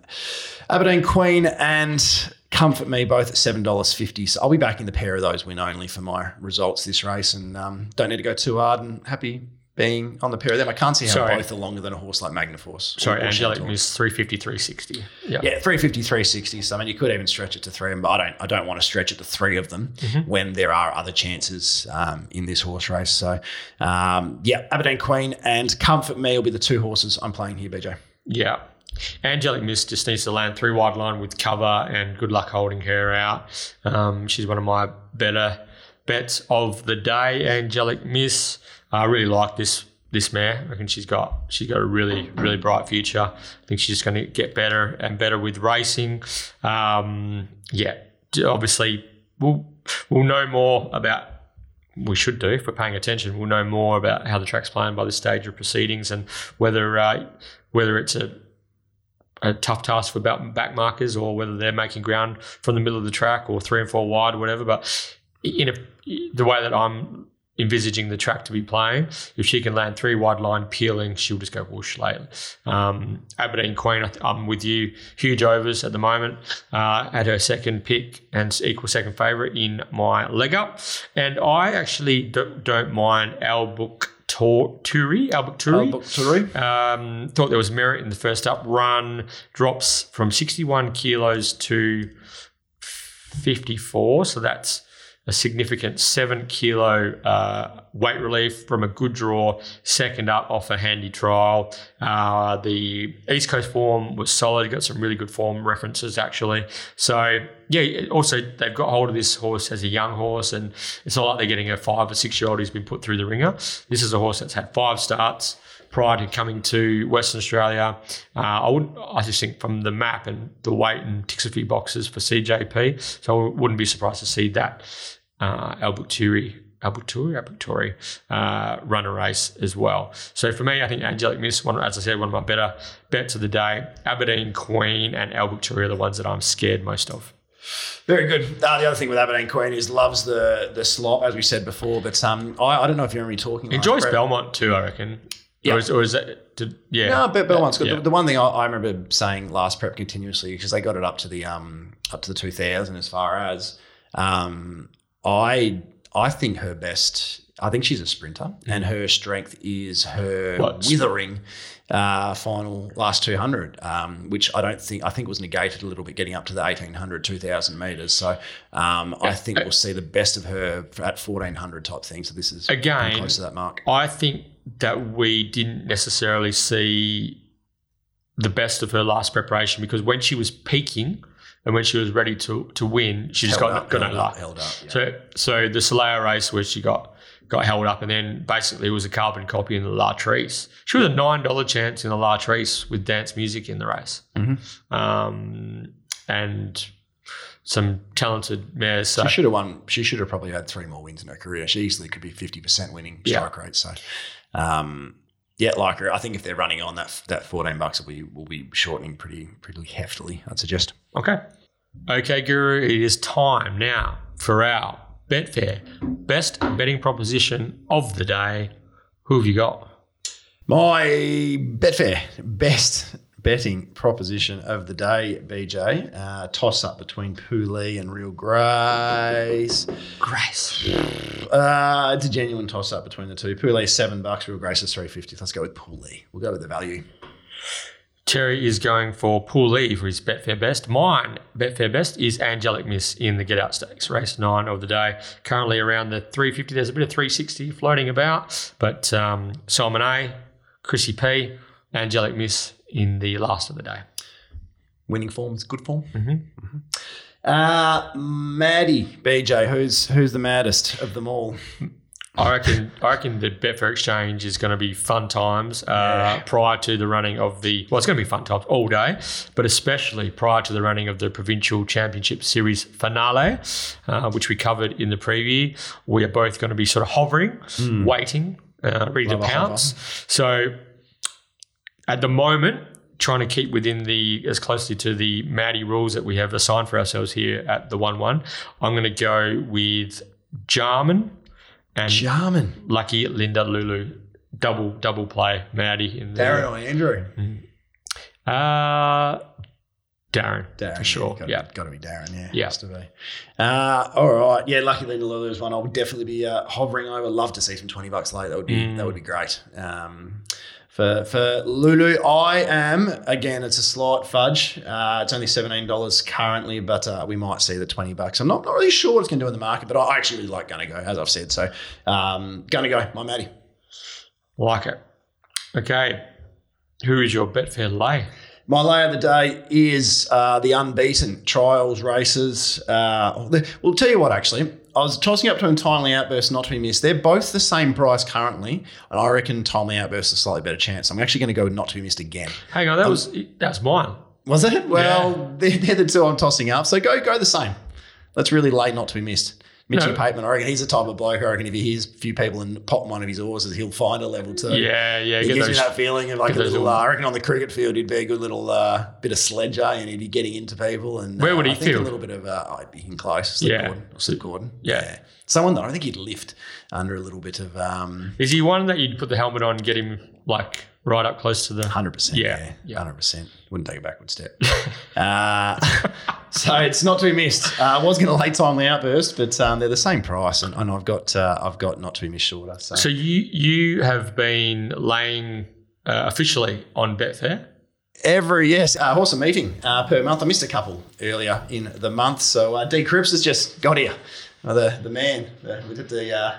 Aberdeen Queen and Comfort Me both at seven dollars fifty. So I'll be backing the pair of those win only for my results this race, and um, don't need to go too hard. And happy being on the pair of them. I can't see how Sorry. both are longer than a horse like Magnaforce. Sorry, Angelic Miss three fifty, three sixty. Yeah, yeah, three fifty, three sixty. So I mean, you could even stretch it to three, but I don't. I don't want to stretch it to three of them mm-hmm. when there are other chances um, in this horse race. So um, yeah, Aberdeen Queen and Comfort Me will be the two horses I'm playing here, B J. Yeah. Angelic Miss just needs to land three wide line with cover, and good luck holding her out. Um, she's one of my better bets of the day, Angelic Miss. I really like this this mare. I think she's got she's got a really really bright future. I think she's just going to get better and better with racing. Um, yeah, obviously we'll we'll know more about. We should do if we're paying attention. We'll know more about how the track's playing by this stage of proceedings and whether uh, whether it's a a tough task for back markers or whether they're making ground from the middle of the track or three and four wide or whatever. But in a, the way that I'm envisaging the track to be playing, if she can land three wide line peeling, she'll just go whoosh late. Um, Aberdeen Queen, I'm with you. Huge overs at the moment uh, at her second pick and equal second favourite in my leg up. And I actually don't, don't mind Albuquerque. Turi, Albert Turi. Albert Turi. Um, thought there was merit in the first up run. Drops from sixty-one kilos to fifty-four. So that's a significant seven kilo uh, weight relief from a good draw. Second up off a handy trial. Uh, the East Coast form was solid. Got some really good form references actually. So yeah, also they've got hold of this horse as a young horse, and it's not like they're getting a five or six year old who's been put through the ringer. This is a horse that's had five starts prior to coming to Western Australia. Uh, I would, I just think from the map and the weight and ticks a few boxes for C J P, so I wouldn't be surprised to see that uh, Albuquerque Albuquerque, Albuquerque, uh, run a race as well. So for me, I think Angelic Miss, one, as I said, one of my better bets of the day. Aberdeen Queen and Albuquerque are the ones that I'm scared most of. Very good. Uh, the other thing with Aberdeen Queen is loves the the slot, as we said before, but um, I, I don't know if you're already talking about enjoys Belmont too, I reckon. Yeah. Or is, or is that, did, yeah. No, but Belmont's good. Yeah. The, the one thing I, I remember saying last prep continuously, because they got it up to the um up to the two thousand as far as, um I I think her best, I think she's a sprinter, and her strength is her what? withering uh, final last two hundred, um, which I don't think, I think was negated a little bit getting up to the eighteen hundred, two thousand metres. So um, I think uh, we'll see the best of her at fourteen hundred type thing. So this is again close to that mark. I think that we didn't necessarily see the best of her last preparation because when she was peaking, and when she was ready to to win, she just held got up, got held no up, luck. Held up, yeah. So so the Solera race where she got got held up, and then basically it was a carbon copy in the La Treese. She was a nine dollar chance in the La Treese with dance music in the race, mm-hmm. um, and some talented mares. So. She should have won. She should have probably had three more wins in her career. She easily could be fifty percent winning strike yeah. rate. So. Um, Yeah, like her. I think if they're running on that, that fourteen bucks will be will be shortening pretty pretty heftily. I'd suggest. Okay, okay, Guru. It is time now for our Betfair best betting proposition of the day. Who have you got? My Betfair best betting proposition of the day, B J. Uh, toss up between Poolee and Real Grace. Grace. Uh, it's a genuine toss-up between the two. Poolee's seven bucks. Real Grace is three fifty. Let's go with Poolee. We'll go with the value. Terry is going for Poolee for his Betfair best. Mine Betfair best is Angelic Miss in the Get Out Stakes, race nine of the day. Currently around the three fifty. There's a bit of three sixty floating about, but um, Simon A, Chrissy P, Angelic Miss in the last of the day. Winning form is good form. Mm-hmm. Mm-hmm. Uh, Maddie, B J, who's who's the maddest of them all? I reckon I reckon the Betfair Exchange is going to be fun times uh, yeah. prior to the running of the – well, it's going to be fun times all day, but especially prior to the running of the Provincial Championship Series finale, uh, which we covered in the preview. We are both going to be sort of hovering, mm. waiting, uh, ready Love to pounce. So at the moment – trying to keep within the as closely to the Maddie rules that we have assigned for ourselves here at the one one. I'm going to go with Jarman and Jarman. Lucky Linda Lulu. Double double play Maddie in there. Darren or Andrew? Mm-hmm. Uh, Darren, Darren, for sure. Yeah, got to yeah. be Darren, yeah. yeah. Has to be. Uh, all right. Yeah, Lucky Linda Lulu is one I would definitely be uh, hovering over. Love to see some twenty bucks late. That would be mm. that would be great. Um For for Lulu, I am, again, it's a slight fudge. Uh, it's only seventeen dollars currently, but uh, we might see the twenty bucks. I'm not, not really sure what it's going to do in the market, but I actually really like Gonna Go, as I've said. So um, Gonna Go, my Maddie. Like it. Okay. Who is your Betfair lay? My lay of the day is uh, the unbeaten trials races. Uh, the, we'll tell you what, actually. I was tossing up between Timely Outburst, Not To Be Missed. They're both the same price currently, and I reckon Timely Outburst is a slightly better chance. I'm actually going to go with Not To Be Missed again. Hang on, that um, was that was mine. Was it? Well, yeah. they're, they're the two I'm tossing up, so go go the same. Let's really lay Not To Be Missed. Mitchie no. Pateman, I reckon he's the type of bloke. I reckon if he hears a few people and pop one of his horses, he'll find a level two. Yeah, yeah. He gives those, me that feeling of like a little. Uh, I reckon on the cricket field, he'd be a good little uh, bit of sledger, and he'd be getting into people. And where uh, would he I think feel? A little bit of uh, I'd be in close. Slip yeah, Gordon, or Slip Gordon. Yeah. yeah, someone though. I think he'd lift under a little bit of. Um, Is he one that you'd put the helmet on, and get him like right up close to the one hundred percent? Yeah, yeah, one hundred percent. Wouldn't take a backward step. uh, so it's Not To Be Missed. Uh, I was going to lay Timely Outburst, but um, they're the same price, and, and I've got uh, I've got Not To Be Missed shorter. So, so you you have been laying uh, officially on Betfair every yes uh, horse a meeting uh, per month. I missed a couple earlier in the month, so uh, D Cripps has just got here. Uh, the the man uh, with the. Uh,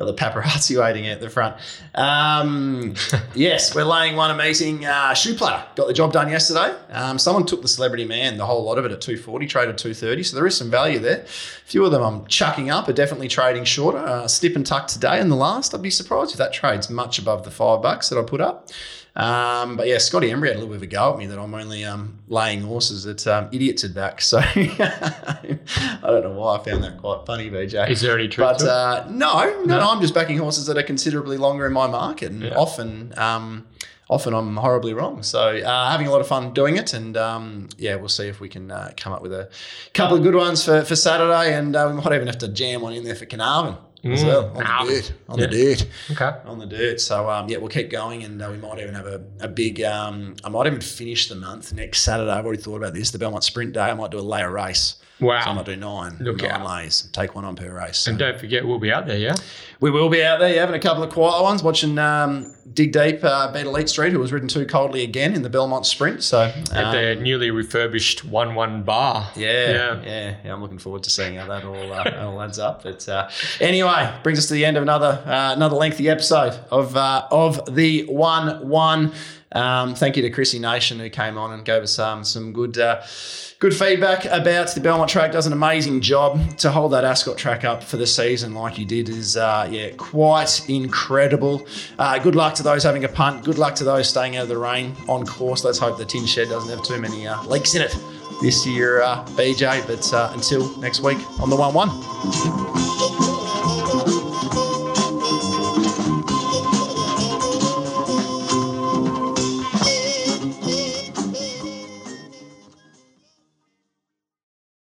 The paparazzi waiting at the front. Um, yes, we're laying one a meeting. Uh, Shoe Platter got the job done yesterday. Um, someone took the Celebrity Man, the whole lot of it at two forty, traded two thirty. So there is some value there. A few of them I'm chucking up are definitely trading shorter. Uh, Snip and Tuck today and the last. I'd be surprised if that trade's much above the five bucks that I put up. Um, but yeah, Scotty Embry had a little bit of a go at me that I'm only um, laying horses that um, idiots had back. So I don't know why I found that quite funny, B J. Is there any truth? But uh, no, no, no, no, I'm just backing horses that are considerably longer in my market, and yeah. often, um, often I'm horribly wrong. So uh, having a lot of fun doing it, and um, yeah, we'll see if we can uh, come up with a couple of good ones for, for Saturday, and uh, we might even have to jam one in there for Carnarvon. As well, on nah. the dirt, on yeah. the dirt, okay, on the dirt. So um, yeah, we'll keep going, and uh, we might even have a, a big. Um, I might even finish the month next Saturday. I've already thought about this. The Belmont Sprint Day. I might do a layer race. Wow. So I might do nine, Look nine out. lays. Take one on per race. So. And don't forget, we'll be out there. Yeah, we will be out there. Yeah, having a couple of quiet ones, watching um, Dig Deep, uh, beat Elite Street, who was ridden too coldly again in the Belmont Sprint. So um, at their newly refurbished one one bar. Yeah, yeah, yeah, yeah. I'm looking forward to seeing how that all uh, all adds up. But uh, anyway. Brings us to the end of another uh, another lengthy episode of uh, of the one one. Um, thank you to Chrissy Nation, who came on and gave us um, some good uh, good feedback about the Belmont track. Does an amazing job to hold that Ascot track up for the season like you did is, uh, yeah, quite incredible. Uh, good luck to those having a punt. Good luck to those staying out of the rain on course. Let's hope the tin shed doesn't have too many uh, leaks in it this year, uh, B J. But uh, until next week on the one one.